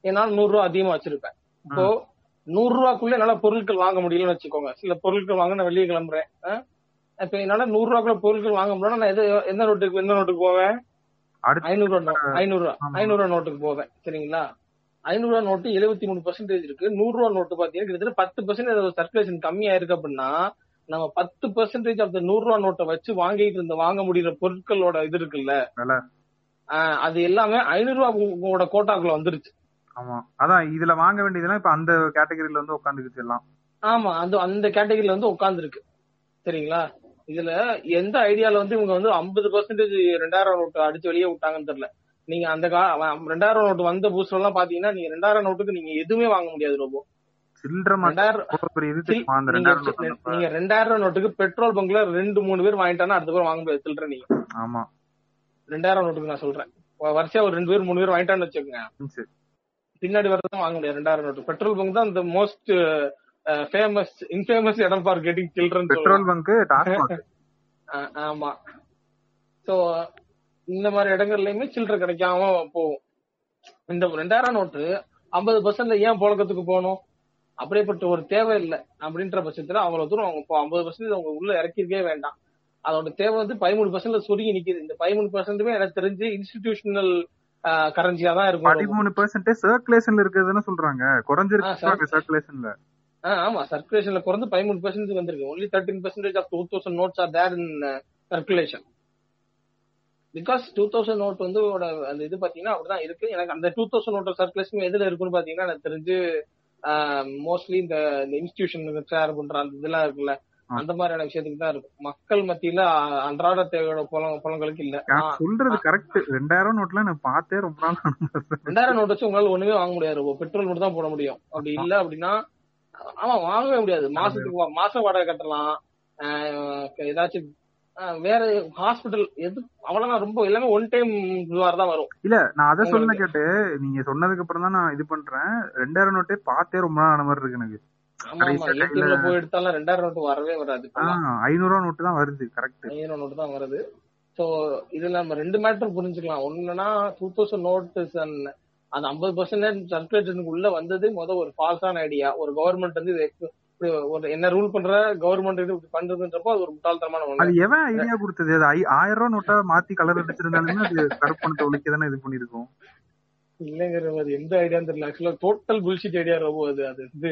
என்னால நூறு ரூபா அதிகமா வச்சிருப்பேன். இப்போ நூறு ரூபாக்குள்ள என்னால பொருட்கள் வாங்க முடியலன்னு வச்சுக்கோங்க. சில பொருட்கள் வாங்க நான் வெளியே கிளம்புறேன். இப்ப என்னால நூறு ரூபாக்குள்ள பொருட்கள் வாங்க முடியல, நான் எந்த நோட்டுக்கு எந்த நோட்டுக்கு போவேன்? ஐநூறு ரூபா ஐநூறு ரூபா ஐநூறு ரூபா நோட்டுக்கு போவேன். சரிங்களா? ஐநூறு ரூபா நோட்டு எழுபத்தி மூணு பர்சன்டேஜ் இருக்கு. நூறு ரூபா நோட்டு பாத்தீங்கன்னா கிட்டத்தட்ட பத்து பர்சன்டேஜ் சர்க்குலேஷன் கம்மியா இருக்கு. அப்படின்னா நம்ம பத்து பர்சன்டேஜ் ஆஃப் த நூறு ரூபா நோட்டை வச்சு வாங்கிட்டு இருந்த வாங்க முடியற பொருட்களோட இது இருக்குல்ல, அது எல்லாமே ஐநூறு ரூபாவோட கோட்டாக்குள்ள வந்துருச்சு. ஆமா, அதான் இதுல வாங்க வேண்டியதுலாம் இப்ப அந்த கேட்டகரியில வந்து உட்காந்துருக்கு எல்லாம். ஆமா, அது அந்த கேட்டகரியில வந்து உட்காந்துருக்கு. சரிங்களா? இதுல எந்த ஐடியால வந்து இவங்க வந்து ஐம்பது பர்சன்டேஜ் ரெண்டாயிரம் நோட்டு அடிச்சு வெளியே விட்டாங்கன்னு தெரியல. நீங்க அந்த ரெண்டாயிரம் நோட்டு வந்த பூஸ்ல எல்லாம் பாத்தீங்கன்னா நீங்க ரெண்டாயிரம் நோட்டுக்கு நீங்க எதுவுமே வாங்க முடியாது. ரொம்ப நீங்க ரெண்டாயிரம் நோட்டுக்கு பெட்ரோல் பங்க்ல ரெண்டு மூணு பேர் வாங்கிட்டானா அடுத்த பேர் வாங்க முடியாது. சில்லற நீங்க ரெண்டாயிரம் நோட்டுக்கு நான் சொல்றேன், வருஷம் ஒரு ரெண்டு பேர் மூணு பேர் வாங்கிட்டான்னு வச்சுக்கோங்க, பின்னாடி வரதான் வாங்க முடியாது. ரெண்டாயிரம் நோட்டு பெட்ரோல் பங்க் தான் இந்த மோஸ்ட் ஃபேமஸ் இன்ஃபேமஸ் இடம் for getting children petrol bunk. ஆமா, சோ இந்த மாதிரி இடங்கள்லயுமே சில்லற கிடைக்காம போகும். இந்த ரெண்டாயிரம் நோட்டு ஐம்பது பர்சன்ட்ல ஏன் புழக்கத்துக்கு போகணும்? அப்படியேப்பட்ட ஒரு தேவை இல்லை அப்படின்ற பட்சத்துல அவ்வளவு தூரம் அவங்க ஐம்பது பர்சன்டேஜ் அவங்க உள்ள இறக்கிருக்கவே வேண்டாம். அதோட தேவை வந்து பதிமூணு பர்சன்ட்ல சுருங்கி நிக்குது. இந்த பதிமூணு பர்சன்ட்டுமே எனக்கு தெரிஞ்சு இன்ஸ்டிடியூஷனல் கரன்சியா தான் இருக்கும். பதிமூணு பர்சன்டேஜ் சர்க்குலேஷன்ல இருக்குதுன்னு சொல்றாங்க, குறைஞ்சிருக்கு சர்க்குலேஷன்ல. ஆமா, சர்க்குலேஷன்ல குறைந்து பதிமூணு பர்சன்டேஜ் வந்திருக்கு. Only thirteen percentage of two thousand notes are there in circulation. Because two thousand note வந்து அந்த இது பாத்தீங்கன்னா அப்படிதான் இருக்கு. எனக்கு அந்த டூ தௌசண்ட் நோட்டோட சர்க்குலேஷன் எதுல இருக்குன்னு பாத்தீங்கன்னா எனக்கு தெரிஞ்சு மோஸ்ட்லி இந்த இன்ஸ்டிடியூஷன் ஷேர் பண்ற அந்த இதெல்லாம் இருக்குல்ல, அந்த மாதிரியான விஷயத்துக்கு தான் இருக்கும். மக்கள் மத்தியில அன்றாட தேவையோட புலங்களுக்கு இல்ல. சொல்றது கரெக்ட். ரெண்டாயிரம் நோட்ல நான் பார்த்தே ரொம்ப நாள். ரெண்டாயிரம் நோட் வச்சு உங்களால ஒண்ணுமே வாங்க முடியாது. பெட்ரோல் மட்டும் தான் போட முடியும். அப்படி இல்ல அப்படின்னா ஆமா வாங்கவே முடியாது. மாசத்துக்கு மாசம் வாடகை கட்டலாம். ஏதாச்சும் வேற ஹாஸ்பிட்டல் எது அவ்வளவுதான். ரொம்ப எல்லாமே ஒன் டைம் தான் வரும். இல்ல நான் அதை சொல்ல கேட்டு நீங்க சொன்னதுக்கு அப்புறம் தான் நான் இது பண்றேன். ரெண்டாயிரம் நோட்டே பார்த்தே ரொம்ப நாள் மாதிரி இருக்கு எனக்கு. போய் எடுத்தாலும் ரெண்டாயிரம் நோட்டு வரவே வராது. ஐநூறு ரூபா நோட்டு தான் வருது. கரெக்ட், ஐநூறு ரூபா நோட்டு தான் வருது. சோ இதுல நம்ம ரெண்டு மேட்டர் புரிஞ்சுக்கலாம். ஒண்ணுன்னா டூ தௌசண்ட் நோட்ஸ் அண்ட் அந்த ஐம்பது பர்சன்டேஜ் சர்க்குலேஷனுக்கு உள்ள வந்தது முதல் ஒரு ஃபால்ஸான ஐடியா. ஒரு கவர்மெண்ட் வந்து என்ன ரூல் பண்ற கவர்மெண்ட் இது பண்றதுன்றப்போ அது ஒரு முட்டாள்தனமான ஒண்ணு. அது எவன் ஐடியா கொடுத்தது? அது ஆயிரம் ரூபா நோட்டா மாத்தி கலர் அடிச்சிருந்தாலுமே அது கரெக்ட் பண்ணிட்டு ஒழிக்கதானே இது பண்ணிருக்கோம். இல்லங்கிற அது எந்த ஐடியான்னு தெரியல. ஆக்சுவலா டோட்டல் புல்ஷிட் ஐடியா ரொம்ப. அது அது வந்து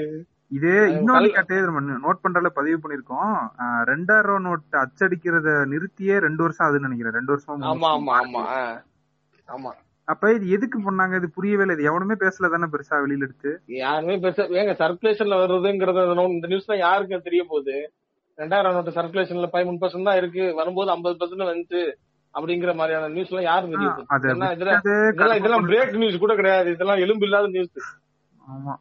இதே இன்னொரு கேட்டே நோட் பண்றதுல பதிவு பண்ணிருக்கோம். ரெண்டாயிரம் ரூபா நோட் அச்சடிக்கிறத நிறுத்தியே ரெண்டு வருஷம் ஆகுதுன்னு நினைக்கிறேன். ரெண்டு வருஷமா. ஆமா ஆமா ஆமா ஆமா. அப்ப இது எதுக்கு பண்ணாங்க? இது புரியவே இல்லை. எவனுமே பேசல தானே பெருசா வெளியில எடுத்து. யாருமே பேச ஏங்க சர்க்குலேஷன்ல வருதுங்கிறது இந்த நியூஸ் தான் யாருக்கு தெரிய போகுது? ரெண்டாயிரம் நோட்டு சர்க்குலேஷன்ல பதிமூணு பர்சன்ட் தான் இருக்கு, வரும்போது ஐம்பது பர்சன்ட் வந்துச்சு அப்படிங்கிற மாதிரியான நியூஸ் எல்லாம் யாருக்கு தெரியும்? இதெல்லாம் பிரேக் நியூஸ் கூட கிடையாது. இதெல்லாம் எலும்பு இல்லாத நியூஸ். ஆமா,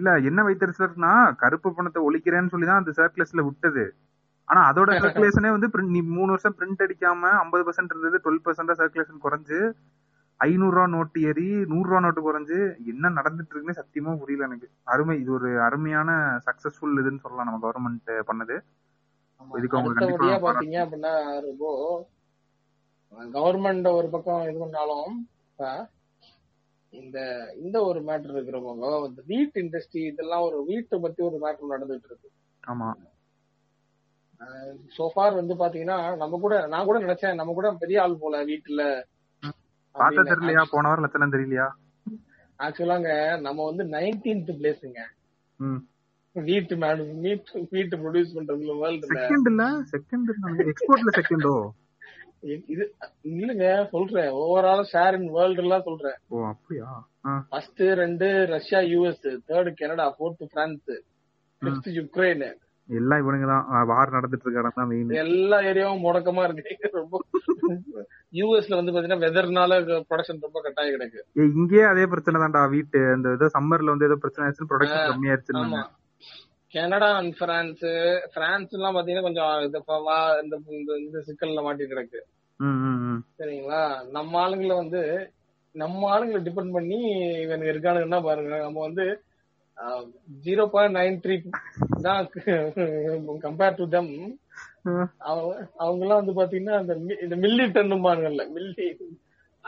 இல்ல என்ன வைத்தறிச்சலா கருப்பு பணத்தை ஒழிக்கிறேன்னு சொல்லிதான் அந்த சர்க்குலேஷன்ல விட்டது. ஆனா அதோட சர்க்குலேஷனே வந்து மூணு வருஷம் பிரிண்ட் அடிக்காம ஐம்பது பர்சன்ட் இருந்தது டுவெல் பர்சன்டா சர்க்குலேஷன் குறைஞ்சு ஐநூறு ரூபா நோட்டு ஏறி நூறு ரூபா நோட்டு குறைஞ்சு என்ன நடந்துட்டு இருக்குன்னு சத்தியமா புரியல எனக்கு. அருமை, இது ஒரு அருமையான சக்சஸ்ஃபுல் இதுன்னு சொல்லலாம் நம்ம கவர்மெண்ட் பண்ணது. பாத்தீங்க அப்படின்னா ரொம்ப கவர்மெண்ட் ஒரு பக்கம் இது பண்ணாலும் இந்த இந்த ஒரு மேட்டர் இருக்கிறவங்க இந்த வீட் இண்டஸ்ட்ரி இதெல்லாம் ஒரு வீட்டை பத்தி ஒரு மேட்டர் நடந்துட்டு இருக்கு. ஆமா, சோஃபார் வந்து பாத்தீங்கன்னா நம்ம கூட நான் கூட நினைச்சேன் நம்ம கூட பெரிய ஆள் போல வீட்டுல தெரியலையா. ஆக்சுவலாங்க நம்ம வந்து நைன்டீன்த் பிளேஸுங்க. Wheat madam meet wheat produce பண்றதுல வேர்ல்ட் செகண்ட் இல்ல செகண்ட் இல்ல எக்ஸ்போர்ட்ல செகண்டோ இது இல்லங்க சொல்றேன் over all share in world எல்லாம் சொல்றேன். ஓ அப்படியா? ஃபர்ஸ்ட் ரெண்டு Russia US, third Canada, fourth France, fifth Ukraine. எல்லாம் இவனுங்க தான் வார் நடந்துட்டு இருக்க இடம் தான் மெயின். எல்லா ஏரியாவும் முடக்கமா இருக்கு. ரொம்ப யூஎஸ்ல வந்து பாத்தீங்கன்னா வெதர்னால ப்ரொடக்ஷன் ரொம்ப கட்டாயம் கிடக்கு. இங்கேயே அதே பிரச்சனை தான்டா. வீட்டு இந்த ஏதோ சம்மர்ல வந்து ஏதோ பிரச்சனை ஆயிடுச்சு, ப்ரொடக்ஷன் கம்மியா ஆயிடுச்சு. கனடா அண்ட் பிரான்ஸ் பிரான்ஸ் எல்லாம் பாத்தீங்கன்னா கொஞ்சம் இந்த சிக்கல்ல மாட்டி கிடக்கு. சரிங்களா? நம்ம ஆளுங்களை வந்து நம்ம ஆளுங்களை டிபெண்ட் பண்ணி இவனுக்கு இருக்கானுங்கன்னா பாருங்க, நம்ம வந்து ஜீரோ பாயிண்ட் நைன் த்ரீ தான் கம்பேர் டு தம். அவங்க எல்லாம் வந்து பாத்தீங்கன்னா இந்த மில்லி டன் பாருங்கல்ல, மில்லி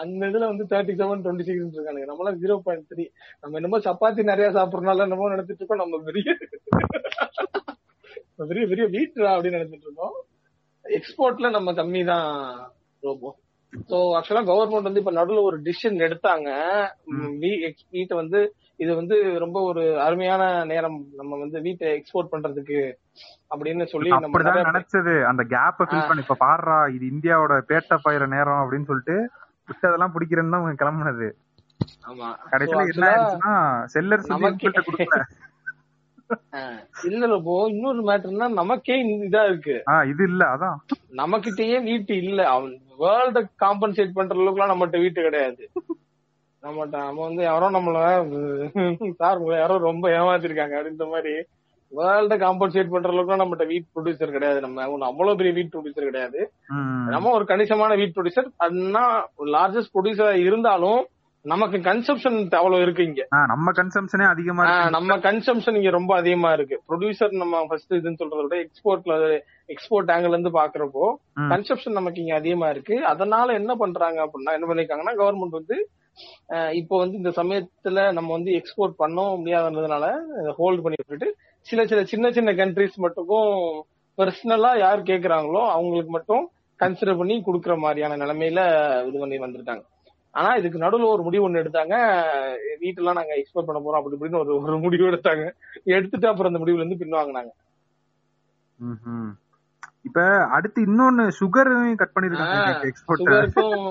அந்த இதுல வந்து தேர்ட்டி செவன் டுவெண்ட்டி சிக்ஸ் இருக்கானுங்க. நம்மளால ஜீரோ பாயிண்ட் த்ரீ. நம்ம என்னமோ சப்பாத்தி நிறைய சாப்பிடறனால என்னமோ நினைச்சிட்டு இருக்கோம் நம்ம பெரிய பெரிய பெரிய வீட்டுடா அப்படின்னு நினைச்சிட்டு இருக்கோம். எக்ஸ்போர்ட்ல நம்ம கம்மி தான் ரோபோ. சோ ஆக்சுவலா கவர்மெண்ட் வந்து இப்ப நடுவில் ஒரு டிசிஷன் எடுத்தாங்க. வீட்டை வந்து இது வந்து ரொம்ப ஒரு அருமையான நேரம் நம்ம வந்து வீட்டை எக்ஸ்போர்ட் பண்றதுக்கு அப்படின்னு சொல்லி நம்ம நினைச்சது அந்த கேப்ப ஃபில் பண்ணி இப்ப பாடுறா இது இந்தியாவோட பேட்ட பயிர நேரம் அப்படின்னு சொல்லிட்டு அதெல்லாம் பிடிக்கிறேன்னு தான் கிளம்புனது. இல்ல போ இன்னொரு மேட்டர்னா நமக்கே இதா இருக்கு. இது இல்ல அதான் நமக்கிட்டயே வீட்டு இல்ல. அவன் வேர்ல்ட காம்பன்சேட் பண்ற அளவுக்குலாம் நம்மகிட்ட வீட்டு கிடையாது. நம்மகிட்ட நம்ம வந்து யாரோ நம்மள சார் உங்களை யாரோ ரொம்ப ஏமாத்திருக்காங்க அப்படின்ற மாதிரி வேர்ல்ட காம்பன்சேட் பண்ற அளவுக்கு நம்மகிட்ட வீட் ப்ரொடியூசர் கிடையாது. நம்ம அவ்வளவு பெரிய வீட் ப்ரொடியூசர் கிடையாது. நம்ம ஒரு கணிசமான வீட் ப்ரொடியூசர், அதுனா லார்ஜஸ்ட் ப்ரொடியூசரா இருந்தாலும் நமக்கு கன்சம்ஷன் அவ்வளவு இருக்கு. இங்க நம்ம கன்சம்ஷனே அதிகமா இருக்கு. நம்ம கன்சம்ஷன் இங்க ரொம்ப அதிகமா இருக்கு. ப்ரொடியூசர் நம்ம ஃபர்ஸ்ட் இதுன்னு சொல்றத விட எக்ஸ்போர்ட்ல எக்ஸ்போர்ட் ஆங்கிள் இருந்து பாக்குறப்போ கன்சம்ஷன் நமக்கு இங்க அதிகமா இருக்கு. அதனால என்ன பண்றாங்க அப்படின்னா என்ன பண்ணிருக்காங்கன்னா கவர்மெண்ட் வந்து இப்போ வந்து இந்த சமயத்துல நம்ம வந்து எக்ஸ்போர்ட் பண்ணவும் முடியாதுன்றதுனால ஹோல்ட் பண்ணி விட்டுட்டு சில சில சின்ன சின்ன கண்ட்ரிஸ் மட்டுக்கும் பர்சனலா யார் கேக்குறாங்களோ அவங்களுக்கு மட்டும் கன்சிடர் பண்ணி கொடுக்கற மாதிரியான நிலைமையில இது பண்ணி வந்துட்டாங்க. ஆனா இதுக்கு நடுவில் ஒரு முடிவு ஒண்ணு எடுத்தாங்க, வீட்டெல்லாம் நாங்க எக்ஸ்போர்ட் பண்ண போறோம் அப்படி இப்படின்னு ஒரு ஒரு முடிவு எடுத்தாங்க. எடுத்துட்டு அப்புறம் அந்த முடிவுல இருந்து பின்வாங்கினாங்க. இப்ப அடுத்து இன்னொன்னு சுகர் கட் பண்ணிருக்காங்க எக்ஸ்போர்ட்டுக்கும்.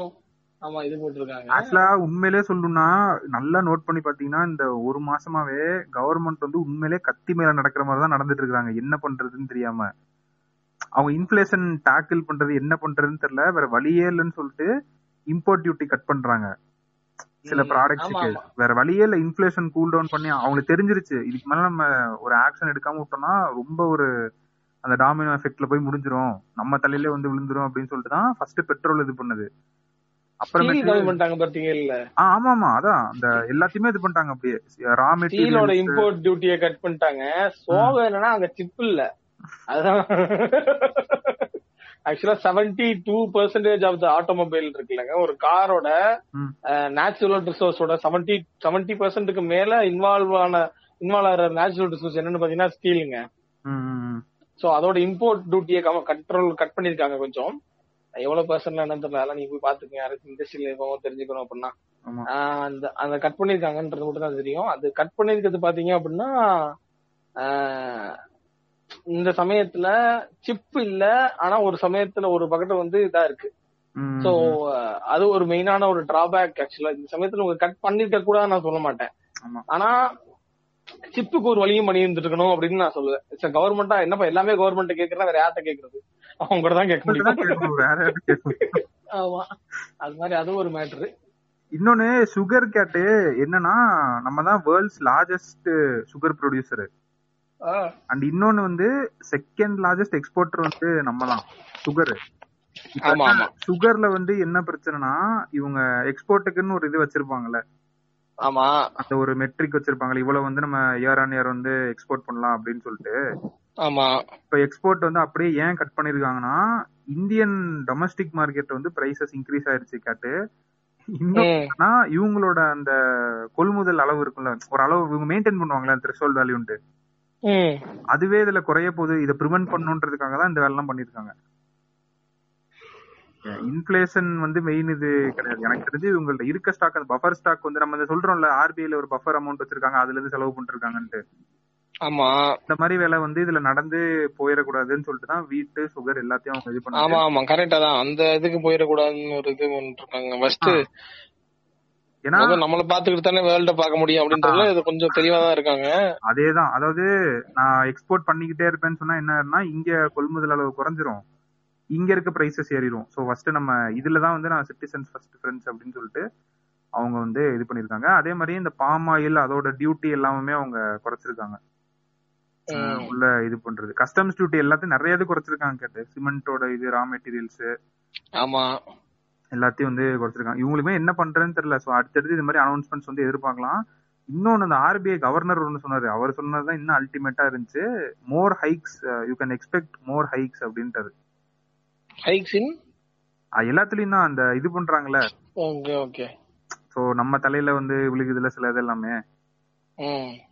ஆமா இது போட்டிருக்காங்க. ஆக்சுவலா உண்மையிலே சொல்லணும்னா நல்லா நோட் பண்ணி பாத்தீங்கன்னா இந்த ஒரு மாசமாவே கவர்மெண்ட் வந்து உண்மையிலே கத்தி மேல நடக்கிற மாதிரிதான் நடந்துட்டு இருக்காங்க. என்ன பண்றதுன்னு தெரியாம அவங்க இன்ஃபிளேஷன் டாக்கிள் பண்றது என்ன பண்றதுன்னு தெரியல. வேற வழியே இல்லைன்னு சொல்லிட்டு இம்போர்ட் டியூட்டி கட் பண்றாங்க சில ப்ராடக்ட்ஸுக்கு. வேற வழியே இல்ல, இன்ஃபிளேஷன் கூல் டவுன் பண்ணி அவங்களுக்கு தெரிஞ்சிருச்சு இதுக்கு மேல நம்ம ஒரு ஆக்ஷன் எடுக்காம விட்டோம்னா ரொம்ப ஒரு அந்த டாமினோ எஃபெக்ட்ல போய் முடிஞ்சிரும், நம்ம தலையிலே வந்து விழுந்துரும் அப்படின்னு சொல்லிட்டு தான் ஃபர்ஸ்ட் பெட்ரோல் இது பண்ணது. ஒரு காரோட நேச்சுரல் ரிசோர்ஸோட செவன்டி பர்சன்ட்க்கு மேல இன்வால்வ் ஆன இன்வால்வ் ஆகிற நேச்சுரல் ரிசோர்ஸ் என்னன்னு பாத்தீங்கன்னா ஸ்டீலுங்க. சோ அதோட இம்போர்ட் டியூட்டியை கண்ட்ரோல் கட் பண்ணிருக்காங்க கொஞ்சம். எவ்வளவு பர்சன்ட்ல என்ன தெரியல, அதெல்லாம் நீங்க போய் பாத்துக்க, யாருக்கு இண்டஸ்ட்ரியில இருக்கோம் தெரிஞ்சுக்கணும் அப்படின்னா அந்த அந்த கட் பண்ணிருக்காங்கன்றது மட்டும் தான் தெரியும். அது கட் பண்ணிருக்கிறது பாத்தீங்க அப்படின்னா இந்த சமயத்துல சிப் இல்ல, ஆனா ஒரு சமயத்துல ஒரு பக்கெட் வந்து இதா இருக்கு. சோ அது ஒரு மெயினான ஒரு டிராபேக். ஆக்சுவலா இந்த சமயத்துல உங்க கட் பண்ணிருக்க கூட நான் சொல்ல மாட்டேன், ஆனா சிப்புக்கு ஒரு வழியும் பண்ணி இருந்துட்டு இருக்கணும் அப்படின்னு நான் சொல்லுவேன். கவர்மெண்டா என்னப்பா எல்லாமே கவர்மெண்ட் கேக்குறேன், வேற யார்ட்ட கேக்குறது? அவங்க கூட தான் கேட்க. ஆமா அது மாதிரி அதுவும் ஒரு மேட்ரு. இன்னொன்னு சுகர் கேட்டு என்னன்னா நம்ம தான் world's largest sugar producer and இன்னொன்னு வந்து செகண்ட் லார்ஜஸ்ட் எக்ஸ்போர்டர் வந்து நம்ம தான் சுகரு. சுகர்ல வந்து என்ன பிரச்சனைனா இவங்க எக்ஸ்போர்ட்டுக்குன்னு ஒரு இது வச்சிருப்பாங்கல்ல, ஆமா அந்த ஒரு மெட்ரிக் வச்சிருப்பாங்கல்ல, இவ்வளவு வந்து நம்ம இயர் ஆன் இயர் வந்து எக்ஸ்போர்ட் பண்ணலாம் அப்படின்னு சொல்லிட்டு. ஆமா இப்ப எக்ஸ்போர்ட் வந்து அப்படியே ஏன் கட் பண்ணிருக்காங்கன்னா இந்தியன் டொமஸ்டிக் மார்க்கெட் வந்து பிரைசஸ் இன்க்ரீஸ் ஆயிருச்சு கேட்டு. இன்னொன்னா இவங்களோட அந்த கொள்முதல் அளவு இருக்குல்ல, ஒரு அளவு இவங்க மெயின்டைன் பண்ணுவாங்களா த்ரெஷ்ஹோல்ட் வேல்யூன்ட்டு, அதுவே இதுல குறைய போது. இதை பிரிவென்ட் பண்ணுன்றதுக்காக தான் இந்த வேலை எல்லாம் பண்ணிருக்காங்க. இன்ஃபிளேஷன் வந்து மெயின் இது கிடையாது. எனக்கு தெரிஞ்சு இவங்கள்ட்ட இருக்க ஸ்டாக் அந்த பஃபர் ஸ்டாக் வந்து நம்ம சொல்றோம்ல ஆர்பிஐல ஒரு பஃபர் அமௌண்ட் வச்சிருக்காங்க, அதுல இருந்து செலவு பண்ணிருக்காங்கன்ட்டு. ஆமா, இந்த மாதிரி வேலை வந்து இதுல நடந்து போயிடக்கூடாதுன்னு சொல்லிட்டு தான் வீட்டு சுகர் எல்லாத்தையும். ஆமா ஆமா கரெக்டா தான், அந்த இதுக்கு போயிடக்கூடாதுன்னு ஒரு இது பண்ணிருக்காங்க. ஃபர்ஸ்ட் ஏன்னா நம்மள பாத்துக்கிட்டு தானே வேர்ல்ட பாக்க முடியும் அப்படின்றதுல இது கொஞ்சம் தெளிவாதான் இருக்காங்க. அதேதான், அதாவது நான் எக்ஸ்போர்ட் பண்ணிக்கிட்டே இருப்பேன்னு சொன்னா என்னன்னா இங்க கொள்முதல் அளவு குறைஞ்சிரும், இங்க இருக்க பிரைசஸ் ஏறிடும். ஸோ ஃபர்ஸ்ட் நம்ம இதுலதான் வந்து நான் சிட்டிசன்ஸ் ஃபர்ஸ்ட் ஃப்ரெண்ட்ஸ் அப்படின்னு சொல்லிட்டு அவங்க வந்து இது பண்ணிருக்காங்க. அதே மாதிரி இந்த பாம் ஆயில் அதோட டியூட்டி எல்லாமே அவங்க குறைச்சிருக்காங்க. உள்ள இது பண்றது கஸ்டம்ஸ் டியூட்டி எல்லாத்தையும் நிறைய இது குறைச்சிருக்காங்க. கேட்டு சிமெண்டோட இது ரா மெட்டீரியல்ஸ் ஆமா எல்லாத்தையும் வந்து குறைச்சிருக்காங்க. இவங்களுமே என்ன பண்றேன்னு தெரியல. ஸோ அடுத்தடுத்து இது மாதிரி அனௌன்ஸ்மெண்ட்ஸ் வந்து எதிர்பார்க்கலாம். இன்னொன்னு அந்த ஆர்பிஐ கவர்னர் ஒன்று சொன்னாரு, அவர் சொன்னதுதான் இன்னும் அல்டிமேட்டா இருந்துச்சு. More hikes, you can expect more hikes அப்படின்றது. ஹைக்ஸ் இன் எல்லாத்துலயும் தான் அந்த இது பண்றாங்கல்ல. Okay okay. ஸோ நம்ம தலையில வந்து விழுகுதுல சில இது எல்லாமே.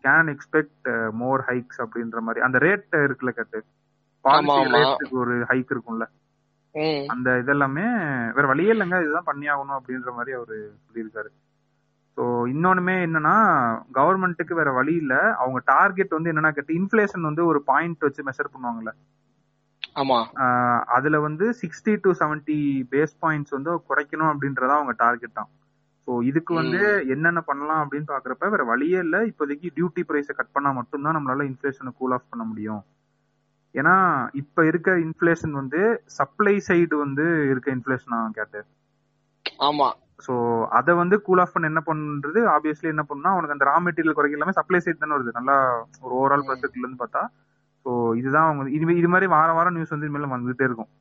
கேன் எக்ஸ்பெக்ட் மோர் ஹைக்ஸ் அப்படின்ற மாதிரி அந்த ரேட் இருக்குல்ல கேட்டு, பாலிசி ரேட்டுக்கு ஒரு ஹைக் இருக்கும்ல, அந்த இதெல்லாமே வேற வழியே இல்லைங்க, இதுதான் பண்ணி ஆகணும் அப்படின்ற மாதிரி அவரு சொல்லியிருக்காரு. ஸோ இன்னொன்னுமே என்னன்னா கவர்மெண்ட்டுக்கு வேற வழி இல்ல. அவங்க டார்கெட் வந்து என்னன்னா கேட்டு இன்ஃபிளேஷன் வந்து ஒரு பாயிண்ட் வச்சு மெஷர் பண்ணுவாங்கல்ல, அதுல வந்து sixty to seventy base points வந்து குறைக்கணும் அப்படின்றத அவங்க டார்கெட் தான். ஸோ இதுக்கு வந்து என்னென்ன பண்ணலாம் அப்படின்னு பாக்குறப்ப வேற வழியே இல்லை. இப்போதைக்கு டியூட்டி பிரைஸை கட் பண்ணா மட்டும்தான் நம்மளால இன்ஃபிளேஷனை கூல் ஆஃப் பண்ண முடியும். ஏன்னா இப்ப இருக்க இன்ஃபிளேஷன் வந்து சப்ளை சைடு வந்து இருக்க இன்ஃபிளேஷனா கேட்டு. ஆமா. ஸோ அதை வந்து கூல் ஆஃப் பண்ண என்ன பண்றது, ஆப்வியஸ்லி என்ன பண்ணா அவனுக்கு அந்த ரா மெட்டீரியல் குறைக்க எல்லாமே சப்ளை சைடு தானே வருது நல்லா ஒரு ஓவரால் ப்ராஜெக்ட்ல இருந்து பார்த்தா. ஸோ இதுதான் அவங்க இது இது மாதிரி வாரம் வாரம் நியூஸ் வந்து இதுமாதிரி வந்துட்டே இருக்கும்.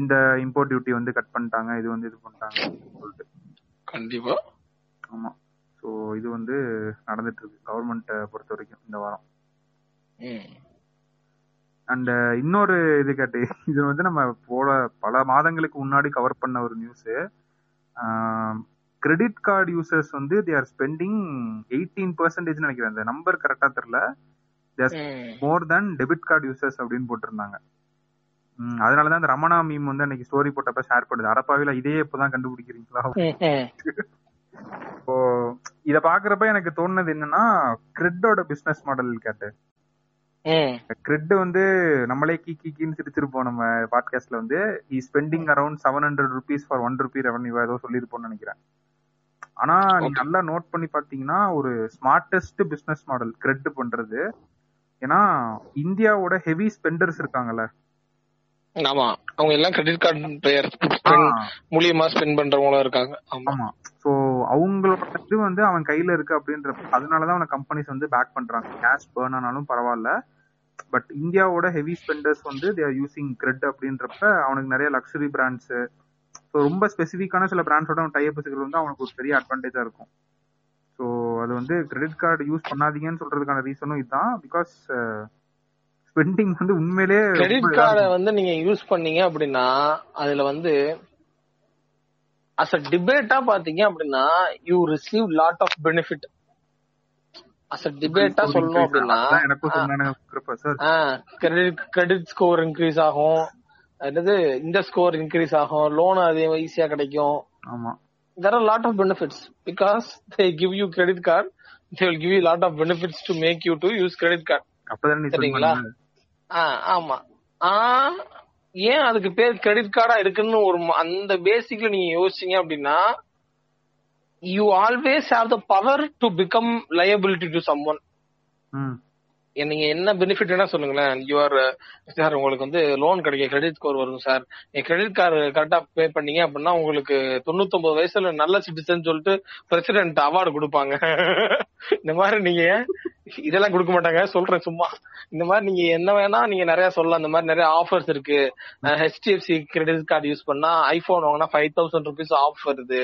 இந்த இம்போர்ட் டியூட்டி வந்து கட் பண்ணிட்டாங்க, இது வந்து இது பண்ணிட்டாங்க சொல்லிட்டு. கண்டிப்பா. ஆமா. ஸோ இது வந்து நடந்துட்டு இருக்கு கவர்மெண்ட்டை பொறுத்த வரைக்கும் இந்த வாரம். அண்ட் இன்னொரு இது கேட்டு, இது வந்து நம்ம போல பல மாதங்களுக்கு முன்னாடி கவர் பண்ண ஒரு நியூஸ். கிரெடிட் கார்டு யூசர்ஸ் வந்து they are spending eighteen percentage நினைக்கிறேன், அந்த நம்பர் கரெக்டா தெரியல, மோர் தென் டெபிட் கார்டு யூசர்ஸ் அப்படின்னு போட்டிருந்தாங்க. அதனாலதான் அந்த ரமணா மீம் வந்து அன்னைக்கு ஸ்டோரி போட்டப்ப ஷேர் பண்ணுது. அரப்பாவில இதே இப்பதான் கண்டுபிடிக்கிறீங்களா? இப்போ இத பாக்குறப்ப எனக்கு தோணுனது என்னன்னா கிரெட்டோட பிசினஸ் மாடல் கேட்டு, கிரெட் வந்து நம்மளே கீ கீன்னு சிரிச்சிருப்போம் நம்ம பாட்காஸ்ட்ல வந்து, he spending around seven hundred rupees for one rupee revenue ஏதோ சொல்லிருப்போம்னு நினைக்கிறேன். ஆனா நீங்க நல்லா நோட் பண்ணி பாத்தீங்கன்னா ஒரு ஸ்மார்டஸ்ட் பிசினஸ் மாடல் கிரெட் பண்றது. ஏன்னா இந்தியாவோட ஹெவி ஸ்பெண்டர்ஸ் இருக்காங்கல்ல, ஆமா, அவங்க எல்லாம் கிரெடிட் கார்டு பேர் மூலியமா ஸ்பெண்ட் பண்றவங்களா இருக்காங்க. ஆமா. சோ அவங்களோட இது வந்து அவன் கையில இருக்கு அப்படின்ற, அதனாலதான் அவன கம்பெனிஸ் வந்து பேக் பண்றாங்க. கேஷ் பர்ன் ஆனாலும் பரவாயில்ல, பட் இந்தியாவோட ஹெவி ஸ்பெண்டர்ஸ் வந்து தே ஆர் யூசிங் கிரெட் அப்படின்றப்ப அவனுக்கு நிறைய லக்ஸரி பிராண்ட்ஸ், ஸோ ரொம்ப ஸ்பெசிஃபிக்கான சில பிராண்ட்ஸோட அவன் டைப் வச்சுக்கிறது வந்து அவனுக்கு ஒரு பெரிய அட்வான்டேஜா இருக்கும். ஸோ அது வந்து கிரெடிட் கார்டு யூஸ் பண்ணாதீங்கன்னு சொல்றதுக்கான ரீசனும் இதுதான். பிகாஸ் ஸ்பெண்டிங் வந்து உண்மையிலே கிரெடிட் கார்டை வந்து நீங்க யூஸ் பண்ணீங்க அப்படின்னா அதுல வந்து அஸ் அ டிபேட்டா பாத்தீங்க அப்படின்னா you receive lot of benefit. As a டிபேட்டா சொல்லணும் அப்படின்னா கிரெடிட் கிரெடிட் ஸ்கோர் இன்க்ரீஸ் ஆகும், அதாவது இந்த ஸ்கோர் இன்க்ரீஸ் ஆகும், லோன் அதே ஈஸியா கிடைக்கும். ஆமா, there are lot of benefits because they give you credit card, they will give you lot of benefits to make you to use credit card. அப்பதான் நீ சொல்றீங்களா? ஆ ஆமா. ஆ ஏன் அதுக்கு பேர் கிரெடிட் கார்டா இருக்குன்னு ஒரு அந்த பேசிக்ல நீங்க யோசிச்சீங்க அப்படின்னா you always have the power to become liability to someone. ம் நீங்க என்ன பெனிஃபிட் வேணா சொல்லுங்களேன். யுவர் சார் உங்களுக்கு வந்து லோன் கிடைக்கும், கிரெடிட் ஸ்கோர் வரும் சார், என் கிரெடிட் கார்டு கரெக்டா பே பண்ணீங்க அப்படின்னா உங்களுக்கு தொண்ணூத்தி ஒன்பது வயசுல நல்ல சிட்டிசன் சொல்லிட்டு பிரசிடென்ட் அவார்டு கொடுப்பாங்க. இந்த மாதிரி நீங்க இதெல்லாம் கொடுக்க மாட்டாங்க, சொல்றேன் சும்மா. இந்த மாதிரி நீங்க என்ன வேணா நீங்க நிறைய சொல்லலாம். இந்த மாதிரி நிறைய ஆஃபர்ஸ் இருக்கு. ஹெச்டிஎஃப்சி கிரெடிட் கார்டு யூஸ் பண்ணா ஐபோன் வாங்கினா ஃபைவ் தௌசண்ட் ருபீஸ் ஆஃப் வருது.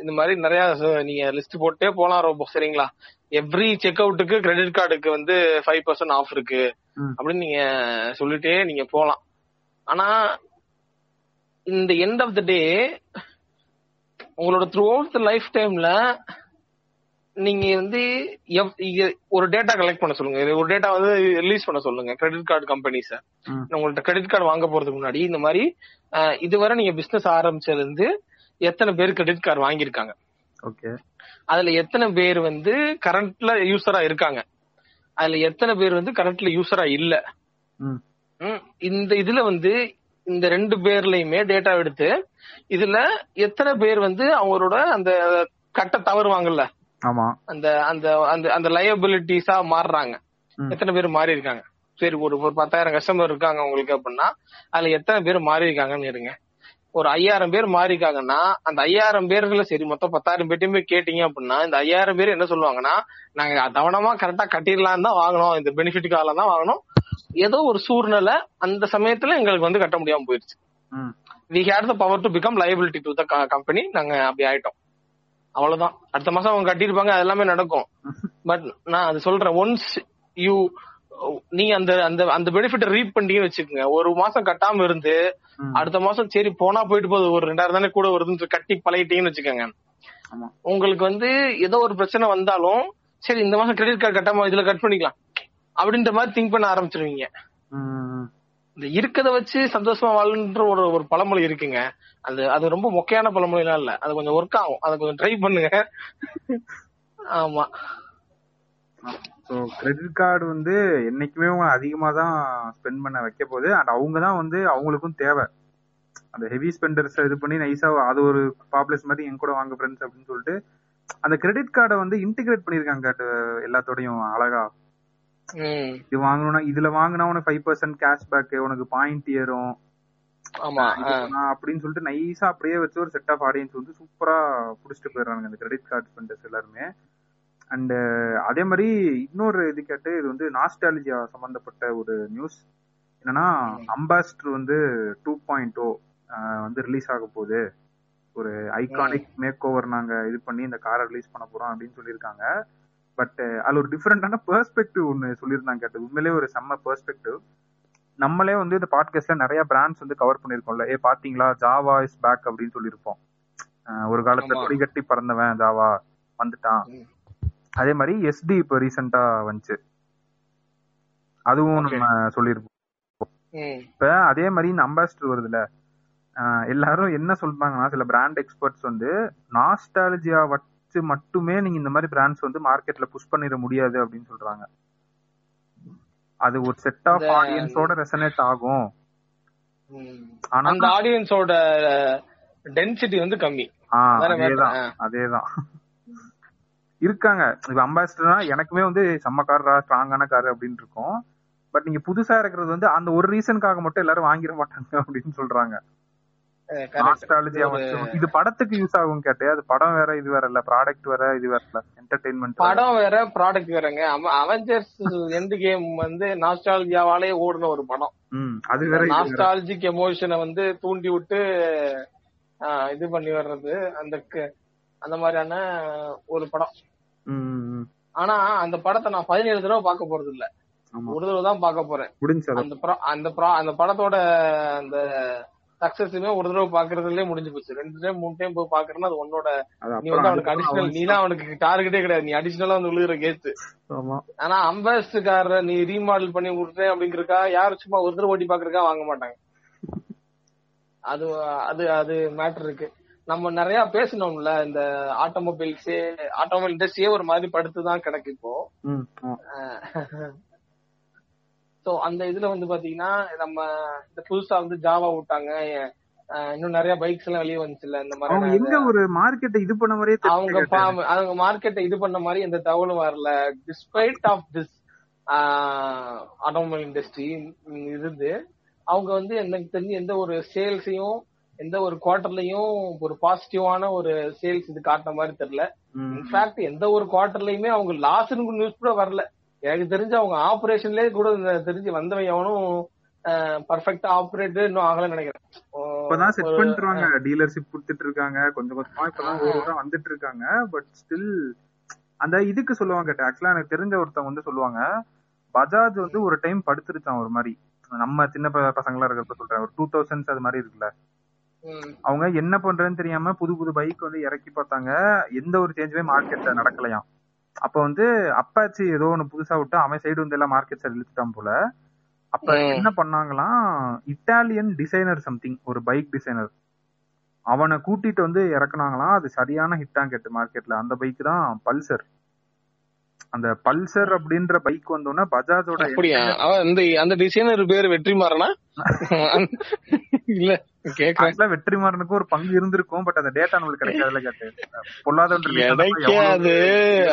இந்த மாதிரி நிறைய நீங்க லிஸ்ட் போட்டே போலாம். ரொம்ப சரிங்களா? எவ்ரி செக் அவுட்டுக்கு கிரெடிட் கார்டுக்கு வந்து ஃபைவ் பர்சன்ட் ஆஃப் இருக்கு அப்படின்னு நீங்க சொல்லிட்டே நீங்க போலாம். ஆனா இந்த எண்ட் ஆஃப் த டே உங்களோட த்ரூ அவுட் த லைஃப் டைம்ல நீங்க வந்து ஒரு டேட்டா கலெக்ட் பண்ண சொல்லுங்க, ஒரு டேட்டா வந்து ரிலீஸ் பண்ண சொல்லுங்க கிரெடிட் கார்டு கம்பெனிஸ். உங்கள்ட்ட கிரெடிட் கார்டு வாங்க போறதுக்கு முன்னாடி இந்த மாதிரி இதுவரை நீங்க பிசினஸ் ஆரம்பிச்சதுல இருந்து எத்தனை பேர் கிரெடிட் கார்டு வாங்கியிருக்காங்க, அதுல எத்தனை பேர் வந்து கரண்ட்ல யூசரா இருக்காங்க, அதுல எத்தனை பேர் வந்து கரண்ட்ல யூசரா இல்ல. இந்த இதுல வந்து இந்த ரெண்டு பேர்லயுமே டேட்டா எடுத்து இதுல எத்தனை பேர் வந்து அவங்களோட அந்த கட்ட தவறுவாங்கல்ல அந்த அந்த அந்த லயபிலிட்டிஸா மாறுறாங்க, எத்தனை பேர் மாறி இருக்காங்க. சரி, ஒரு ஒரு பத்தாயிரம் கஸ்டமர் இருக்காங்க உங்களுக்கு அப்படின்னா அதுல எத்தனை பேர் மாறி இருக்காங்கன்னு இருங்க. ஒரு ஐயாயிரம் பேர் மாறி இருக்காங்கன்னா அந்த ஐயாயிரம் பேர்களை சரி மொத்தம் பத்தாயிரம் பேர்ட்டையுமே கேட்டீங்க அப்படின்னா இந்த ஐயாயிரம் பேர் என்ன சொல்லுவாங்கன்னா, நாங்க கவனமா கரெக்டா கட்டிடலாம் தான் வாங்கணும், இந்த பெனிஃபிட்டுக்காக தான் வாங்கணும், ஏதோ ஒரு சூழ்நிலை அந்த சமயத்துல எங்களுக்கு வந்து கட்ட முடியாம போயிருச்சு, we had the power to become liability to the company, நாங்க அப்படி ஆயிட்டோம், அவ்வளவுதான். அடுத்த மாசம் அவங்க கட்டிருப்பாங்க, அது எல்லாமே நடக்கும். பட் நான் அது சொல்றேன், ஒன்ஸ் யூ நீங்க அந்த அந்த அந்த பெனிஃபிட்ட ரீட் பண்ணி வச்சுக்கோங்க. ஒரு மாசம் கட்டாம இருந்து அடுத்த மாசம் சரி போனா போயிட்டு போகுது, ஒரு ரெண்டாயிரம் தானே கூட வருதுன்னு கட்டி பழகிட்டீங்கன்னு வச்சுக்கோங்க, உங்களுக்கு வந்து ஏதோ ஒரு பிரச்சனை வந்தாலும் சரி இந்த மாசம் கிரெடிட் கார்டு கட்டாம இதுல கட் பண்ணிக்கலாம் அப்படின்ற மாதிரி திங்க் பண்ண ஆரம்பிச்சிருவீங்க. இந்த இருக்கதை வச்சு சந்தோஷமா வாழ்ன்ற ஒரு ஒரு பழமொழி இருக்குங்க, அது அது ரொம்ப மொக்கையான பழமொழி எல்லாம் இல்ல, அது கொஞ்சம் ஒர்க் ஆகும், அதை கொஞ்சம் ட்ரை பண்ணுங்க. ஆமா, கிரெடிட் கார்டு வந்து என்னைக்குமே அதிகமா தான் ஸ்பெண்ட் பண்ண வைக்க போகுது. அண்ட் அவங்க தான் வந்து அவங்களுக்கும் தேவை அந்த ஹெவி ஸ்பெண்டர்ஸ் இது பண்ணி நைஸா அது ஒரு பாப்புலர்ஸ் மாதிரி என் கூட வாங்க ஃப்ரெண்ட்ஸ் அப்படின்னு சொல்லிட்டு அந்த கிரெடிட் கார்டை வந்து இன்டிகிரேட் பண்ணிருக்காங்க எல்லாத்தோடையும் அழகா. இது வாங்கணும்னா இதுல வாங்கினா உனக்கு ஃபைவ் பர்சன்ட் கேஷ் பேக், உனக்கு பாயிண்ட் ஏறும் அப்படின்னு சொல்லிட்டு நைஸா அப்படியே வச்சு ஒரு செட் ஆஃப் ஆடியன்ஸ் வந்து சூப்பரா புடிச்சிட்டு போயிடுறாங்க இந்த கிரெடிட் கார்டு ஸ்பெண்டர்ஸ் எல்லாருமே. அண்ட் அதே மாதிரி இன்னொரு இது கேட்டு, இது வந்து நாஸ்டாலஜியா சம்பந்தப்பட்ட ஒரு நியூஸ் என்னன்னா, அம்பாஸ்டர் வந்து டூ பாயிண்ட் ஓ வந்து ரிலீஸ் ஆக போகுது, ஒரு ஐகானிக் மேக் ஓவர் நாங்க இது பண்ணி இந்த காரை ரிலீஸ் பண்ண போறோம் அப்படின்னு சொல்லியிருக்காங்க. பட் அது ஒரு டிஃப்ரெண்டான பெர்ஸ்பெக்டிவ் ஒன்று சொல்லியிருந்தாங்க கேட்டு, உண்மையிலேயே ஒரு செம்ம பெர்ஸ்பெக்டிவ். நம்மளே வந்து இந்த பாட்காஸ்ட்ல நிறைய பிராண்ட்ஸ் வந்து கவர் பண்ணியிருக்கோம்ல, ஏ பாத்தீங்களா ஜாவா இஸ் பேக் அப்படின்னு சொல்லியிருப்போம், ஒரு காலத்துல கொடிகட்டி பறந்தவன் ஜாவா வந்துட்டான். அதே மாதிரி எஸ்டி இப்போ ரீசெண்டா வந்துச்சு, அதுவும் நம்ம சொல்லியிருப்போம். இப்ப அதே மாதிரி இந்த அம்பாசிடர் வருதுல, எல்லாரும் என்ன சொல்றாங்கன்னா சில பிராண்ட் எக்ஸ்பர்ட்ஸ் வந்து நாஸ்டாலஜியா வச்சு மட்டுமே நீங்க இந்த மாதிரி பிராண்ட்ஸ் வந்து மார்க்கெட்ல புஷ் பண்ணிட முடியாது அப்படின்னு சொல்றாங்க. அது ஒரு செட் ஆஃப் ஆடியன்ஸோட ரெசனேட் ஆகும், ஆனா அந்த ஆடியன்ஸோட டென்சிட்டி வந்து கம்மி. அதேதான் அதேதான் இருக்காங்க. இப்ப அம்பாசிடர்னா எனக்குமே வந்து செம்ம காரா ஸ்ட்ராங்கான காரு அப்படின்னு இருக்கும், பட் நீங்க புதுசா இருக்கிறது வந்து அந்த ஒரு ரீசனுக்காக மட்டும் எல்லாரும் வாங்கிட மாட்டாங்க அப்படின்னு சொல்றாங்க. இது படத்துக்கு யூஸ் ஆகும் கேட்டே, அது படம் வேற இது வேற இல்ல, ப்ராடக்ட் வேற இது வேற இல்ல, என்டர்டெயின்மெண்ட் படம் வேற ப்ராடக்ட் வேறங்க. அவெஞ்சர்ஸ் எண்ட் கேம் வந்து நாஸ்டால்ஜியாவாலே ஓடுன ஒரு படம், அது வேற நாஸ்டால்ஜிக் எமோஷனை வந்து தூண்டி விட்டு இது பண்ணி வர்றது அந்த அந்த மாதிரியான ஒரு படம். ஆனா அந்த படத்தை நான் பதினேழு தடவை பார்க்க போறது இல்ல, ஒரு தடவை தான் பார்க்க போறேன். படத்தோட அந்த சக்சஸுமே ஒரு தடவை பாக்குறதுலயே முடிஞ்சு போச்சு. ரெண்டு டைம் மூணு டைம் போய் பாக்குறேன்னா அது உன்னோட, நீ வந்து அவனுக்கு அடிஷனல், நீ தான் அவனுக்கு டார்கெட்டே கிடையாது, நீ அடிஷனலா வந்து விழுகிற கேஸ். ஆனா அம்பாஸ்டர் நீ ரீமாடல் பண்ணி விடுறேன் அப்படிங்கிறக்கா யாரும் சும்மா ஒரு தடவை ஓட்டி பாக்குறக்கா வாங்க மாட்டாங்க. அது அது அது மேட்டர் இருக்கு. நம்ம நிறைய பேசணும்ல இந்த ஆட்டோமொபைல்ஸே, ஆட்டோமொபைல் இண்டஸ்ட்ரியே ஒரு மாதிரி படுத்துதான் கிடக்கு இப்போ. சோ அந்த இதுல வந்து பாத்தீங்கன்னா நம்ம இந்த புதுசா வந்து ஜாவா விட்டாங்க, இன்னும் நிறைய பைக்ஸ் எல்லாம் வெளியே வந்துச்சுல, இந்த மாதிரி ஒரு மார்க்கெட்டை இது பண்ண மாதிரி அவங்க அவங்க மார்க்கெட்டை இது பண்ண மாதிரி எந்த தகவலும் வரல. Despite of this automobile industry இருந்து அவங்க வந்து எனக்கு தெரிஞ்சு எந்த ஒரு சேல்ஸையும் எந்த ஒரு குவார்டர்லயும் ஒரு பாசிட்டிவான ஒரு சேல்ஸ் இது காட்டுற மாதிரி தெரியல. இன்ஃபேக்ட் எந்த ஒரு குவார்டர்லயுமே அவங்க லாஸ்ன்னு நியூஸ் கூட வரல. எனக்கு தெரிஞ்சு அவங்க ஆபரேஷன்லயே கூட தெரிஞ்சு வந்தவன் எவனும் பர்ஃபெக்டா ஆபரேட் இன்னும் ஆகல நினைக்கிறேன். இப்பதான் செட் பண்ணிடுவாங்க, டீலர்ஷிப் கொடுத்துட்டு இருக்காங்க கொஞ்சம் கொஞ்சமா, இப்பதான் ஒரு வாரம் வந்துட்டு இருக்காங்க. பட் ஸ்டில் அந்த இதுக்கு சொல்லுவாங்க கேட்ட, ஆக்சுவலா எனக்கு தெரிஞ்ச ஒருத்தவங்க வந்து சொல்லுவாங்க, பஜாஜ் வந்து ஒரு டைம் படுத்துருச்சான் ஒரு மாதிரி, நம்ம சின்ன பசங்களா இருக்கிறப்ப சொல்றேன், ஒரு டூ தௌசண்ட்ஸ் அது மாதிரி இருக்குல்ல, அவங்க என்ன பண்றதுன்னு தெரியாம புது புது பைக் வந்து இறக்கி பார்த்தாங்க, எந்த ஒரு சேஞ்சுமே மார்க்கெட்ல நடக்கலையாம். அப்ப வந்து அப்பாச்சி ஏதோ ஒண்ணு புதுசா விட்டு அவன் சைடு வந்து எல்லாம் மார்க்கெட்ல இழுத்துட்டான் போல. அப்ப என்ன பண்ணாங்களாம், இட்டாலியன் டிசைனர் சம்திங் ஒரு பைக் டிசைனர் அவனை கூட்டிட்டு வந்து இறக்குனாங்களாம், அது சரியான ஹிட்டான் கேட்டு மார்க்கெட்ல. அந்த பைக் தான் பல்சர், அந்த பல்சர் அப்படின்ற பைக் வந்தோம்னா பஜாஜோட வெற்றிமாறனா இல்ல கேக்குறேன், வெற்றிமாறனுக்கு ஒரு பங்கு இருந்திருக்கும். பட் அந்த டேட்டா நம்மளுக்கு கிடைக்காதுல கேட்டு பொல்லாதது.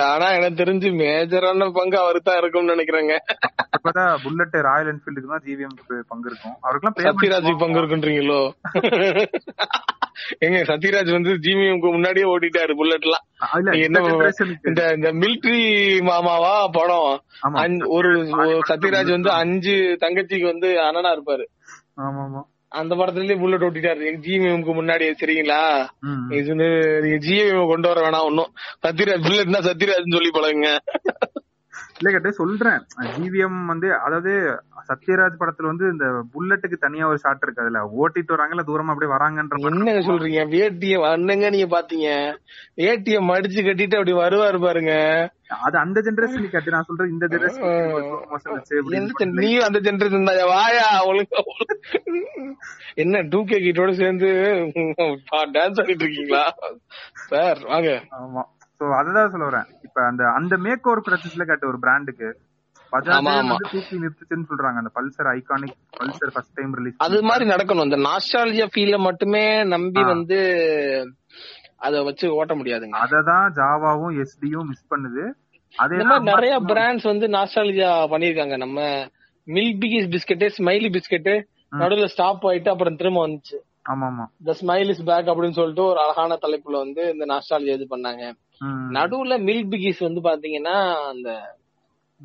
ஆனா எனக்கு தெரிஞ்சு மேஜரான பங்கு அவருக்கு தான் இருக்கும்னு நினைக்கிறேங்க. இப்பதான் புல்லட் ராயல் என்ஃபீல்டுக்கு தான் ஜிவிஎம் பங்கு இருக்கும், அவருக்குலாம் சத்யராஜுக்கு பங்கு இருக்குன்றீங்களோ? எங்க சத்யராஜ் வந்து ஜிவிஎம்க்கு முன்னாடியே ஓடிட்டாரு புல்லட்லாம். இந்த மிலிட்டரி மாமாவா படம், ஒரு சத்யராஜ் வந்து அஞ்சு தங்கச்சிக்கு வந்து அண்ணனா இருப்பாரு. அந்த படத்துலயே புல்லட் ஓட்டிட்டாரு ஜிவிஎம்க்கு முன்னாடியே. சரிங்களா, இதுன்னு ஜிவிஎம் கொண்டு வர வேணாம் ஒன்னும். சத்யராஜ் புல்லட்னா சத்யராஜ்னு சொல்லி பழகுங்க. இல்ல கேட்டே சொல்றேன், ஜிவிஎம் வந்து அதாவது சத்யராஜ் படத்துல வந்து இந்த புல்லட்டுக்கு தனியா ஒரு ஷாட் இருக்கு, அதுல ஓட்டிட்டு வராங்கல்ல தூரமா அப்படியே வராங்கன்ற. என்னங்க சொல்றீங்க? வேட்டியம் என்னங்க நீங்க பாத்தீங்க? ஏடிஎம் அடிச்சு கட்டிட்டு அப்படி வருவாரு பாருங்க. அது அந்த ஜெனரேஷன் கேட்டு நான் சொல்றேன், இந்த ஜெனரேஷன். நீ அந்த ஜெனரேஷன் தான் வாயா ஒழுங்கா. என்ன டூகே கிட்டோட சேர்ந்து டான்ஸ் ஆடிட்டு இருக்கீங்களா சார்? வாங்க. ஆமா, சோ அததான் சொல்றேன். இப்ப அந்த அந்த மேக் ஓவர் பிரச்சனைல கேட்ட ஒரு பிராண்டுக்கு அது மாதிரி நடக்கணும். இந்த நாஸ்டால்ஜியா ஃபீல மட்டுமே நம்பி வந்து அத வச்சு ஓட்ட முடியாதுங்க. அததான் ஜாவாவும் எஸ்டியும் மிஸ் பண்ணுது. அதே மாதிரி நிறைய பிராண்ட்ஸ் வந்து நாஸ்டால்ஜியா பண்ணிருக்காங்க. நம்ம மில்க்பிகிஸ் பிஸ்கெட், ஸ்மைலி பிஸ்கெட் நடுவுல ஸ்டாப் ஆயிட்டு அப்புறம் திரும்ப வந்துச்சு. ஆமா ஆமா, த ஸ்மைல் இஸ் பேக் அப்படின்னு சொல்லிட்டு ஒரு அழகான தலைப்புல வந்து இந்த நாஸ்டால்ஜியா இது பண்ணாங்க. நடுவுல மில்க்பிகிஸ் வந்து பாத்தீங்கன்னா அந்த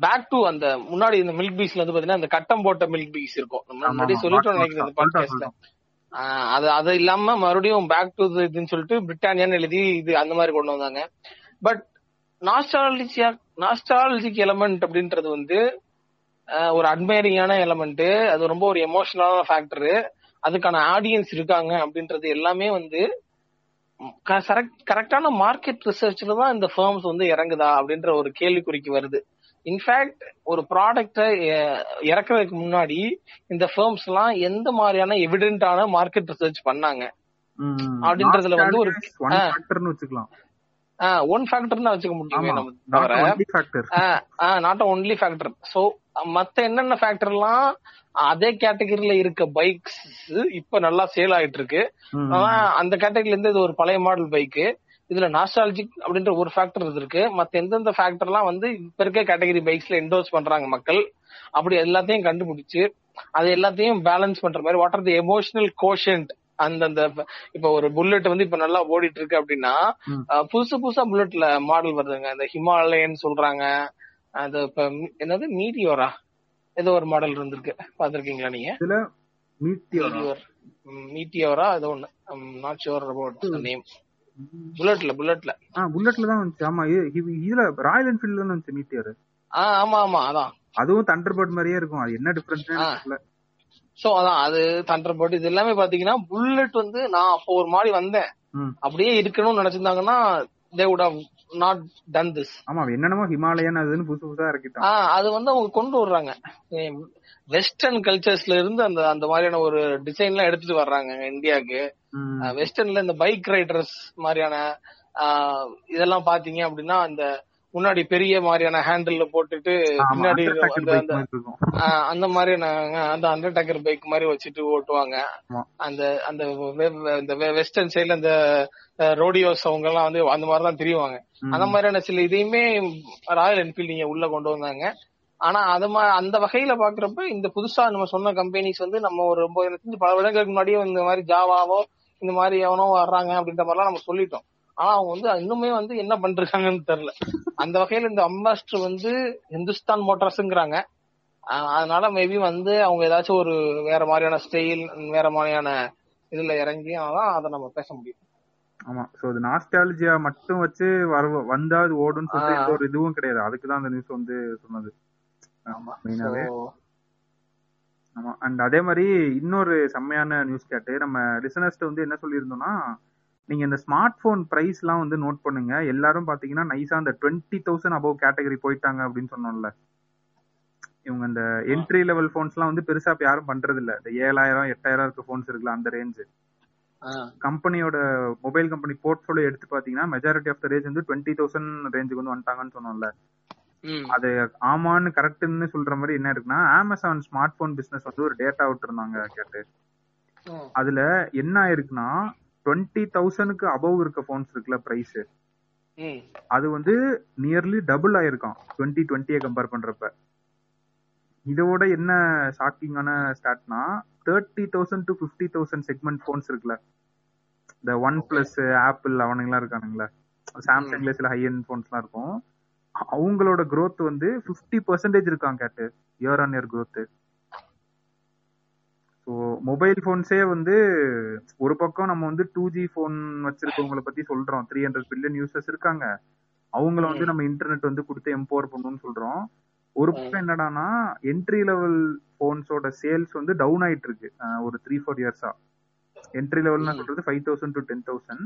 பேக் டு அந்த முன்னாடி இந்த மில்க் பீஸ்ல வந்து பாத்தீங்கன்னா அந்த கட்டம் போட்ட மில்க் பீஸ் இருக்கும். நம்ம சொல்லிட்டோம் நினைக்கிறேன் பாட்காஸ்ட்ல. அது அது இல்லாம மறுபடியும் பேக் டு இதுன்னு சொல்லிட்டு பிரிட்டானியான்னு எழுதி இது அந்த மாதிரி கொண்டு வந்தாங்க. பட் நாஸ்டாலஜியா நாஸ்டாலஜிக் எலமெண்ட் அப்படின்றது வந்து ஒரு அட்மைரிங்கான எலமெண்ட், அது ரொம்ப ஒரு எமோஷனலான ஃபேக்டரு, அதுக்கான ஆடியன்ஸ் இருக்காங்க அப்படின்றது எல்லாமே வந்து கரெக்டான மார்க்கெட் ரிசர்ச்ல தான் இந்த ஃபேர்ம்ஸ் வந்து இறங்குதா அப்படின்ற ஒரு கேள்விக்குறிக்கு வருது. இன்ஃபேக்ட் ஒரு ப்ராடக்ட இறக்குறதுக்கு முன்னாடி இந்த ஃபேர்ம்ஸ் எல்லாம் எந்த மாதிரியான எவிடென்டான மார்க்கெட் ரிசர்ச் பண்ணாங்க அப்படின்றதுல வந்து ஒரு வச்சுக்கலாம். ஒன் ஃபேக்டர்னா வச்சுக்க முடியுமே நம்ம தவிர, நாட் ஒன்லி ஃபேக்டர். சோ மத்த என்னென்ன ஃபேக்டர் எல்லாம் அதே கேட்டகரியில இருக்க பைக்ஸ் இப்ப நல்லா சேல் ஆயிட்டு இருக்கு, ஆனா அந்த கேட்டகரியில இருந்து இது ஒரு பழைய மாடல் பைக்கு, இதுல நாஸ்டாலஜிக் அப்படின்ற ஒரு ஃபேக்டர் இருக்கு. மத்த எந்தெந்த ஃபேக்டர் எல்லாம் வந்து இப்ப இருக்க கேட்டகரி பைக்ஸ்ல என்டோர்ஸ் பண்றாங்க மக்கள், அப்படி எல்லாத்தையும் கண்டுபிடிச்சு அது எல்லாத்தையும் பேலன்ஸ் பண்ற மாதிரி what are the emotional quotient. அந்தந்த இப்ப ஒரு புல்லட் வந்து இப்ப நல்லா ஓடிட்டு இருக்கு அப்படின்னா புதுசு புதுசா புல்லட்ல மாடல் வருதுங்க. இந்த ஹிமாலயன் சொல்றாங்க, அது இப்ப என்னது மீட்டியோரா ஏதோ ஒரு மாடல் இருந்திருக்கு, பாத்திருக்கீங்களா நீங்க? மீட்டியோர் மீட்டியோரா ஏதோ ஒன்னு, not sure about the name. புல்லட்ல புல்லட்ல புல்லட்ல தான் வந்துச்சு. ஆமா, இதுல ராயல் என்ஃபீல்ட்ல தான் வந்துச்சு மீட்டியோர். ஆமா ஆமா, அதான் அதுவும் தண்டர்பர்ட் மாதிரியே இருக்கும். அது என்ன டிஃபரன்ஸ் இல்ல. சோ அதான் அது தண்டர்பர்ட். இது எல்லாமே பாத்தீங்கன்னா புல்லட் வந்து நான் அப்போ ஒரு மாதிரி வந்தேன் அப்படியே இருக்கணும்னு நினைச்சிருந்தாங்கன்னா they would have not done this. ஆமா, என்னென்னமோ ஹிமாலயன் அதுன்னு புது புதுசா இருக்கிட்டான். ஆ, அது வந்து அவங்க கொண்டு வர்றாங்க வெஸ்டர்ன் கல்ச்சர்ஸ்ல இருந்து அந்த அந்த மாதிரியான ஒரு டிசைன் எல்லாம் எடுத்துட்டு வர்றாங்க இந்தியாவுக்கு. வெஸ்டர்ன்ல இந்த பைக் ரைடர்ஸ் மாதிரியான இதெல்லாம் பாத்தீங்க அப்படின்னா அந்த முன்னாடி பெரிய மாதிரியான ஹேண்டில் போட்டுட்டு பின்னாடி அந்த மாதிரியான அந்த அண்டர் டக்கர் பைக் மாதிரி வச்சுட்டு ஓட்டுவாங்க. அந்த அந்த வெஸ்டர்ன் சைட்ல அந்த ரோடியோஸ் அவங்க எல்லாம் வந்து அந்த மாதிரிதான் தெரியுவாங்க. அந்த மாதிரியான சில இதையுமே ராயல் என்ஃபீல்டு நீங்க உள்ள கொண்டு வந்தாங்க. ஆனா அது அந்த வகையில பாக்குறப்ப இந்த புதுசா நம்ம சொன்ன கம்பெனிஸ் வந்து நம்ம ஒரு ரொம்ப பல வருடங்களுக்கு முன்னாடியே இந்த மாதிரி ஜாவாவோ இந்த மாதிரி எவனோ வர்றாங்க அப்படின்ற மாதிரிலாம் நம்ம சொல்லிட்டோம். ஆனா அவங்க வந்து இன்னுமே வந்து என்ன பண்றாங்கன்னு தெரியல. அந்த வகையில இந்த அம்பாஸ்டர் வந்து ஹிந்துஸ்தான் மோட்டார்ஸ்ங்கிறாங்க, அதனால மேபி வந்து அவங்க ஏதாச்சும் ஒரு வேற மாதிரியான ஸ்டைல் வேற மாதிரியான இதுல இறங்கி ஆனாதான் அதை நம்ம பேச முடியும். ஆமா, சோ இது நாஸ்டாலஜியா மட்டும் வச்சு வர வந்தாவது ஓடுன்னு சொல்லிட்டு ஒரு இதுவும் கிடையாது. அதுக்குதான் அந்த நியூஸ் வந்து சொன்னது. அதே மாதிரி இன்னொரு செம்மையான நியூஸ் கேட்டு நம்ம லிசனர்ஸ் வந்து என்ன சொல்லியிருந்தோம்னா, நீங்க இந்த ஸ்மார்ட் போன் பிரைஸ் எல்லாம் வந்து நோட் பண்ணுங்க. எல்லாரும் பாத்தீங்கன்னா நைஸா அந்த டுவெண்ட்டி தௌசண்ட் அபவ் கேட்டகரி போயிட்டாங்க அப்படின்னு சொன்னோம்ல. இவங்க இந்த என்ட்ரி லெவல் போன்ஸ் எல்லாம் வந்து பெருசா யாரும் பண்றது இல்ல. இந்த ஏழாயிரம் எட்டாயிரம் இருக்க போன்ஸ் இருக்குல்ல, அந்த ரேஞ்சு கம்பெனியோட மொபைல் கம்பெனி போர்ட்ஃபோலியோ எடுத்து பாத்தீங்கன்னா மெஜாரிட்டி ஆஃப் த ரேஞ்ச் வந்து டுவெண்ட்டி தௌசண்ட் ரேஞ்சுக்கு வந்து வந்துட்டாங்கன்னு சொன்னோம்ல. அது ஆமான்னு கரெக்ட்னு சொல்ற மாதிரி என்ன இருக்குன்னா, அமேசான் ஸ்மார்ட் போன் பிசினஸ் வந்து ஒரு டேட்டா விட்டுருந்தாங்க கேட்டு. அதுல என்ன ஆயிருக்குன்னா, டுவெண்ட்டி தௌசண்ட்க்கு அபவ் இருக்க போன்ஸ் இருக்குல்ல பிரைஸ், அது வந்து நியர்லி டபுள் ஆயிருக்கும் டுவெண்ட்டி டுவெண்ட்டியை கம்பேர் பண்றப்ப. இதோட என்ன ஷாக்கிங்கான ஸ்டாட்னா, thirty thousand to fifty thousand segment phones இருக்குல்ல, இந்த ஒன் பிளஸ் ஆப்பிள் அவனுங்களாம் இருக்கானுங்களா, சாம்சங்ல சில ஹை எண்ட் போன்ஸ் எல்லாம் இருக்கும், அவங்களோட growth வந்து பிப்டி பெர்சன்டேஜ் இருக்காங்க கேட்டு year on year growth. So mobile போன்ஸே வந்து ஒரு பக்கம் நம்ம வந்து டூ ஜி போன் வச்சிருக்கவங்களை பத்தி சொல்றோம், த்ரீ ஹண்ட்ரட் பில்லியன் யூசர்ஸ் இருக்காங்க, அவங்கள வந்து நம்ம இன்டர்நெட் வந்து கொடுத்து எம்பவர் பண்ணணும்னு சொல்றோம். ஒரு பக்கம் என்னடானா என்ட்ரி லெவல் போன்ஸோட சேல்ஸ் வந்து டவுன் ஆயிட்டு இருக்கு ஒரு த்ரீ ஃபோர் இயர்ஸா. என்ட்ரி லெவல்னா சொல்றது five thousand to ten thousand,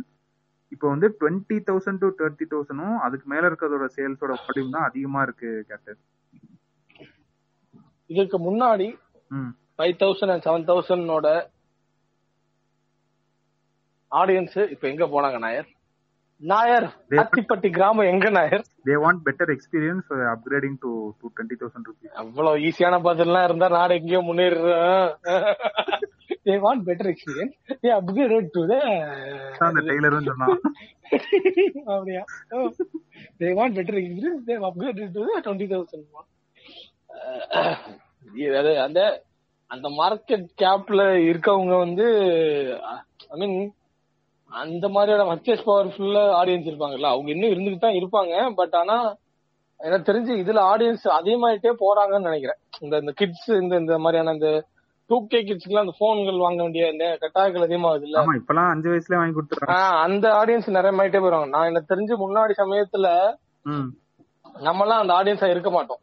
இப்போ வந்து டுவெண்ட்டி தௌசண்ட் டு தேர்ட்டி தௌசண்டும் அதுக்கு மேல இருக்கிறதோட சேல்ஸோட வால்யூம் தான் அதிகமா இருக்கு கேட்டு. இதுக்கு முன்னாடி ஃபைவ் தௌசண்ட் அண்ட் செவன் தௌசண்டோட ஆடியன்ஸ் இப்ப எங்க போனாங்க நாயர்? நாயர் அத்திப்பட்டி கிராமம் எங்க Nair? they want better experience so upgrading to to twenty thousand rupees. அவ்ளோ ஈஸியான பதிலலாம் இருந்தா நாடு எங்கயோ முன்னேறோம். they want better experience they upgrade to the அந்த டெய்லரும் சொன்னா அப்படியே they want better experience they upgrade to the twenty thousand. அந்த அந்த மார்க்கெட் கேப்ல இருக்கவங்க வந்து ஐ மீன் அந்த மாதிரியான பர்ச்சேஸ் பவர்ஃபுல்ல ஆடியன்ஸ் இருப்பாங்கல்ல, அவங்க இன்னும் இருந்துகிட்டு தான் இருப்பாங்க. பட் ஆனா எனக்கு தெரிஞ்சு இதுல ஆடியன்ஸ் அதிகமாயிட்டே போறாங்கன்னு நினைக்கிறேன். இந்த இந்த கிட்ஸ் இந்த இந்த மாதிரியான இந்த டூ கே கிட்ஸ்க்குலாம் அந்த போன்கள் வாங்க வேண்டிய இந்த கட்டாயங்கள் அதிகமாகுது இல்ல, இப்பெல்லாம் அஞ்சு வயசுல வாங்கி கொடுத்துருக்காங்க. அந்த ஆடியன்ஸ் நிறையமாயிட்டே போயிடுவாங்க. நான் எனக்கு தெரிஞ்சு முன்னாடி சமயத்துல நம்ம எல்லாம் அந்த ஆடியன்ஸா இருக்க மாட்டோம்.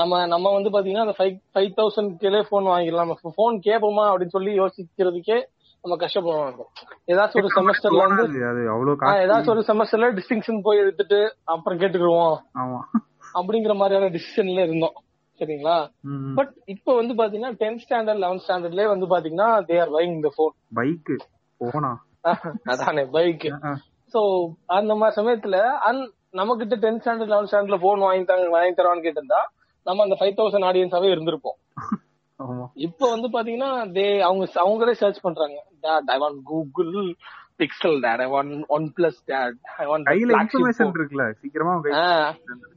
நம்ம நம்ம வந்து பாத்தீங்கன்னா அந்த ஃபைவ் ஃபைவ் தௌசண்ட் கிலே போன் வாங்கிடலாம், நம்ம போன் கேட்போமா அப்படின்னு சொல்லி யோசிக்கிறதுக்கே நம்ம கஷ்டப்படுவோம். ஏதாச்சும் ஒரு செமஸ்டர்ல வந்து ஏதாச்சும் ஒரு செமஸ்டர்ல டிஸ்டிங்ஷன் போய் எடுத்துட்டு அப்புறம் கேட்டுக்கிடுவோம் அப்படிங்கிற மாதிரியான டிசிஷன்ல இருந்தோம். சரிங்களா? பட் இப்ப வந்து பாத்தீங்கன்னா டென்த் ஸ்டாண்டர்ட் லெவன்த் ஸ்டாண்டர்ட்லயே வந்து பாத்தீங்கன்னா they are buying the phone. Bike போனா அதானே பைக். சோ அந்த மாதிரி சமயத்துல நமக்கிட்ட டென்த் ஸ்டாண்டர்ட் லெவன்த் ஸ்டாண்டர்ட்ல போன் வாங்கி தாங்க வாங்கி தரான்னு கேட்டிருந்தா நம்ம அந்த ஃபைவ் தௌசண்ட் ஆடியன்ஸாவே இருந்திருப்போம். இப்ப வந்து பாத்தீங்கன்னா தே அவங்க அவங்களே சர்ச் பண்றாங்க. That I want Google Pixel, that I want OnePlus, that I want கையில இன்ஃபர்மேஷன் இருக்குல சீக்கிரமா.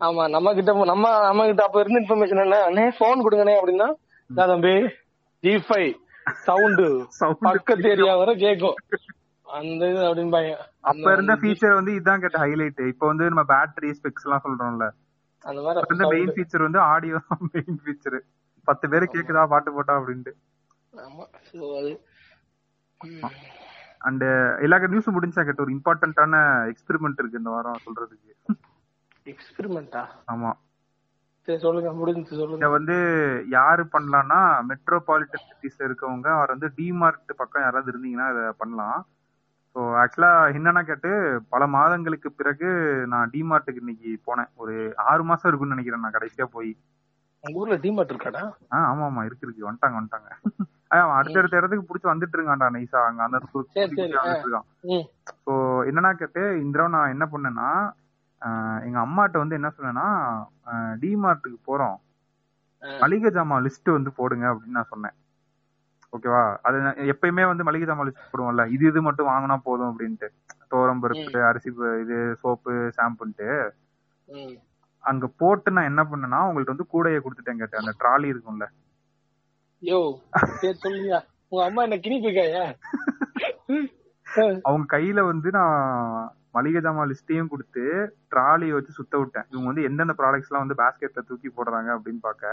ஆமா, நம்ம கிட்ட நம்ம நம்ம கிட்ட அப்ப இருந்த இன்ஃபர்மேஷன் என்ன, அண்ணே போன் கொடுங்கண்ணே அப்படின்னா தம்பி ஜி ஃபைவ் சவுண்ட் பக்கத்து ஏரியா வரை கேக்கும் அந்த இது அப்படின்னு பையன். அப்ப இருந்த ஃபீச்சர் வந்து இதான் கேட்ட ஹைலைட். இப்ப வந்து நம்ம பேட்டரி ஸ்பெக்ஸ் எல்லாம் சொல்றோம்ல, அந்த மாதிரி மெயின் ஃபீச்சர் வந்து ஆடியோ மெயின் ஃபீச்சர். பத்து பேரு கேக்குதா பாட்டு போட்டா அப்படின்ட்டு. அண்ட் எல்லா நியூஸ் முடிஞ்சா கேட்ட ஒரு இம்பார்ட்டன்டான எக்ஸ்பெரிமெண்ட் இருக்கு இந்த வாரம் சொல்றதுக்கு. எக்ஸ்பெரிமெண்டா? ஆமா சரி சொல்லுங்க, முடிஞ்சு சொல்லுங்க. இத வந்து யாரு பண்ணலாம்னா மெட்ரோபாலிட்டன் சிட்டிஸ்ல இருக்கவங்க, அவர் வந்து டிமார்ட் பக்கம் யாராவது இருந்தீங்கன்னா இதை பண்ணலாம். ஸோ ஆக்சுவலா என்னன்னா கேட்டு பல மாதங்களுக்கு பிறகு நான் டிமார்ட்டுக்கு இன்னைக்கு போனேன். ஒரு ஆறு மாசம் இருக்குன்னு நினைக்கிறேன் நான் கடைசியா போய். உங்க ஊர்ல டிமார்ட் இருக்காடா? ஆமா ஆமா இருக்கு இருக்கு. வந்துட்டாங்க வந்துட்டாங்க அடுத்தடுத்த இடத்துக்கு புடிச்சு வந்துட்டு இருக்கான்டா நைசா அங்க அந்த இருக்கான். சோ என்னன்னா கேட்டு இந்த தடவை நான் என்ன பண்ணேன்னா, எங்க அம்மாட்ட வந்து என்ன சொன்னேன்னா, டிமார்ட்டுக்கு போறோம் மளிகை ஜாமான் லிஸ்ட் வந்து போடுங்க அப்படின்னு நான் சொன்னேன். ஓகேவா? அது எப்பயுமே வந்து மளிகை ஜாமான் லிஸ்ட் போடுவோம்ல, இது இது மட்டும் வாங்கினா போதும் அப்படின்ட்டு, தோரம்பருப்பு அரிசி இது சோப்பு ஷாம்புன்ட்டு. அங்க போட்டு நான் என்ன பண்ணேன்னா உங்கள்ட்ட வந்து கூடையை கொடுத்துட்டேன் கேட்டேன். அந்த ட்ராலி இருக்கும்ல, அவங்க கையில வந்து நான் மளிகை ஜாமான் லிஸ்டையும் கொடுத்து ட்ராலியை வச்சு சுத்த விட்டேன். இவங்க வந்து எந்தெந்த ப்ராடக்ட்ஸ் எல்லாம் வந்து பாஸ்கெட்ல தூக்கி போடுறாங்க அப்படின்னு பாக்க,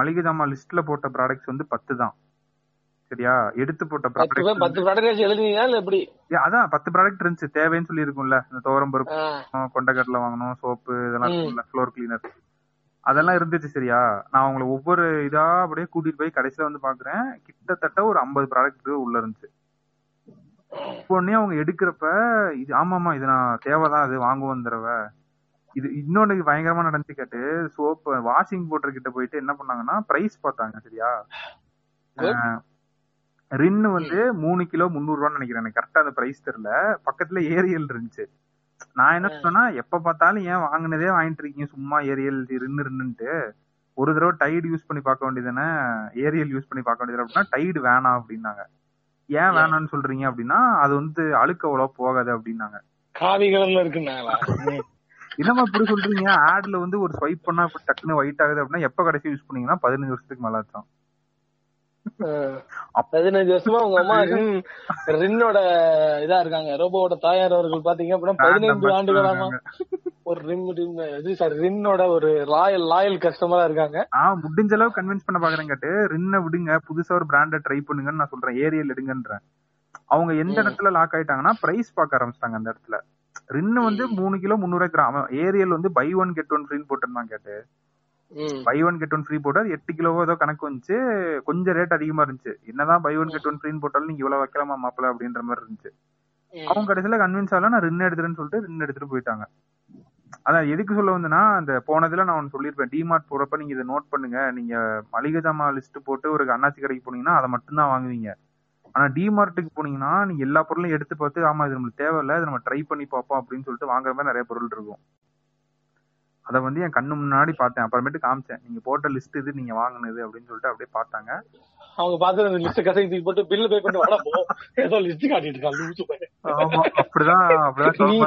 மளிகை ஜாமான் லிஸ்ட்ல போட்ட ப்ராடக்ட்ஸ் வந்து பத்து தான். சரியா? எடுத்து போட்ட அதான் பத்து ப்ராடக்ட் இருந்துச்சு தேவைன்னு சொல்லி இருக்கும்ல, இந்த தோரம்பருப்பு கொண்டக்கடலை வாங்கணும் சோப்பு இதெல்லாம் ஃப்ளோர் கிளீனர் அதெல்லாம் இருந்துச்சு. சரியா? நான் அவங்களை ஒவ்வொரு இதா அப்படியே கூட்டிட்டு போய் கடைசியில வந்து பாக்குறேன் கிட்டத்தட்ட ஒரு ஐம்பது ப்ராடக்ட் உள்ள இருந்துச்சு. உடனே அவங்க எடுக்கிறப்ப இது ஆமாமா இது நான் தேவைதான் அது வாங்குவோம் தடவை. இது இன்னொன்னு பயங்கரமா நடந்துச்சு கேட்டு, சோப்பு வாஷிங் பவுடர் கிட்ட போயிட்டு என்ன பண்ணாங்கன்னா பிரைஸ் பார்த்தாங்க. சரியா? ரின்னு வந்து மூணு கிலோ முந்நூறு ரூபான்னு நினைக்கிறேன், எனக்கு கரெக்டா அந்த பிரைஸ் தெரியல. பக்கத்துல ஏரியல் இருந்துச்சு. நான் என்ன சொன்னா, எப்ப பார்த்தாலும் ஏன் வாங்கினதே வாங்கிட்டு இருக்கீங்க சும்மா ஏரியல் இருந்து இருந்துட்டு, ஒரு தடவை டைடு யூஸ் பண்ணி பார்க்க வேண்டியதுன்னா ஏரியல் யூஸ் பண்ணி பார்க்க வேண்டியது அப்படின்னா டைடு வேணாம் அப்படின்னாங்க. ஏன் வேணாம்னு சொல்றீங்க அப்படின்னா அது வந்து அழுக்கு அவ்வளவா போகாது அப்படின்னாங்க. என்னமா இப்படி சொல்றீங்க, ஆட்ல வந்து ஒரு ஸ்வைப் பண்ணா டக்குன்னு ஒயிட் ஆகுது அப்படின்னா எப்ப கடைசி யூஸ் பண்ணீங்கன்னா பதினஞ்சு வருஷத்துக்கு மேல ஆச்சும். பதினஞ்சு வருஷமா உங்க அம்மா ரின்னோட இதா இருக்காங்க, ரோபோட தாயார் அவர்கள் பாத்தீங்க அப்படின்னா பதினைந்து ஆண்டுகளாமா ஒரு ரிம் ரின்னோட ஒரு ராயல் லாயல் கஸ்டமரா இருக்காங்க. ஆஹ் முடிஞ்ச அளவு கன்வின்ஸ் பண்ண பாக்குறேன். கேட்டு ரின்ன விடுங்க, புதுசா ஒரு பிராண்டை ட்ரை பண்ணுங்கன்னு நான் சொல்றேன், ஏரியல் எடுங்கன்றேன். அவங்க எந்த இடத்துல லாக் ஆயிட்டாங்கன்னா பிரைஸ் பாக்க ஆரம்பிச்சிட்டாங்க அந்த இடத்துல. ரின்னு வந்து மூணு கிலோ முந்நூறு கிராம், ஏரியல் வந்து பை ஒன் கெட் ஒன் ஃப்ரீன்னு போட்டிருந்தான். கேட்டு buy one get one free போட்டால் எட்டு கிலோவோ ஏதோ கணக்கு வந்துச்சு, கொஞ்சம் ரேட் அதிகமா இருந்துச்சு. என்னதான் பை ஒன் கெட் ஒன் ஃப்ரீன்னு போட்டாலும் நீங்க இவ்வளவு வைக்கலாமா மாப்பிள்ள அப்படின்ற மாதிரி இருந்துச்சு. அவங்க கடைசியில கன்வின்ஸ் ஆகலாம், நான் ரின்னு எடுத்துறேன்னு சொல்லிட்டு ரின்னு எடுத்துட்டு போயிட்டாங்க. அதான் எதுக்கு சொல்ல வந்துன்னா, அந்த போனதுல நான் ஒன்னு சொல்லியிருப்பேன், டிமார்ட் போறப்ப நீங்க இதை நோட் பண்ணுங்க, நீங்க மளிகை ஜாமான் லிஸ்ட் போட்டு ஒரு அண்ணாச்சி கடைக்கு போனீங்கன்னா அதை மட்டும் தான் வாங்குவீங்க. ஆனா டிமார்ட்டுக்கு போனீங்கன்னா நீங்க எல்லா பொருளையும் எடுத்து பார்த்து ஆமா இது நம்மளுக்கு தேவையில்ல இதை நம்ம ட்ரை பண்ணி பார்ப்போம் அப்படின்னு சொல்லிட்டு வாங்குற மாதிரி நிறைய பொருள் இருக்கும். அதை வந்து என் கண்ணு முன்னாடி பார்த்தேன், அப்புறமேட்டு காமிச்சேன், நீங்க போட்ட லிஸ்ட் இது நீங்க வாங்கினது அப்படின்னு சொல்லிட்டு அப்படியே பார்த்தாங்க. அவங்க பார்த்து லிஸ்ட் கசைக்கு போட்டு பில் பே பண்ணி வாடா போ, ஏதோ லிஸ்ட் காட்டிட்டு இருக்காங்க லூசு பைய. ஆமா அப்படிதான் அப்படிதான் நீ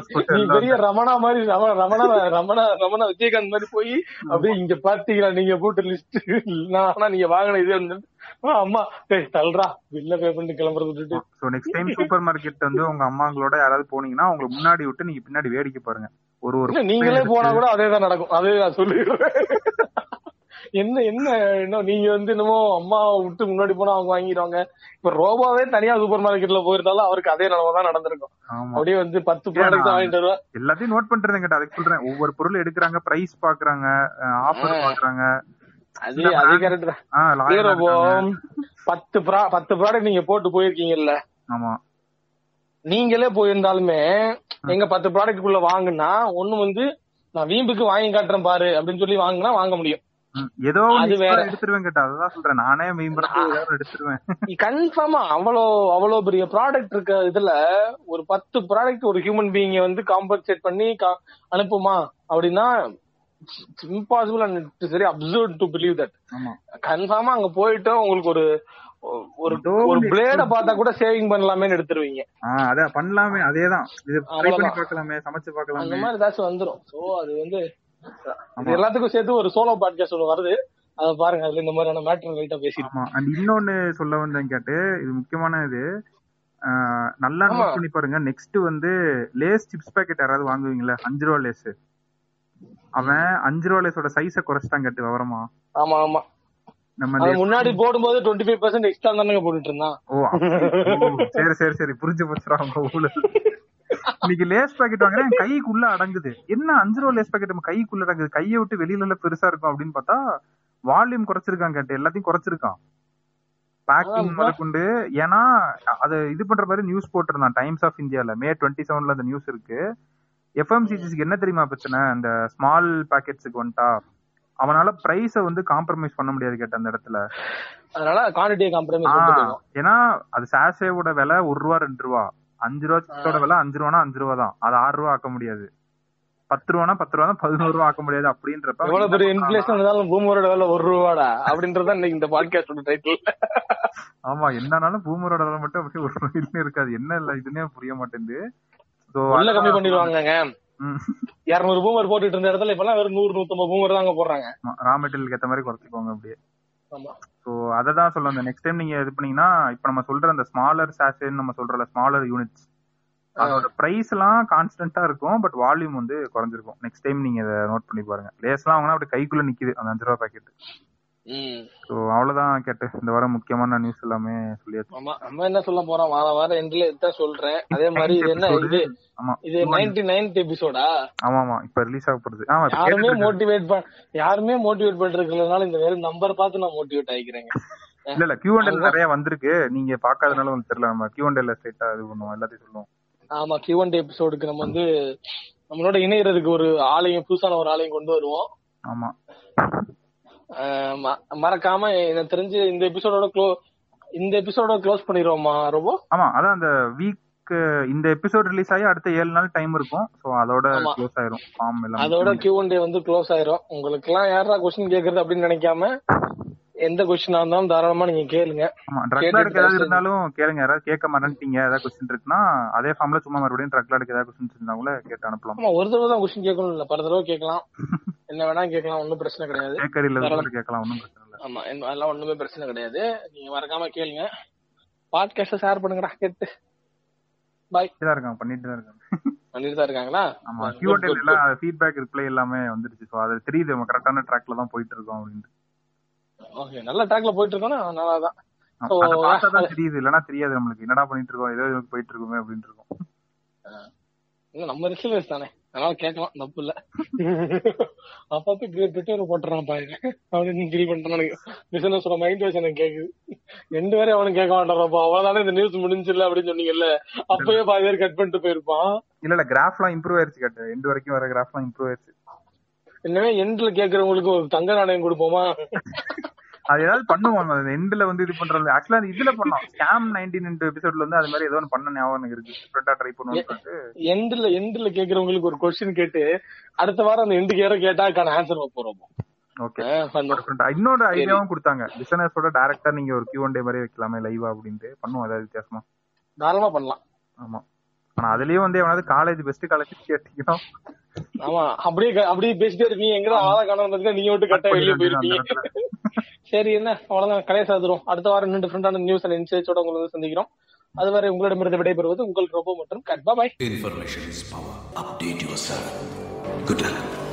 பெரிய ரமணா மாதிரி ரமணா ரமணா ரமணா விஜயகாந்த் மாதிரி போய் அப்படியே இங்க பார்த்தீங்களா நீங்க போட்ட லிஸ்ட் ஆனா நீங்க வாங்கின இது வந்து அம்மா தல்றா பில்ல பே பண்ணி கிளம்புறது. So next time supermarket வந்து உங்க அம்மாங்களோட யாராவது போனீங்கன்னா அவங்க முன்னாடி விட்டு நீங்க பின்னாடி வேடிக்கை பாருங்க. ஒரு ஒரு நீங்களே போனா கூட அதேதான் நடக்கும், அதே நான் சொல்லிடுறேன். என்ன என்ன இன்னும் நீங்க வந்து இன்னமும் அம்மாவை விட்டு முன்னாடி போனா அவங்க வாங்கிடுவாங்க. இப்ப ரோபாவே தனியா சூப்பர் மார்க்கெட்ல போயிருந்தாலும் அவருக்கு அதே நிலவதான் நடந்திருக்கும். அப்படியே வந்து பத்து ப்ராடக்ட் வாங்கிட்டு வருவா, எல்லாத்தையும் நோட் பண்றேன். கேட்ட அதுக்கு சொல்றேன், ஒவ்வொரு பொருள் எடுக்கிறாங்க, பிரைஸ் பாக்குறாங்க, ஆஃபர் பாக்குறாங்க. அது அதே கரெக்ட். பத்து பத்து ப்ராடக்ட் நீங்க போட்டு போயிருக்கீங்கல்ல, ஆமா நீங்களே போயிருந்தாலுமே எங்க பத்து ப்ராடக்ட் குள்ள வாங்குனா ஒண்ணு வந்து நான் வீம்புக்கு வாங்கி காட்டுறேன் பாரு அப்படின்னு சொல்லி வாங்கினா வாங்க முடியும். ஏதோ எடுத்துருவேன். கேட்டா அதுதான் சொல்றேன், நானே எடுத்துருவேன் கன்ஃபார்மா. அவ்வளோ அவ்வளோ பெரிய ப்ராடக்ட் இருக்க இதுல ஒரு பத்து ப்ராடக்ட் ஒரு ஹியூமன் பீயிங்க வந்து காம்பன்சேட் பண்ணி அனுப்புமா அப்படின்னா இம்பாசிபிள் அண்ட் சரி அப்சர்ட் டு பிலீவ் தட். கன்ஃபார்மா அங்க போயிட்டு உங்களுக்கு ஒரு ஒரு ஒரு பிளேட பார்த்தா கூட சேவிங் பண்ணலாமே எடுத்துருவீங்க. அத பண்ணலாமே, அதேதான் இது ட்ரை பண்ணி பார்க்கலாமே, சமைச்சு பார்க்கலாமே, அந்த மாதிரி ஏதாச்சும் வந்துரும். சோ அது வந்து இது எல்லாத்துக்கும் சேர்த்து ஒரு சோலோ பாட்காஸ்ட் ஒன்று வருது, அதை பாருங்க. அதுல இந்த மாதிரியான மேட்டர் லைட்டா பேசிடுமா. அண்ட் இன்னொன்னு சொல்ல வந்தேன் கேட்டு, இது முக்கியமான இது, நல்லா நோட் பண்ணி பாருங்க. நெக்ஸ்ட் வந்து லேஸ் சிப்ஸ் பாக்கெட் யாராவது வாங்குவீங்களா? அஞ்சு ரூபா லேஸ், அவன் அஞ்சு ரூபா லேஸோட சைஸ குறைச்சிட்டான் கேட்டு விவரமா. ஆமா ஆமா, முன்னாடி போடும்போது இருபத்தி ஐந்து சதவீதம் எக்ஸ்ட்ரா தானே போட்டுட்டு இருந்தான். ஓ சரி சரி சரி புரிஞ்சு போச்சுடா உங்க ஊழ. இன்னைக்கு லேஸ் பாக்கெட் வாங்குறேன், கைக்குள்ள அடங்குது. என்ன அஞ்சு ரூபா லேஸ் பாக்கெட் நம்ம கைக்குள்ள அடங்குது, கையை விட்டு வெளியில எல்லாம் பெருசா இருக்கும் அப்படின்னு பார்த்தா வால்யூம் குறைச்சிருக்கான் கேட்டு, எல்லாத்தையும் குறைச்சிருக்கான் பேக்கிங் முதற்கொண்டு. ஏன்னா அதை இது பண்ற மாதிரி நியூஸ் போட்டிருந்தான் டைம்ஸ் ஆஃப் இந்தியால மே டுவெண்ட்டி செவன்ல அந்த நியூஸ் இருக்கு. எஃப்எம்சிஜிக்கு என்ன தெரியுமா பிரச்சனை, அந்த ஸ்மால் பேக்கெட்ஸுக்கு வந்துட்டா அவனால பிரைஸ வந்து காம்ப்ரமைஸ் பண்ண முடியாது கேட்ட அந்த இடத்துல. அதனால குவாண்டிட்டியை காம்ப்ரமைஸ் பண்ணுவாங்க. ஏன்னா அது சாஷேவோட விலை ஒரு ரூபா ரெண்டு ரூபா, அஞ்சு ரூபா சிப்ஸோட விலை அஞ்சு ரூபானா அஞ்சு ரூபா தான், அது ஆறு ரூபா ஆக்க முடியாது. பத்து ரூபானா பத்து ரூபா தான், பதினோரு ரூபா ஆக்க முடியாது. அப்படின்றப்ப எவ்வளவு பெரிய இன்ஃபிளேஷன் இருந்தாலும் பூமரோட விலை ஒரு ரூபாடா அப்படின்றத இன்னைக்கு இந்த பாட்காஸ்டோட டைட்டில். ஆமா என்னன்னாலும் பூமரோட விலை மட்டும் அப்படியே ஒரு ரூபாயிலே இருக்காது, என்ன இல்ல இதுன்னே புரிய மாட்டேங்குது. நல்லா கம்மி பண்ணிடுவாங்க. இருநூறு பூமர் போட்டுட்டு இருந்த இடத்துல இப்ப எல்லாம் வெறும் நூறு நூத்தம்பது பூமர் தான் போடுறாங்க. ரா மெட்டீரியலுக்கு ஏத்த மாதிரி குறைச்சிக்கோங்க அப்படியே. சோ அததான் சொல்லுவாங்க. நெக்ஸ்ட் டைம் நீங்க இது பண்ணீங்கன்னா, இப்ப நம்ம சொல்ற அந்த ஸ்மாலர் சாஷேன்னு நம்ம சொல்றல ஸ்மாலர் யூனிட்ஸ், அதோட பிரைஸ் எல்லாம் கான்ஸ்டன்டா இருக்கும், பட் வால்யூம் வந்து குறைஞ்சிருக்கும். நெக்ஸ்ட் டைம் நீங்க இதை நோட் பண்ணி பாருங்க. லேஸ் எல்லாம் வாங்கினா அப்படி கைக்குள்ள நிக்குது அந்த அஞ்சு ரூபா பாக்கெட். சோ அவ்வளவுதான் கேட்டு இந்த வாரம் முக்கியமான நியூஸ் எல்லாமே சொல்லியாச்சு. ஆமா நம்ம என்ன சொல்ல போறோம் வார வாரம் எண்ட்ல தான் சொல்றேன். அதே மாதிரி இது என்ன இது, ஆமா இது தொண்ணூற்று ஒன்பது எபிசோடா? ஆமா ஆமா இப்ப ரிலீஸ் ஆக போறது. ஆமா யாருமே மோட்டிவேட் பண்ண யாருமே மோட்டிவேட் பண்றதுனால இந்த வேற நம்பர் பார்த்து நான் மோட்டிவேட் ஆகிக்கிறேங்க. இல்ல இல்ல Q and A நிறைய வந்திருக்கு, நீங்க பார்க்காதனால உங்களுக்கு தெரியல. நம்ம Q and A ல ஸ்ட்ரைட்டா இது பண்ணுவோம், எல்லாத்தையும் சொல்லுவோம். ஆமா Q and A எபிசோடுக்கு நம்ம வந்து நம்மளோட இணையறதுக்கு ஒரு ஆலயம், புதுசான ஒரு ஆலயம் கொண்டு வருவோம். ஆமா மறக்காம எனக்கு தெரிஞ்சு இந்த எபிசோடோட இந்த எபிசோட க்ளோஸ் பண்ணிடுவோமா ரொம்ப. ஆமா அதான் அந்த வீக் நமக்கு இந்த எபிசோட் ரிலீஸ் ஆகி அடுத்த ஏழு நாள் டைம் இருக்கும். சோ அதோட க்ளோஸ் ஆயிரும் ஃபார்ம் எல்லாம். அதோட Q and A வந்து க்ளோஸ் ஆயிரும். உங்களுக்கு எல்லாம் யாரா क्वेश्चन கேக்குறது அப்படினு நினைக்காம எந்த क्वेश्चन ஆனாலும் தாராளமா நீங்க கேளுங்க. ஆமா, ட்ரக்ல ஏதாவது இருந்தாலும் கேளுங்க. யாராவது கேட்க மாட்டேன்ட்டீங்க ஏதாவது क्वेश्चन இருக்குனா அதே ஃபார்ம்ல சும்மா மறுபடியும் ட்ரக்ல ஏதாவது क्वेश्चन இருந்தாங்களே கேட்டு அனுப்பலாம். ஆமா, ஒரு தடவை தான் क्वेश्चन கேட்கணும் இல்ல, பல தடவை கேட்கலாம். என்ன வேணா கேட்கலாம், ஒண்ணும் பிரச்சனை கிடையாது. கேக்கறில வந்து கேட்கலாம், ஒண்ணும் பிரச்சனை இல்ல. ஆமா, அதெல்லாம் ஒண்ணுமே பிரச்சனை கிடையாது. நீங்க மறக்காம கேளுங்க. பாட்காஸ்ட் ஷேர் பண்ணுங்கடா. கேட்டு பை. இதா இருக்காங்க, பண்ணிட்டு தான் இருக்காங்க. பண்ணிட்டு தான் இருக்காங்களா? ஆமா, Q and A எல்லா ஃபீட்பேக் ரிப்ளை எல்லாமே வந்துருச்சு. சோ அது மூணு நம்ம கரெக்ட்டான ட்ராக்ல தான் போயிட்டு இருக்கோம் அப்படினு. ஓகே, நல்ல ட்ராக்ல போயிட்டு இருக்கோம்னா நல்லா தான். சோ அது பார்த்தா தான் தெரியுது, இல்லனா தெரியாது நமக்கு என்னடா பண்ணிட்டு இருக்கோம், ஏதோ ஏதோ போயிட்டு இருக்குமே அப்படினு இருக்கோம். இல்ல நம்ம ரிசல்ட்ஸ் தானே, அதனால கேட்கலாம், தப்பு இல்ல. அப்பப்ப ட்விட்டர் போட்டுறான் பாருங்க அப்படின்னு கிரி பண்றானு பிசினஸோட மைண்ட் வாஷ் எனக்கு கேக்குது. ரெண்டு பேரும் அவனுக்கு கேட்க மாட்டானப்பா, அவ்வளவுதானே இந்த நியூஸ் முடிஞ்சிடல அப்படின்னு சொன்னீங்கல்ல, அப்பயே பாதி பேர் கட் பண்ணிட்டு போயிருப்பான். இல்ல இல்ல, கிராஃப் எல்லாம் இம்ப்ரூவ் ஆயிருச்சு. கட் எண்டு வரைக்கும் வர கிராஃப் எல்லாம் இம்ப்ரூவ் ஆயிருச்சு. என்னவே எண்ட்ல கேக்குறவங்களுக்கு ஒரு தங்க நாணயம் கொடுப்போமா? அது ஏதாவது பண்ணுவோம். எண்ட்ல வந்து இது பண்றது ஆக்சுவலா இதுல பண்ணலாம். ஸ்காம் நைன்டீன் எபிசோட்ல வந்து அது மாதிரி ஏதோ ஒன்று பண்ண ஞாபகம் இருக்கு. டிஃபரெண்டா ட்ரை பண்ணுவோம்னு சொல்லிட்டு எண்ட்ல எண்ட்ல கேக்குறவங்களுக்கு ஒரு கொஸ்டின் கேட்டு அடுத்த வாரம் அந்த எண்டுக்கு யாரோ கேட்டாக்கான ஆன்சர் வைப்போம். ஓகே, இன்னொரு ஐடியாவும் கொடுத்தாங்க பிசினஸோட டைரக்டா. நீங்க ஒரு Q and A மாதிரி வைக்கலாமே லைவா அப்படின்ட்டு பண்ணுவோம். அதாவது வித்தியாசமா தாராளமா பண்ணலாம். ஆமா, ஆனா அதுலயும் வந்து எவனாவது காலேஜ் பெஸ்ட் காலேஜ் கேட்டீங்கன்னா ஆமா அப்படியே அப்படியே பேசிட்டே இருக்கீங்க. எங்க ஆளா காணாம நீங்க விட்டு கட்ட வெளியே போயிருக்கீங்க. சரி, என்ன அவ்வளவுதான், கலையை சாதிரும். அடுத்த வாரம் இன்னும் டிஃபரெண்டான நியூஸ் அண்ட் இன்சைட்ஸோட உங்களை வந்து சந்திக்கிறோம். அதுவரை உங்களிடமிருந்து விடைபெறுவது உங்களுக்கு ரொம்ப மற்றும் கட். பாய்.